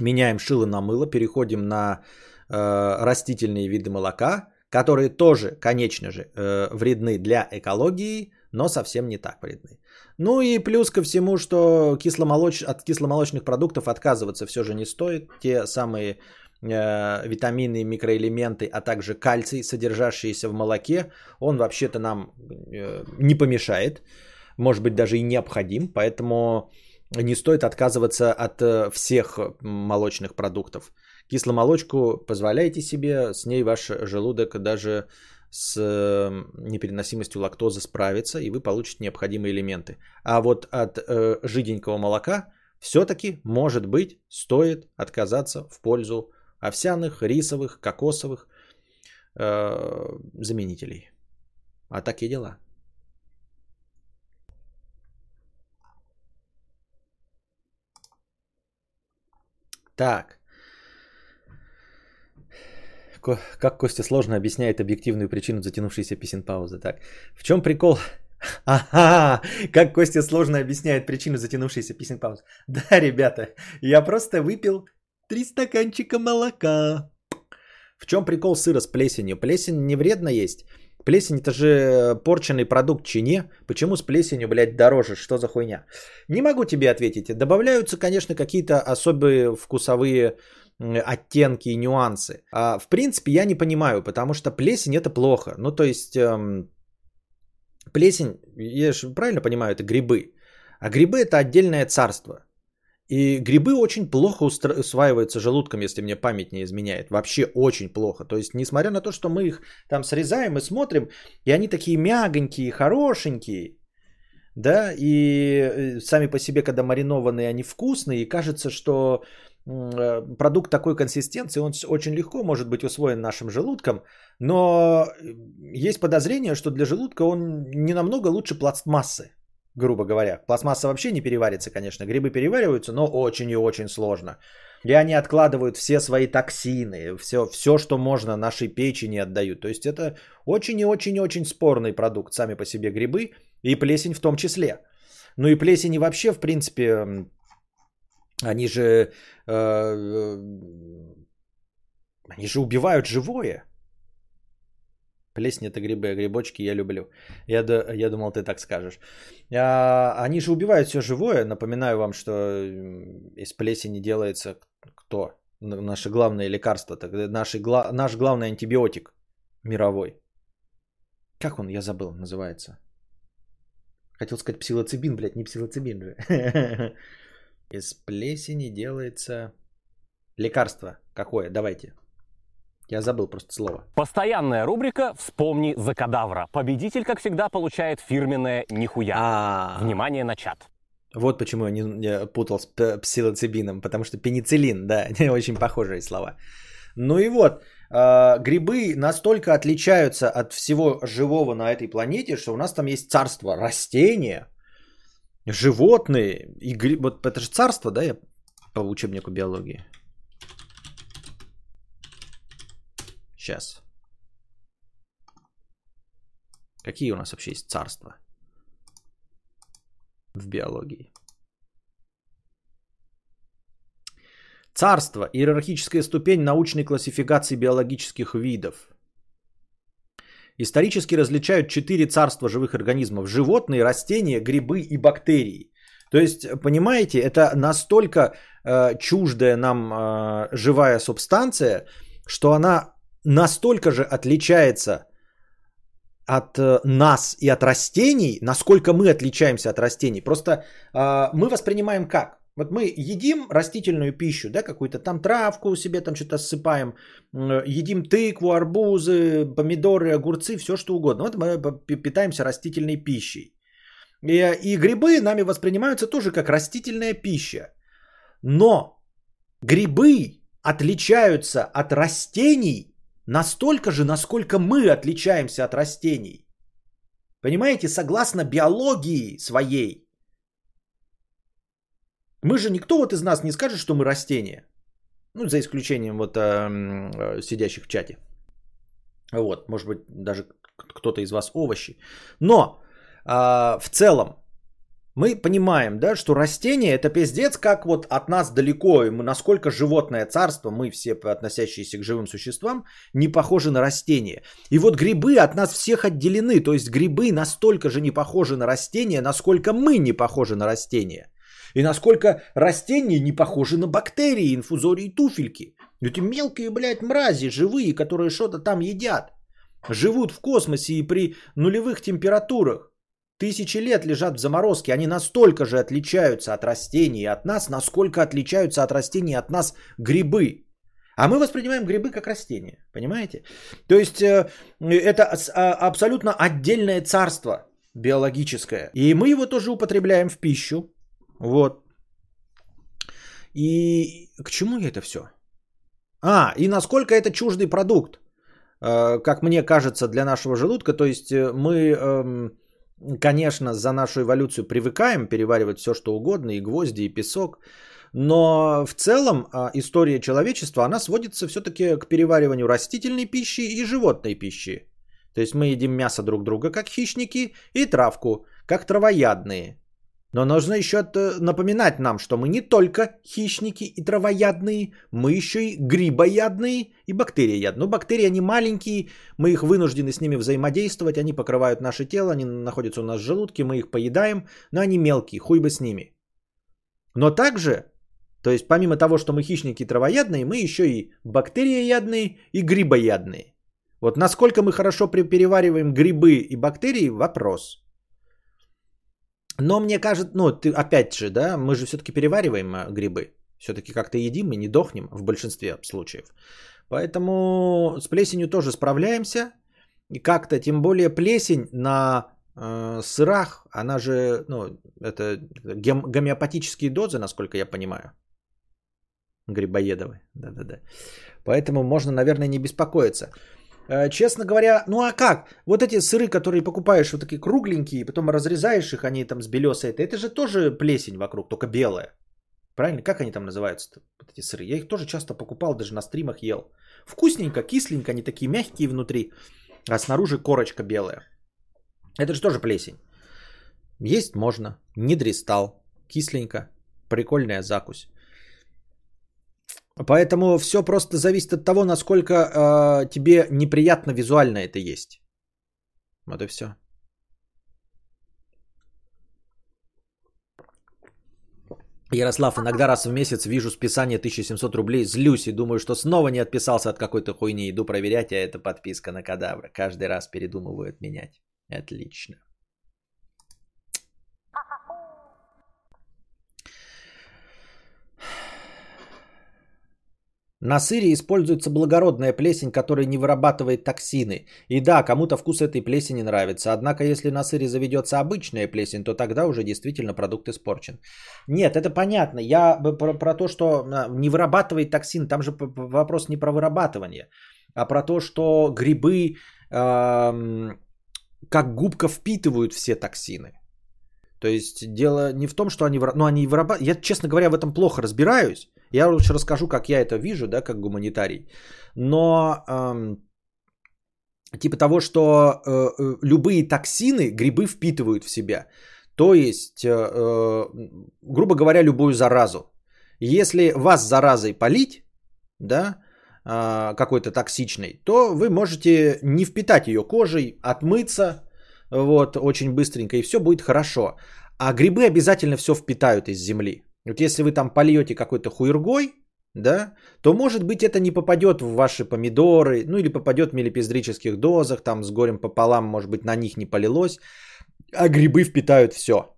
меняем шило на мыло, переходим на растительные виды молока, которые тоже, конечно же, вредны для экологии, но совсем не так вредны. Ну и плюс ко всему, что от кисломолочных продуктов отказываться все же не стоит. Те самые витамины, микроэлементы, а также кальций, содержащиеся в молоке, он вообще-то нам не помешает, может быть, даже и необходим. Поэтому не стоит отказываться от всех молочных продуктов. Кисломолочку позволяйте себе, с ней ваш желудок даже с непереносимостью лактозы справится, и вы получите необходимые элементы. А вот от жиденького молока все-таки, может быть, стоит отказаться в пользу овсяных, рисовых, кокосовых заменителей. А такие дела. Так. Как Костя сложно объясняет объективную причину затянувшейся писин-паузы. Так, в чем прикол? Ага, как Костя сложно объясняет причину затянувшейся писин-паузы. Да, ребята, я просто выпил 3 стаканчика молока. В чем прикол сыра с плесенью? Плесень не вредно есть. Плесень это же порченный продукт чине. Почему с плесенью, блядь, дороже? Что за хуйня? Не могу тебе ответить. Добавляются, конечно, какие-то особые вкусовые оттенки и нюансы. А в принципе, я не понимаю, потому что плесень это плохо. Ну, то есть, плесень, я же правильно понимаю, это грибы. А грибы это отдельное царство. И грибы очень плохо усваиваются желудком, если мне память не изменяет. Вообще очень плохо. То есть, несмотря на то, что мы их там срезаем и смотрим, и они такие мягонькие, хорошенькие, да, и сами по себе, когда маринованные, они вкусные, и кажется, что продукт такой консистенции, он очень легко может быть усвоен нашим желудком, но есть подозрение, что для желудка он не намного лучше пластмассы, грубо говоря. Пластмасса вообще не переварится, конечно, грибы перевариваются, но очень и очень сложно. И они откладывают все свои токсины, все, что можно нашей печени отдают. То есть это очень и очень и очень спорный продукт, сами по себе грибы и плесень в том числе. Ну и плесень и вообще, в принципе, они же убивают живое. Плесень это грибы, а грибочки я люблю. Я думал, ты так скажешь. Они же убивают все живое. Напоминаю вам, что из плесени делается кто? Наше главное лекарство. Наш главный антибиотик мировой. Как он, я забыл, называется? Хотел сказать псилоцибин, блядь, не псилоцибин же. Из плесени делается лекарство. Какое? Давайте. Я забыл просто слово. Постоянная рубрика «Вспомни за кадавра». Победитель, как всегда, получает фирменное нихуя. Внимание на чат. Вот почему я не путал с псилоцибином. Потому что пенициллин, да, очень похожие слова. Ну и вот, грибы настолько отличаются от всего живого на этой планете, что у нас там есть царство растения. животные, и... вот это же царство, да, я по учебнику биологии. Сейчас. Какие у нас вообще есть царства в биологии? Царство – иерархическая ступень научной классификации биологических видов. Исторически различают 4 царства живых организмов – животные, растения, грибы и бактерии. То есть, понимаете, это настолько чуждая нам живая субстанция, что она настолько же отличается от нас и от растений, насколько мы отличаемся от растений. Просто мы воспринимаем как? Вот мы едим растительную пищу, да, какую-то там травку себе, там что-то ссыпаем, едим тыкву, арбузы, помидоры, огурцы, все что угодно. Вот мы питаемся растительной пищей. И грибы нами воспринимаются тоже как растительная пища. Но грибы отличаются от растений настолько же, насколько мы отличаемся от растений. Понимаете, согласно биологии своей. Мы же никто вот из нас не скажет, что мы растения. Ну, за исключением вот сидящих в чате. Вот, может быть, даже кто-то из вас овощи. Но в целом мы понимаем, да, что растение это пиздец, как вот от нас далеко. И мы, насколько животное царство, мы все, относящиеся к живым существам, не похожи на растения. И вот грибы от нас всех отделены. То есть грибы настолько же не похожи на растения, насколько мы не похожи на растения. И насколько растения не похожи на бактерии, инфузории, туфельки. Эти мелкие, блядь, мрази живые, которые что-то там едят. Живут в космосе и при нулевых температурах. Тысячи лет лежат в заморозке. Они настолько же отличаются от растений и от нас, насколько отличаются от растений и от нас грибы. А мы воспринимаем грибы как растения. Понимаете? То есть это абсолютно отдельное царство биологическое. И мы его тоже употребляем в пищу. Вот. И к чему это все? А, и насколько это чуждый продукт, как мне кажется, для нашего желудка. То есть мы, конечно, за нашу эволюцию привыкаем переваривать все, что угодно, и гвозди, и песок. Но в целом история человечества, она сводится все-таки к перевариванию растительной пищи и животной пищи. То есть мы едим мясо друг друга, как хищники, и травку, как травоядные. Но нужно еще напоминать нам, что мы не только хищники и травоядные, мы еще и грибоядные и бактерияядные. Ну, бактерии, они маленькие, мы их вынуждены с ними взаимодействовать, они покрывают наше тело, они находятся у нас в желудке, мы их поедаем, но они мелкие, хуй бы с ними. Но также, то есть помимо того, что мы хищники и травоядные, мы еще и бактерияядные и грибоядные. Вот насколько мы хорошо перевариваем грибы и бактерии – вопрос. Но мне кажется, ну, опять же, да, мы же все-таки перевариваем грибы. Все-таки как-то едим и не дохнем в большинстве случаев. Поэтому с плесенью тоже справляемся. И как-то, тем более, плесень на сырах, она же, ну, это гомеопатические дозы, насколько я понимаю. Грибоедовые, да-да-да. Поэтому можно, наверное, не беспокоиться. Честно говоря, ну а как? Вот эти сыры, которые покупаешь, вот такие кругленькие, потом разрезаешь их, они там с белесой, это же тоже плесень вокруг, только белая. Правильно? Как они там называются-то, вот эти сыры? Я их тоже часто покупал, даже на стримах ел. Вкусненько, кисленько, они такие мягкие внутри, а снаружи корочка белая. Это же тоже плесень. Есть можно, не дристал, кисленько, прикольная закусь. Поэтому все просто зависит от того, насколько тебе неприятно визуально это есть. Вот и все. Ярослав, иногда раз в месяц вижу списание 1700 рублей, злюсь и думаю, что снова не отписался от какой-то хуйни. Иду проверять, а это подписка на Кадавра. Каждый раз передумываю отменять. Отлично. На сыре используется благородная плесень, которая не вырабатывает токсины. И да, кому-то вкус этой плесени нравится. Однако, если на сыре заведется обычная плесень, то тогда уже действительно продукт испорчен. Нет, это понятно. Я про то, что не вырабатывает токсин, там же вопрос не про вырабатывание, а про то, что грибы как губка впитывают все токсины. То есть дело не в том, что они... Ну, они вырабатывают... Я, честно говоря, в этом плохо разбираюсь. Я лучше расскажу, как я это вижу, да, как гуманитарий. Но типа того, что любые токсины грибы впитывают в себя. То есть, грубо говоря, любую заразу. Если вас заразой полить, да, какой-то токсичной, то вы можете не впитать ее кожей, отмыться вот, очень быстренько, и все будет хорошо. А грибы обязательно все впитают из земли. Вот если вы там польете какой-то хуйргой, да, то, может быть, это не попадет в ваши помидоры, ну или попадет в мелипиздрических дозах, там с горем пополам, может быть, на них не полилось, а грибы впитают все.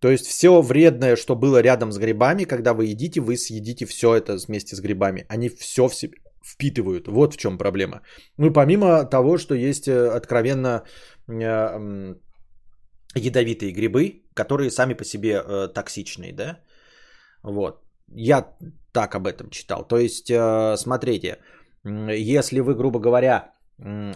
То есть все вредное, что было рядом с грибами, когда вы едите, вы съедите все это вместе с грибами. Они все в себе впитывают. Вот в чем проблема. Ну, помимо того, что есть откровенно ядовитые грибы, которые сами по себе токсичные, да? Вот. Я так об этом читал. То есть, смотрите, если вы, грубо говоря,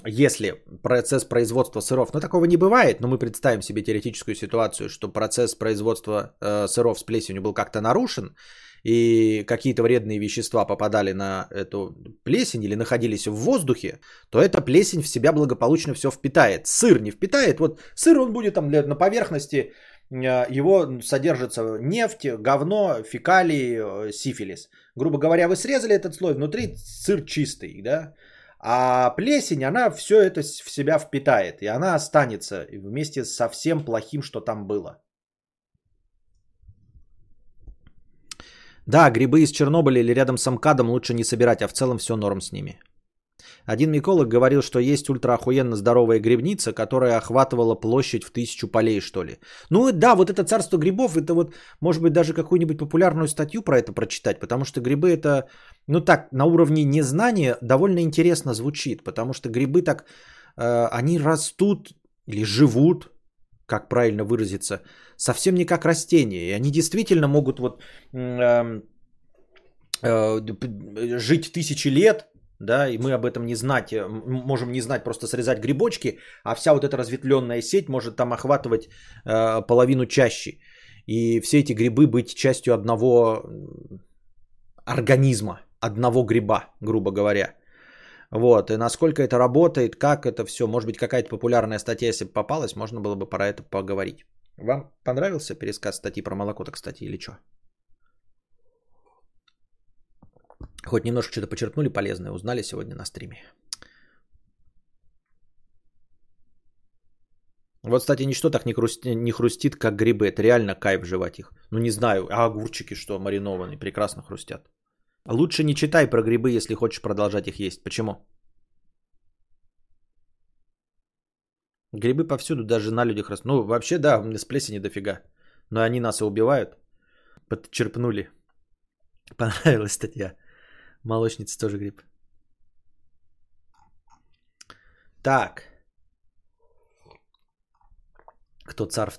если процесс производства сыров, ну такого не бывает, но мы представим себе теоретическую ситуацию, что процесс производства сыров с плесенью был как-то нарушен, и какие-то вредные вещества попадали на эту плесень или находились в воздухе, то эта плесень в себя благополучно все впитает. Сыр не впитает, вот сыр он будет там на поверхности, его содержится нефть, говно, фекалии, сифилис. Грубо говоря, вы срезали этот слой, внутри сыр чистый, да? А плесень, она все это в себя впитает. И она останется вместе со всем плохим, что там было. Да, грибы из Чернобыля или рядом с МКАДом лучше не собирать, а в целом все норм с ними. Один миколог говорил, что есть ультраохуенно здоровая грибница, которая охватывала площадь в 1000 полей, что ли. Ну да, вот это царство грибов, это вот, может быть, даже какую-нибудь популярную статью про это прочитать, потому что грибы это, ну так, на уровне незнания довольно интересно звучит, потому что грибы так, они растут или живут, как правильно выразиться, совсем не как растения, и они действительно могут вот жить 1000 лет, да, и мы об этом не знать, можем не знать, просто срезать грибочки, а вся вот эта разветвленная сеть может там охватывать половину чащи. И все эти грибы быть частью одного организма, одного гриба, грубо говоря. Вот, и насколько это работает, как это все, может быть, какая-то популярная статья, если бы попалась, можно было бы про это поговорить. Вам понравился пересказ статьи про молоко-то, кстати, или что? Хоть немножко что-то почерпнули полезное, узнали сегодня на стриме. Вот, кстати, ничто так не хрустит, как грибы. Это реально кайф жевать их. Ну, не знаю, а огурчики, что маринованные, прекрасно хрустят. Лучше не читай про грибы, если хочешь продолжать их есть. Почему? Грибы повсюду, даже на людях растут. Ну, вообще, да, с плесени дофига. Но они нас и убивают. Подчерпнули. Понравилась статья. Молочница тоже гриб. Так. Кто царь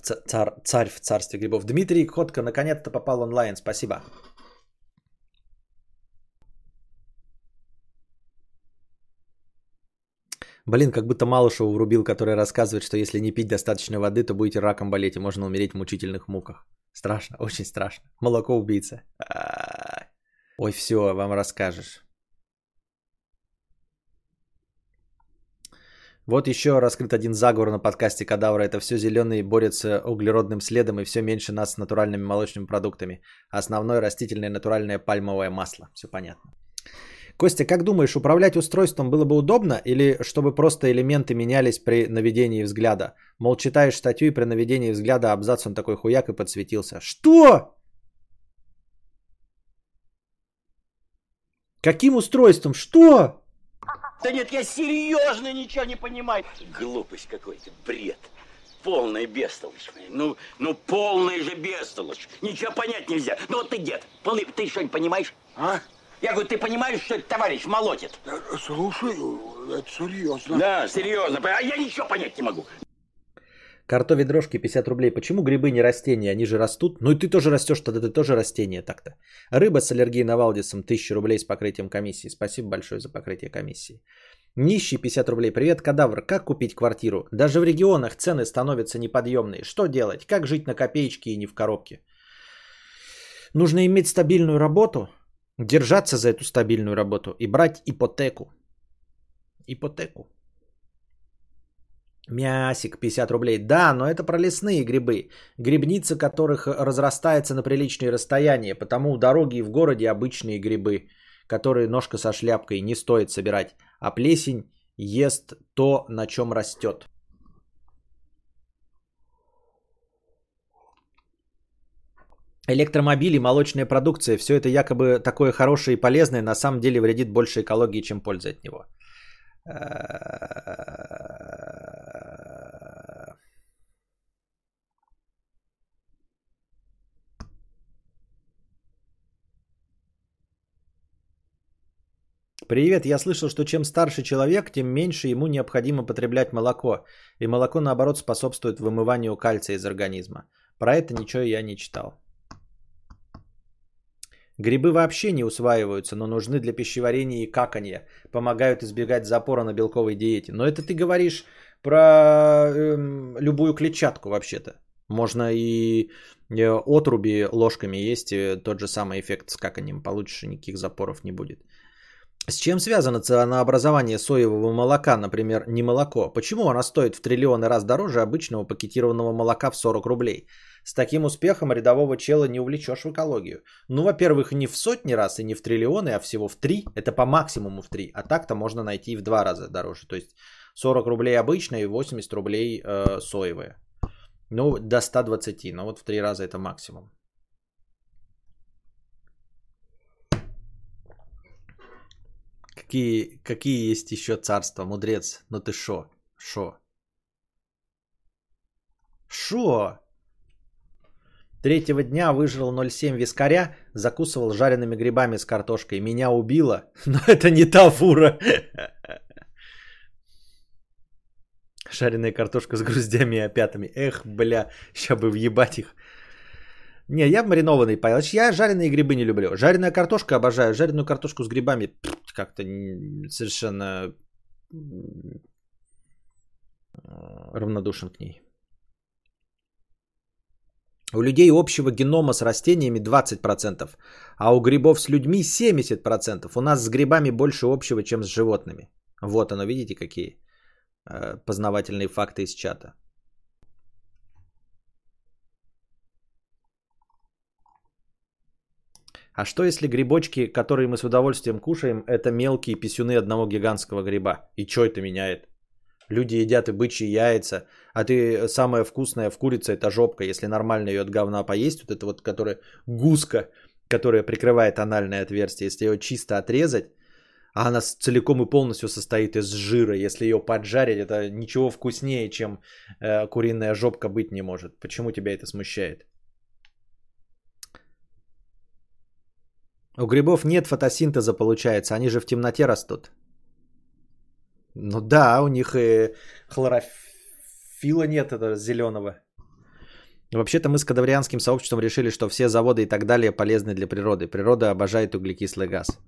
в царстве грибов? Дмитрий Ходко наконец-то попал онлайн. Спасибо. Блин, как будто Малышева врубил, который рассказывает, что если не пить достаточно воды, то будете раком болеть и можно умереть в мучительных муках. Страшно, очень страшно. Молоко убийца. Ой, все, вам расскажешь. Вот еще раскрыт один заговор на подкасте Кадавра. Это все зеленые борются углеродным следом и все меньше нас с натуральными молочными продуктами. Основное растительное натуральное пальмовое масло. Все понятно. Костя, как думаешь, управлять устройством было бы удобно или чтобы просто элементы менялись при наведении взгляда? Мол, читаешь статью и при наведении взгляда абзац он такой хуяк и подсветился. Что? Каким устройством? Что? Да нет, я серьезно ничего не понимаю. Глупость какой-то, бред. Полная бестолочь. Ну полная же бестолочь. Ничего понять нельзя. Ну вот ты дед, ты что-нибудь понимаешь? А? Я говорю, ты понимаешь, что этот товарищ молотит? Слушай, это серьезно. Да, серьезно. А я ничего понять не могу. Картофель дрожки 50 рублей. Почему грибы не растения? Они же растут. Ну и ты тоже растешь, тогда ты тоже растение так-то. Рыба с аллергией на валдисом 1000 рублей с покрытием комиссии. Спасибо большое за покрытие комиссии. Нищий 50 рублей. Привет, Кадавр. Как купить квартиру? Даже в регионах цены становятся неподъемные. Что делать? Как жить на копеечки и не в коробке? Нужно иметь стабильную работу, держаться за эту стабильную работу и брать ипотеку. Ипотеку. Мясик 50 рублей. Да, но это про лесные грибы, грибница которых разрастается на приличные расстояния, потому дороги и в городе обычные грибы, которые ножка со шляпкой не стоит собирать, а плесень ест то, на чем растет. Электромобили, молочная продукция, все это якобы такое хорошее и полезное, на самом деле вредит больше экологии, чем польза от него. Привет, я слышал, что чем старше человек, тем меньше ему необходимо потреблять молоко. И молоко, наоборот, способствует вымыванию кальция из организма. Про это ничего я не читал. Грибы вообще не усваиваются, но нужны для пищеварения и каканья. Помогают избегать запора на белковой диете. Но это ты говоришь про любую клетчатку вообще-то. Можно и отруби ложками есть, тот же самый эффект с каканьем получишь, и никаких запоров не будет. С чем связано ценообразование соевого молока, например, не молоко? Почему оно стоит в триллионы раз дороже обычного пакетированного молока в 40 рублей? С таким успехом рядового чела не увлечешь в экологию. Ну, во-первых, не в сотни раз и не в триллионы, а всего в 3. Это по максимуму в 3. А так-то можно найти и в 2 раза дороже. То есть 40 рублей обычное и 80 рублей соевое. Ну, до 120. Но вот в 3 раза это максимум. Какие есть еще царства, мудрец? Ну ты шо? Шо? Шо? Третьего дня выжрал 0,7 вискаря, закусывал жареными грибами с картошкой. Меня убило, но это не та фура. Жареная картошка с груздями и опятами. Эх, бля, ща бы въебать их. Не, я маринованный поел. Я жареные грибы не люблю. Жареная картошка обожаю. Жареную картошку с грибами как-то совершенно равнодушен к ней. У людей общего генома с растениями 20%, а у грибов с людьми 70%. У нас с грибами больше общего, чем с животными. Вот оно, видите, какие познавательные факты из чата. А что если грибочки, которые мы с удовольствием кушаем, это мелкие писюны одного гигантского гриба? И что это меняет? Люди едят и бычьи яйца, а ты самое вкусное в курице это жопка, если нормально ее от говна поесть, вот это вот, которая гуска, которая прикрывает анальное отверстие, если ее чисто отрезать, а она целиком и полностью состоит из жира, если ее поджарить, это ничего вкуснее, чем куриная жопка быть не может. Почему тебя это смущает? У грибов нет фотосинтеза, получается, они же в темноте растут. Ну да, у них и хлорофила нет этого зеленого. Вообще-то мы с кадаврианским сообществом решили, что все заводы и так далее полезны для природы. Природа обожает углекислый газ.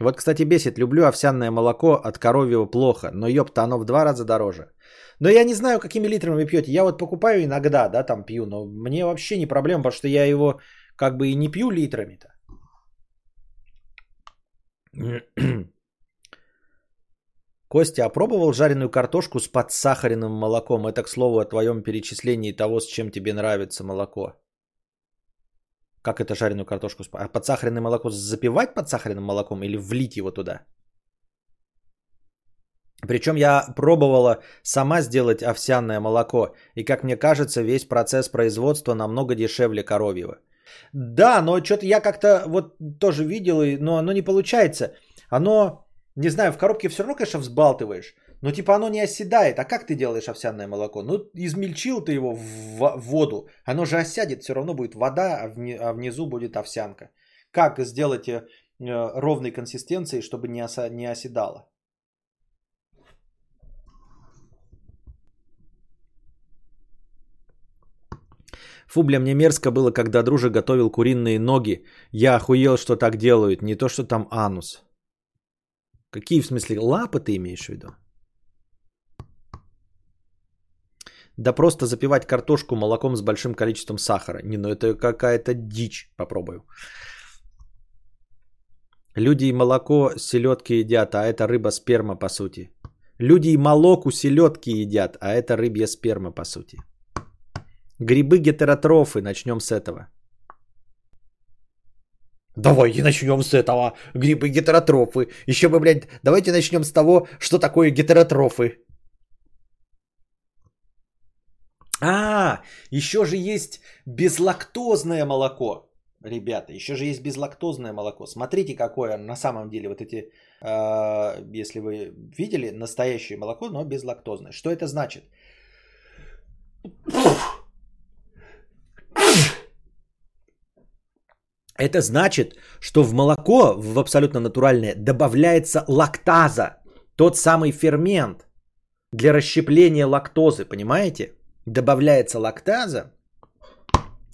Вот, кстати, бесит. Люблю овсяное молоко, от коровьего плохо, но ёпта, оно в 2 раза дороже. Но я не знаю, какими литрами пьете. Я вот покупаю иногда, да, там пью, но мне вообще не проблема, потому что я его как бы и не пью литрами-то. Костя, опробовал жареную картошку с подсахаренным молоком? Это, к слову, о твоем перечислении того, с чем тебе нравится молоко. Как это жареную картошку? А подсахаренное молоко запивать подсахаренным молоком или влить его туда? Причем я пробовала сама сделать овсяное молоко. И, как мне кажется, весь процесс производства намного дешевле коровьего. Да, но что-то я как-то вот тоже видел, но оно не получается. Оно, не знаю, в коробке все равно, конечно, взбалтываешь, но типа оно не оседает. А как ты делаешь овсяное молоко? Ну, измельчил ты его в воду, оно же осядет, все равно будет вода, а внизу будет овсянка. Как сделать ровной консистенции, чтобы не оседало? Фу, бля, мне мерзко было, когда дружи готовил куриные ноги. Я охуел, что так делают. Не то, что там анус. Какие, в смысле, лапы ты имеешь в виду? Да просто запивать картошку молоком с большим количеством сахара. Не, ну это какая-то дичь. Попробую. Люди и молоко селедки едят, а это рыба сперма по сути. Люди и молоку селедки едят, а это рыбья сперма по сути. Грибы гетеротрофы. Начнем с этого. Давайте начнем с этого. Грибы гетеротрофы. Еще бы, блядь, давайте начнем с того, что такое гетеротрофы. А, еще же есть безлактозное молоко, ребята, еще же есть безлактозное молоко. Смотрите, какое на самом деле, вот эти, если вы видели, настоящее молоко, но безлактозное. Что это значит? Это значит, что в молоко, в абсолютно натуральное, добавляется лактаза, тот самый фермент для расщепления лактозы, понимаете? Добавляется лактаза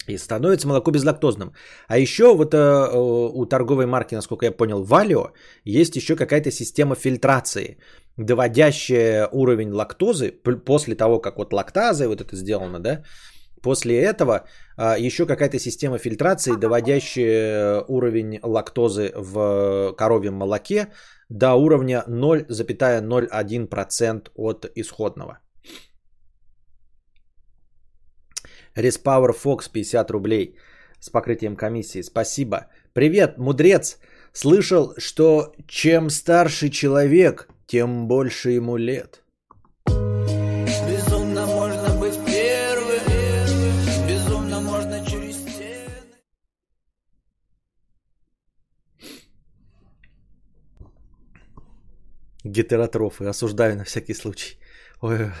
и становится молоко безлактозным. А еще вот у торговой марки, насколько я понял, Валио, есть еще какая-то система фильтрации, доводящая уровень лактозы после того, как вот лактаза, вот это сделано, да, после этого еще какая-то система фильтрации, доводящая уровень лактозы в коровьем молоке до уровня 0,01% от исходного. Respower Fox 50 рублей с покрытием комиссии. Спасибо. Привет, мудрец. Слышал, что чем старше человек, тем больше ему лет. Безумно можно быть первым. Безумно можно через стены. Гетеротрофы. Осуждаю на всякий случай. Ой.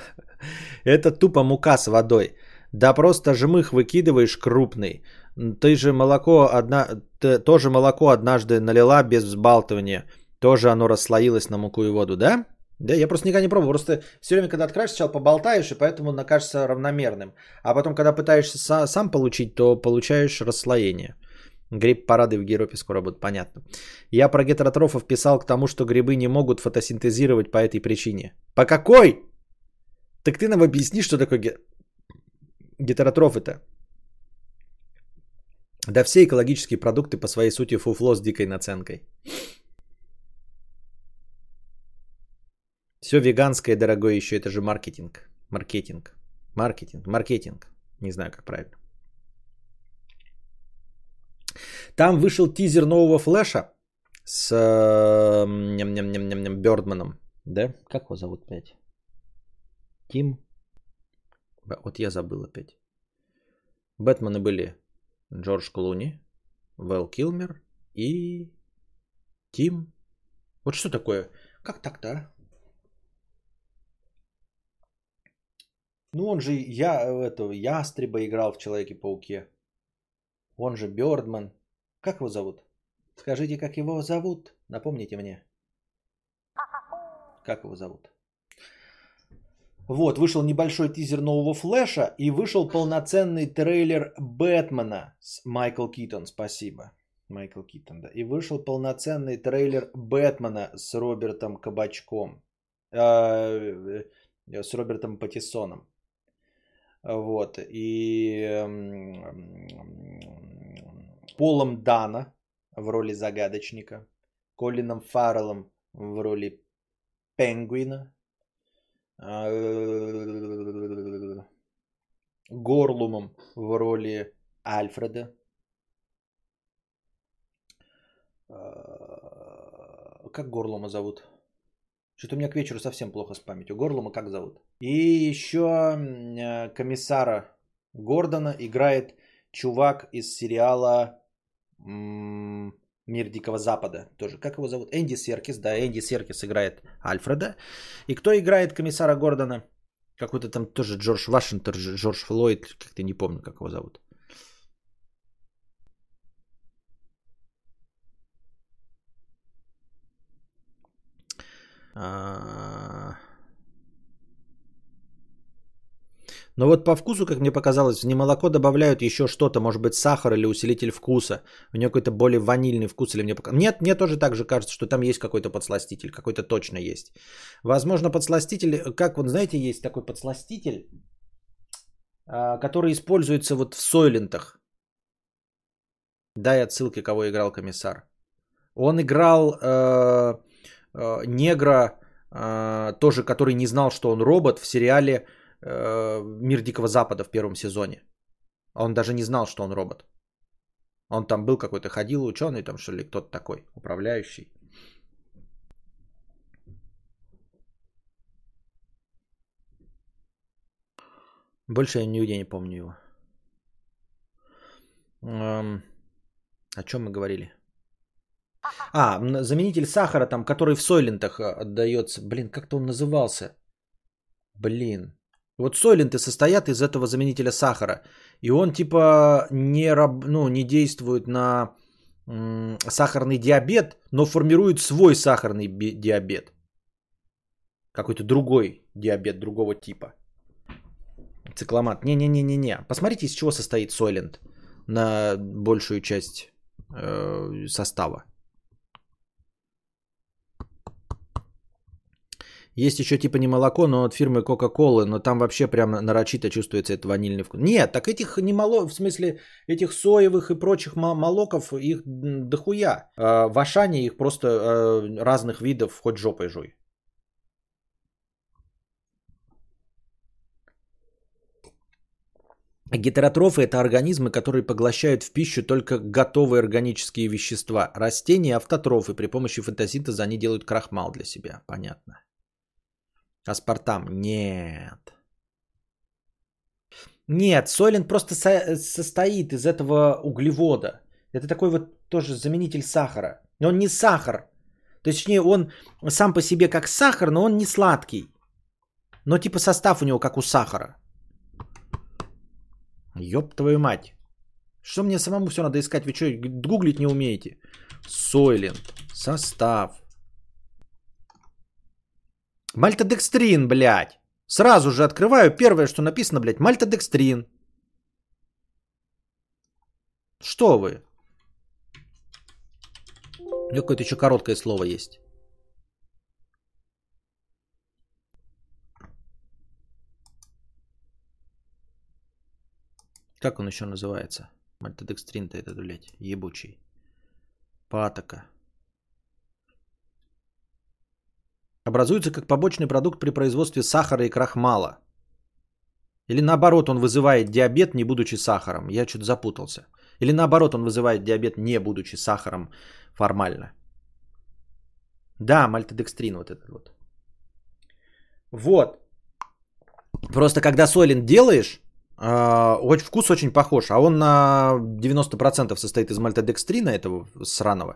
Это тупо мука с водой. Да просто жмых выкидываешь крупный. Ты же молоко одна... Тоже молоко однажды налила без взбалтывания. Тоже оно расслоилось на муку и воду, да? Да, я просто никогда не пробовал. Просто все время, когда откроешь, сначала поболтаешь, и поэтому оно кажется равномерным. А потом, когда пытаешься сам получить, то получаешь расслоение. Гриб-парады в Европе скоро будут, понятно. Я про гетеротрофов писал к тому, что грибы не могут фотосинтезировать по этой причине. По какой? Так ты нам объясни, что такое гетеротроф. Гетеротрофы-то. Да все экологические продукты по своей сути фуфло с дикой наценкой. Все веганское, дорогое еще, это же маркетинг. Маркетинг. Маркетинг. Маркетинг. Не знаю, как правильно. Там вышел тизер нового Флэша с Бёрдманом. Да? Как его зовут, блядь? Тим. Вот я забыл опять. Бэтмены были Джордж Клуни, Вэл Килмер и Тим. Вот что такое? Как так-то, а? Ну он же Ястреба играл в Человеке-пауке. Он же Бёрдман. Как его зовут? Скажите, как его зовут? Напомните мне. Как его зовут? Вот, вышел небольшой тизер нового Флэша и вышел полноценный трейлер Бэтмена с Майкл Китон, спасибо. Майкл Китон, да. И вышел полноценный трейлер Бэтмена с Робертом Кабачком. С Робертом Паттинсоном. Вот. И Полом Дана в роли загадочника. Колином Фарреллом в роли Пенгвина. Горлумом в роли Альфреда. Как Горлума зовут? Что-то у меня к вечеру совсем плохо с памятью. Горлума как зовут? И еще комиссара Гордона играет чувак из сериала «Мир Дикого Запада». Тоже. Как его зовут? Энди Серкис. Да, Энди Серкис играет Альфреда. И кто играет комиссара Гордона? Какой-то там тоже Джордж Вашингтон, Джордж Флойд. Как-то не помню, как его зовут. Но вот по вкусу, как мне показалось, в немолоко добавляют еще что-то, может быть, сахар или усилитель вкуса. У нее какой-то более ванильный вкус. Или мне показалось. Нет, мне тоже так же кажется, что там есть какой-то подсластитель, какой-то точно есть. Возможно, подсластитель, как вот, знаете, есть такой подсластитель, который используется вот в Сойлентах. Дай отсылки, кого играл комиссар. Он играл негра, тоже который не знал, что он робот, в сериале «Мир Дикого Запада» в первом сезоне. Он даже не знал, что он робот. Он там был какой-то, ходил ученый там, что ли, кто-то такой, управляющий. Больше я нигде не помню его. О чем мы говорили? А, заменитель сахара там, который в Сойлентах отдается. Блин, как-то он назывался. Блин. Вот Сойленты состоят из этого заменителя сахара. И он типа не действует на сахарный диабет, но формирует свой сахарный диабет. Какой-то другой диабет другого типа. Цикламат. Не-не-не-не-не. Посмотрите, из чего состоит Сойлент на большую часть состава. Есть еще типа не молоко, но от фирмы Coca-Cola, но там вообще прям нарочито чувствуется этот ванильный вкус. Нет, так этих не молок, в смысле этих соевых и прочих молоков, их дохуя. В Ашане их просто разных видов хоть жопой жуй. Гетеротрофы – это организмы, которые поглощают в пищу только готовые органические вещества. Растения – автотрофы. При помощи фотосинтеза они делают крахмал для себя. Понятно. Аспартам – нет. Нет, Сойлент просто состоит из этого углевода. Это такой вот тоже заменитель сахара. Но он не сахар. Точнее, он сам по себе как сахар, но он не сладкий. Но типа состав у него как у сахара. Ёб твою мать. Что мне самому все надо искать? Вы что, гуглить не умеете? Сойлент. Состав. Мальтодекстрин, блядь. Сразу же открываю. Первое, что написано, блядь. Мальтодекстрин. Что вы? Какое-то еще короткое слово есть. Как он еще называется? Мальтодекстрин-то этот, блядь, ебучий. Патока. Образуется как побочный продукт при производстве сахара и крахмала. Или наоборот, он вызывает диабет, не будучи сахаром. Я что-то запутался. Или наоборот, он вызывает диабет, не будучи сахаром формально. Да, мальтодекстрин вот этот вот. Вот. Просто когда сойлент делаешь... Вкус очень похож, а он на 90% состоит из мальтодекстрина этого сраного.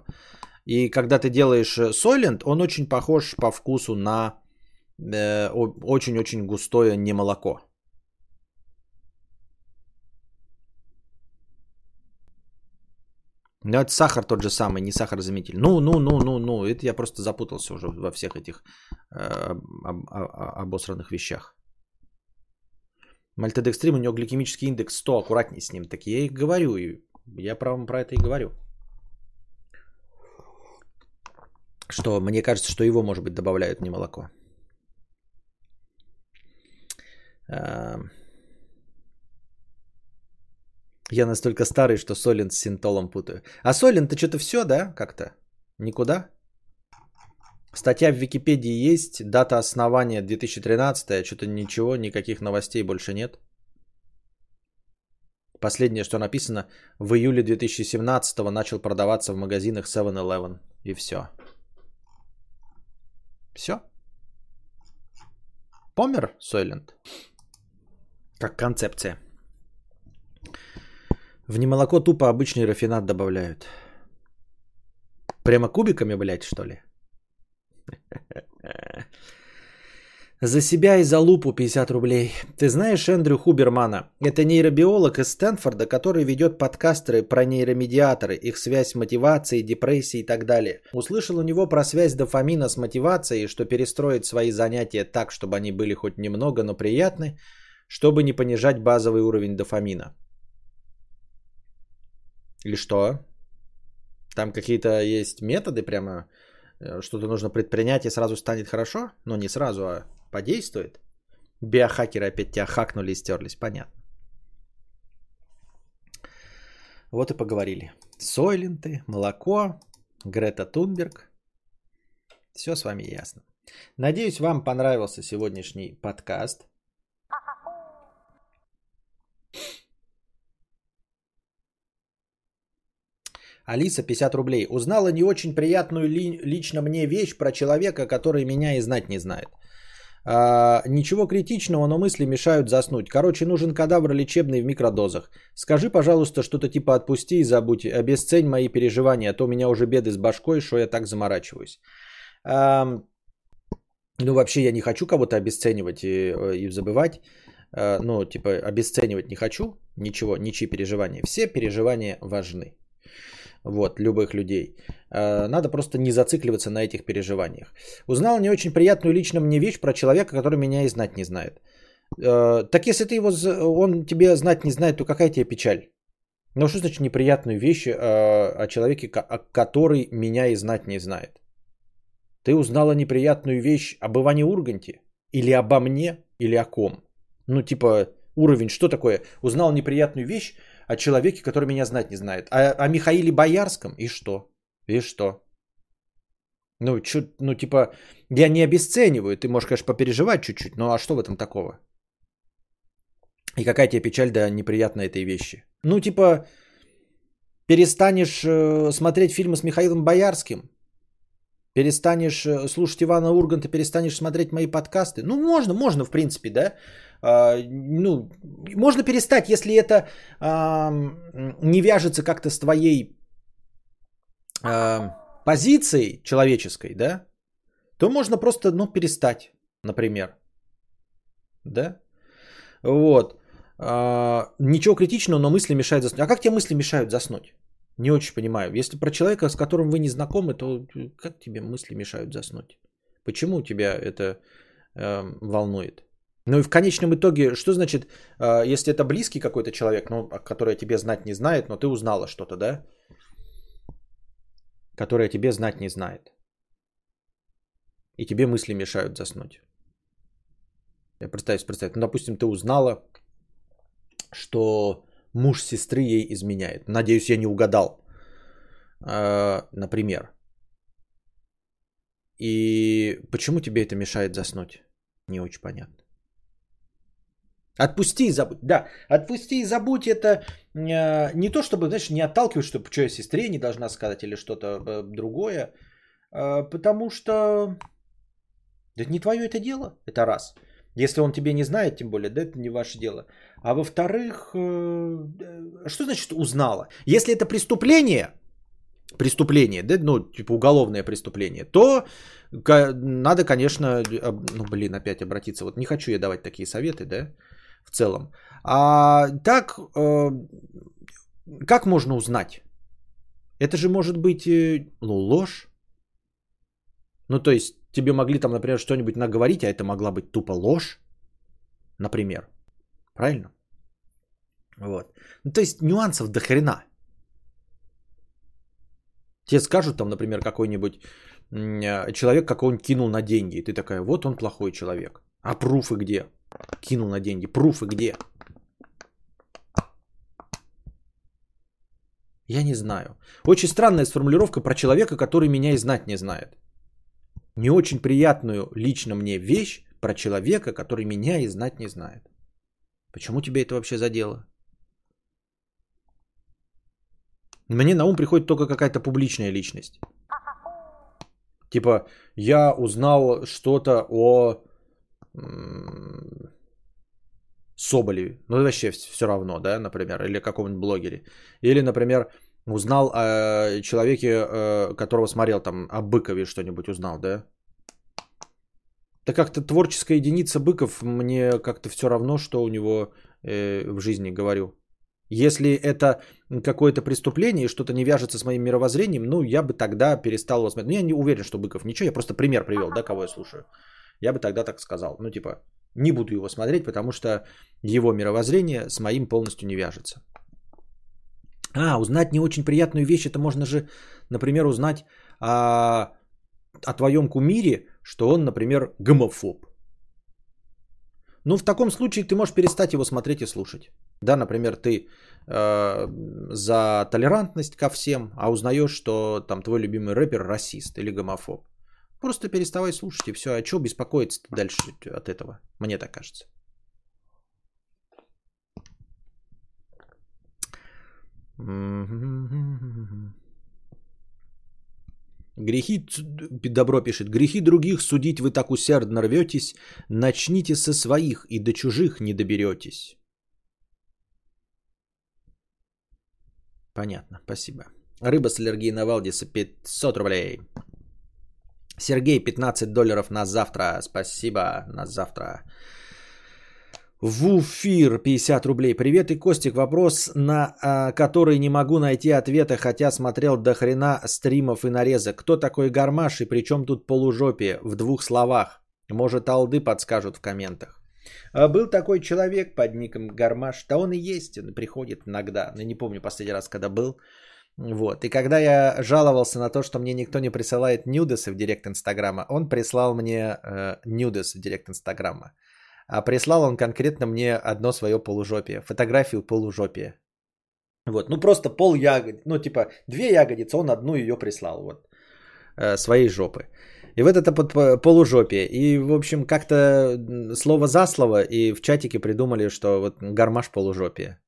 И когда ты делаешь сойлент, он очень похож по вкусу на очень-очень густое немолоко. Но это сахар тот же самый, не сахарозаменитель. Ну, это я просто запутался уже во всех этих обосранных вещах. Мальтодекстрин, у него гликемический индекс 100, аккуратнее с ним. Так я и говорю, и я вам про это и говорю. Что мне кажется, что его, может быть, добавляют в немолоко. Я настолько старый, что Сойлент с Синтолом путаю. А Сойлент-то что-то все, да, как-то? Никуда? Статья в Википедии есть, дата основания 2013, что-то ничего, никаких новостей больше нет. Последнее, что написано, в июле 2017 начал продаваться в магазинах 7-Eleven, и все. Все? Помер Сойлент? Как концепция. В немолоко тупо обычный рафинад добавляют. Прямо кубиками, блядь, что ли? За себя и за лупу 50 рублей. Ты знаешь Эндрю Хубермана? Это нейробиолог из Стэнфорда, который ведет подкастеры про нейромедиаторы, их связь мотивации, депрессии и так далее. Услышал у него про связь дофамина с мотивацией, что перестроить свои занятия так, чтобы они были хоть немного, но приятны, чтобы не понижать базовый уровень дофамина. Или что? Там какие-то есть методы, прямо что-то нужно предпринять и сразу станет хорошо? Но не сразу, а подействует. Биохакеры опять тебя хакнули и стерлись, понятно. Вот и поговорили. Сойленты, молоко, Грета Тунберг. Все с вами ясно. Надеюсь, вам понравился сегодняшний подкаст. Алиса, 50 рублей. Узнала не очень приятную лично мне вещь про человека, который меня и знать не знает. Ничего критичного, но мысли мешают заснуть. Короче, нужен кадавр лечебный в микродозах. Скажи, пожалуйста, что-то типа отпусти и забудь. Обесцень мои переживания, а то у меня уже беды с башкой, что я так заморачиваюсь. Ну, вообще, я не хочу кого-то обесценивать и забывать. Ну, типа, обесценивать не хочу. Ничего, ничьи переживания. Все переживания важны. Вот, любых людей. Надо просто не зацикливаться на этих переживаниях. Узнал не очень приятную лично мне вещь про человека, который меня и знать не знает. Так если ты его, он тебе знать не знает, то какая тебе печаль? Ну что значит неприятную вещь о человеке, который меня и знать не знает? Ты узнала неприятную вещь об Иване Урганте? Или обо мне? Или о ком? Ну типа уровень, что такое? Узнал неприятную вещь о человеке, который меня знать не знает. О Михаиле Боярском? И что? И что? Ну, ну, типа, я не обесцениваю. Ты можешь, конечно, попереживать чуть-чуть, но а что в этом такого? И какая тебе печаль, да, неприятная этой вещи? Ну, типа, перестанешь смотреть фильмы с Михаилом Боярским? Перестанешь слушать Ивана Урганта, перестанешь смотреть мои подкасты? Ну, можно, в принципе, да. Ну, можно перестать, если это не вяжется как-то с твоей позицией человеческой, да, то можно просто, ну, перестать, например. Да? Вот. Ничего критичного, но мысли мешают заснуть. А как тебе мысли мешают заснуть? Не очень понимаю. Если про человека, с которым вы не знакомы, то как тебе мысли мешают заснуть? Почему тебя это волнует? Ну и в конечном итоге, что значит, если это близкий какой-то человек, ну, который тебе знать не знает, но ты узнала что-то, да? Которое тебе знать не знает. И тебе мысли мешают заснуть. Я представь. Ну, допустим, ты узнала, что муж сестры ей изменяет. Надеюсь, я не угадал. Например. И почему тебе это мешает заснуть? Не очень понятно. Отпусти и забудь. Да, отпусти и забудь — это не то, чтобы, знаешь, не отталкивать, чтобы что я сестре не должна сказать или что-то другое. Потому что это не твое это дело, это раз. Если он тебе не знает, тем более, да, это не ваше дело. А во-вторых, что значит узнала? Если это преступление, да, ну, типа уголовное преступление, то надо, конечно, ну, блин, опять обратиться. Вот не хочу я давать такие советы, да, в целом. А так, как можно узнать? Это же может быть, ну, ложь. Ну, то есть, тебе могли там, например, что-нибудь наговорить, а это могла быть тупо ложь, например. Правильно? Вот. Ну, то есть, нюансов до хрена. Тебе скажут там, например, какой-нибудь человек, какого он кинул на деньги. И ты такая, вот он плохой человек. А пруфы где? Кинул на деньги. Пруфы где? Я не знаю. Очень странная сформулировка про человека, который меня и знать не знает. Не очень приятную лично мне вещь про человека, который меня и знать не знает. Почему тебе это вообще задело? Мне на ум приходит только какая-то публичная личность. Типа, я узнал что-то о Соболеве. Ну, вообще все равно, да, например. Или каком-нибудь блогере. Или, например, узнал о человеке, которого смотрел, там, о Быкове что-нибудь узнал, да? Да как-то творческая единица Быков, мне как-то все равно, что у него в жизни, говорю. Если это какое-то преступление и что-то не вяжется с моим мировоззрением, ну, я бы тогда перестал его смотреть. Ну, я не уверен, что Быков ничего, я просто пример привел, да, кого я слушаю. Я бы тогда так сказал. Ну, типа, Не буду его смотреть, потому что его мировоззрение с моим полностью не вяжется. А, узнать не очень приятную вещь, это можно же, например, узнать о твоем кумире, что он, например, гомофоб. Ну, в таком случае ты можешь перестать его смотреть и слушать. Да, например, ты за толерантность ко всем, а узнаешь, что там твой любимый рэпер расист или гомофоб. Просто переставай слушать и все. А что беспокоиться дальше от этого? Мне так кажется. Грехи, добро пишет, грехи других судить вы так усердно рветесь, начните со своих и до чужих не доберетесь. Понятно, спасибо. Рыба с аллергией на Валдиса 500 рублей. Сергей, $15 на завтра. Спасибо, на завтра. Вуфир, 50 рублей. Привет и Костик. Вопрос, на который не могу найти ответа, хотя смотрел до хрена стримов и нарезок. Кто такой Гармаш и при чем тут полужопие? В двух словах. Может, алды подскажут в комментах. Был такой человек под ником Гармаш. Да он и есть, он приходит иногда. Но не помню последний раз, когда был. Вот. И когда я жаловался на то, что мне никто не присылает нюдесы в директ Инстаграма, он прислал мне нюдес в директ Инстаграма. А прислал он конкретно мне одно свое полужопие. Фотографию полужопия. Вот. Ну, просто пол ягодицы. Ну, типа, две ягодицы, он одну ее прислал. Вот. Своей жопы. И вот это под полужопие. И, в общем, как-то слово за слово. И в чатике придумали, что вот Гармаш полужопие.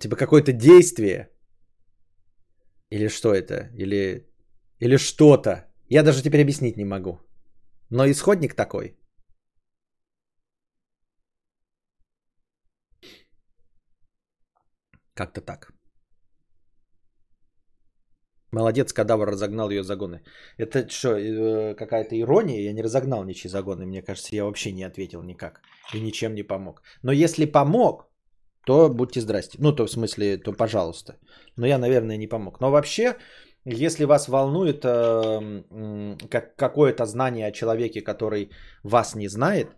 Типа какое-то действие. Или что это? Или что-то. Я даже теперь объяснить не могу. Но исходник такой. Как-то так. Молодец, Кадавр разогнал ее загоны. Это что, какая-то ирония? Я не разогнал ничьи загоны. Мне кажется, я вообще не ответил никак. И ничем не помог. Но если помог, то будьте здрасте. Ну, то в смысле, то пожалуйста. Но я, наверное, не помог. Но вообще... Если вас волнует какое-то знание о человеке, который вас не знает,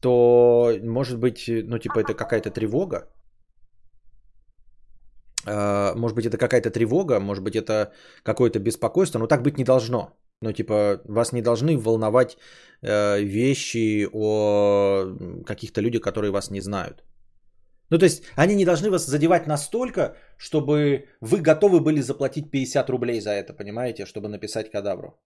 то, может быть, ну, типа, это какая-то тревога. Может быть, это какая-то тревога, может быть, это какое-то беспокойство. Но так быть не должно. Ну, типа, вас не должны волновать вещи о каких-то людях, которые вас не знают. Ну, то есть, они не должны вас задевать настолько, чтобы вы готовы были заплатить 50 рублей за это, понимаете, чтобы написать Кадавру.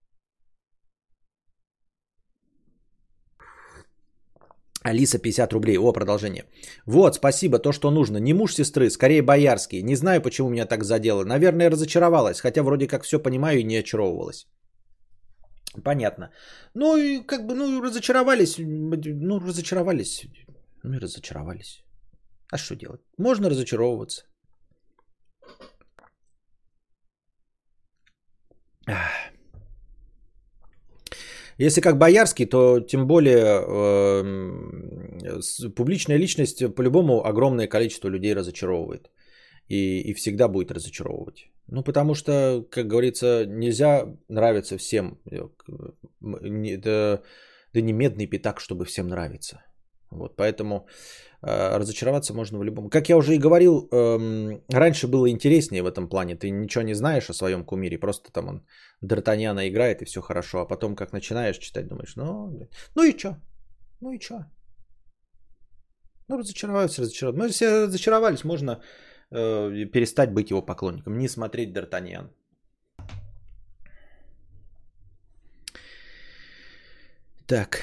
Алиса, 50 рублей. О, продолжение. Вот, спасибо, то, что нужно. Не муж сестры, скорее боярский. Не знаю, почему меня так задело. Наверное, разочаровалась, хотя вроде как все понимаю и не очаровывалась. Понятно. Ну, и как бы, ну, разочаровались. Ну, разочаровались. Ну, и разочаровались. А что делать? Можно разочаровываться. Если как боярский, то тем более публичная личность по-любому огромное количество людей разочаровывает. И всегда будет разочаровывать. Ну, потому что, как говорится, нельзя нравиться всем. Да не медный пятак, чтобы всем нравиться. Вот, поэтому разочароваться можно в любом. Как я уже и говорил, раньше было интереснее в этом плане. Ты ничего не знаешь о своем кумире, просто там он Д'Артаньяна играет и все хорошо. А потом, как начинаешь читать, думаешь, ну и что? Ну и что? Ну, разочаровались. Ну, если разочаровались, можно перестать быть его поклонником, не смотреть Д'Артаньян. Так.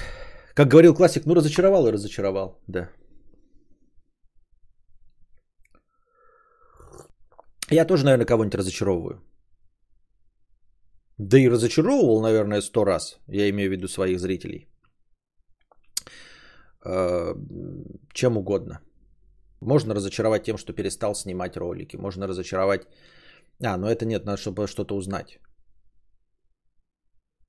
Как говорил классик, ну разочаровал и разочаровал, да. Я тоже, наверное, кого-нибудь разочаровываю. Да и разочаровывал, наверное, 100 раз. Я имею в виду своих зрителей. Чем угодно. Можно разочаровать тем, что перестал снимать ролики. Можно разочаровать... А, ну это нет, надо чтобы что-то узнать.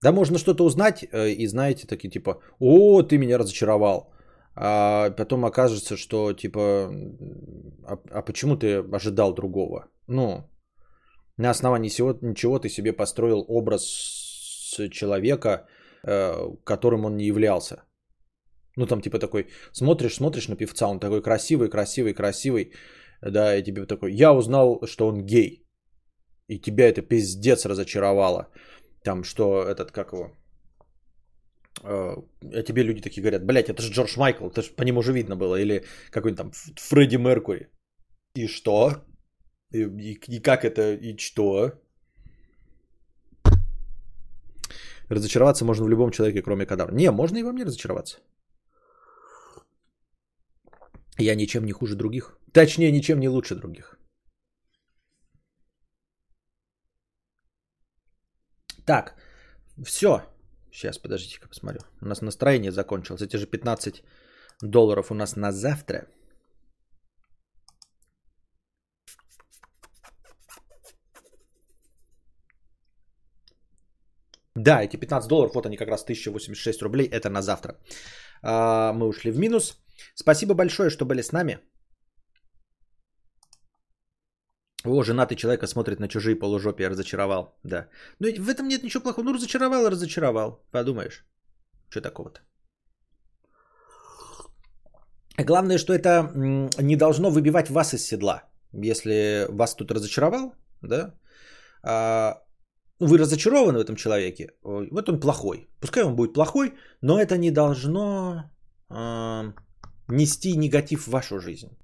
Да можно что-то узнать и, знаете, такие типа, о, ты меня разочаровал. А потом окажется, что типа, а почему ты ожидал другого? Ну, на основании всего ничего ты себе построил образ человека, которым он не являлся. Ну, там типа такой, смотришь на певца, он такой красивый, да, и тебе такой, я узнал, что он гей, и тебя это пиздец разочаровало, там, что этот, как его, а тебе люди такие говорят, блядь, это же Джордж Майкл, это же по нему же видно было, или какой-нибудь там Фредди Меркури, и что, и как это, и что. Разочароваться можно в любом человеке, кроме Кадавра. Не, можно и во мне разочароваться. Я ничем не хуже других. Точнее, ничем не лучше других. Так, все. Сейчас, подождите-ка, посмотрю. У нас настроение закончилось. Эти же $15 у нас на завтра. Да, эти $15, вот они как раз 1086 рублей, это на завтра. Мы ушли в минус. Спасибо большое, что были с нами. О, женатый человек смотрит на чужие полужопия, разочаровал, да. Ну, в этом нет ничего плохого, ну, разочаровал, подумаешь, что такого-то. Главное, что это не должно выбивать вас из седла, если вас тут разочаровал, да. Вы разочарованы в этом человеке, вот он плохой. Пускай он будет плохой, но это не должно нести негатив в вашу жизнь.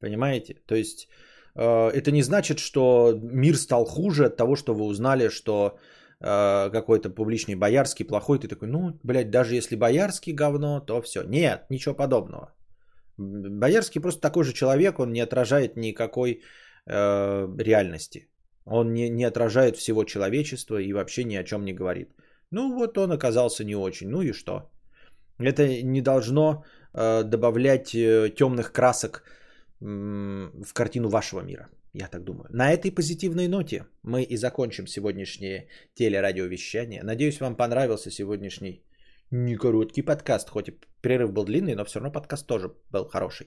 Понимаете? То есть это не значит, что мир стал хуже от того, что вы узнали, что какой-то публичный Боярский плохой. Ты такой, ну, блядь, даже если Боярский говно, то все. Нет, ничего подобного. Боярский просто такой же человек, он не отражает никакой реальности. Он не отражает всего человечества и вообще ни о чем не говорит. Ну вот он оказался не очень. Ну и что? Это не должно добавлять темных красок в картину вашего мира. Я так думаю. На этой позитивной ноте мы и закончим сегодняшнее телерадиовещание. Надеюсь, вам понравился сегодняшний некороткий подкаст. Хоть и перерыв был длинный, но все равно подкаст тоже был хороший.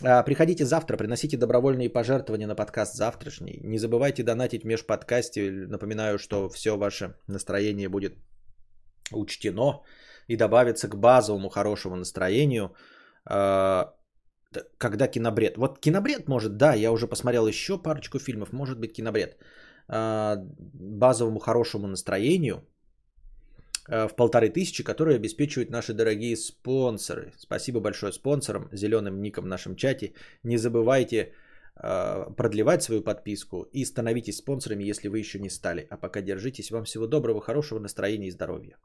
Приходите завтра, приносите добровольные пожертвования на подкаст завтрашний. Не забывайте донатить в межподкасте. Напоминаю, что все ваше настроение будет учтено и добавится к базовому хорошему настроению, когда кинобред. Вот кинобред может, да, я уже посмотрел еще парочку фильмов, может быть кинобред. Базовому хорошему настроению в 1500, которые обеспечивают наши дорогие спонсоры. Спасибо большое спонсорам, зеленым ником в нашем чате. Не забывайте продлевать свою подписку и становитесь спонсорами, если вы еще не стали. А пока держитесь. Вам всего доброго, хорошего настроения и здоровья.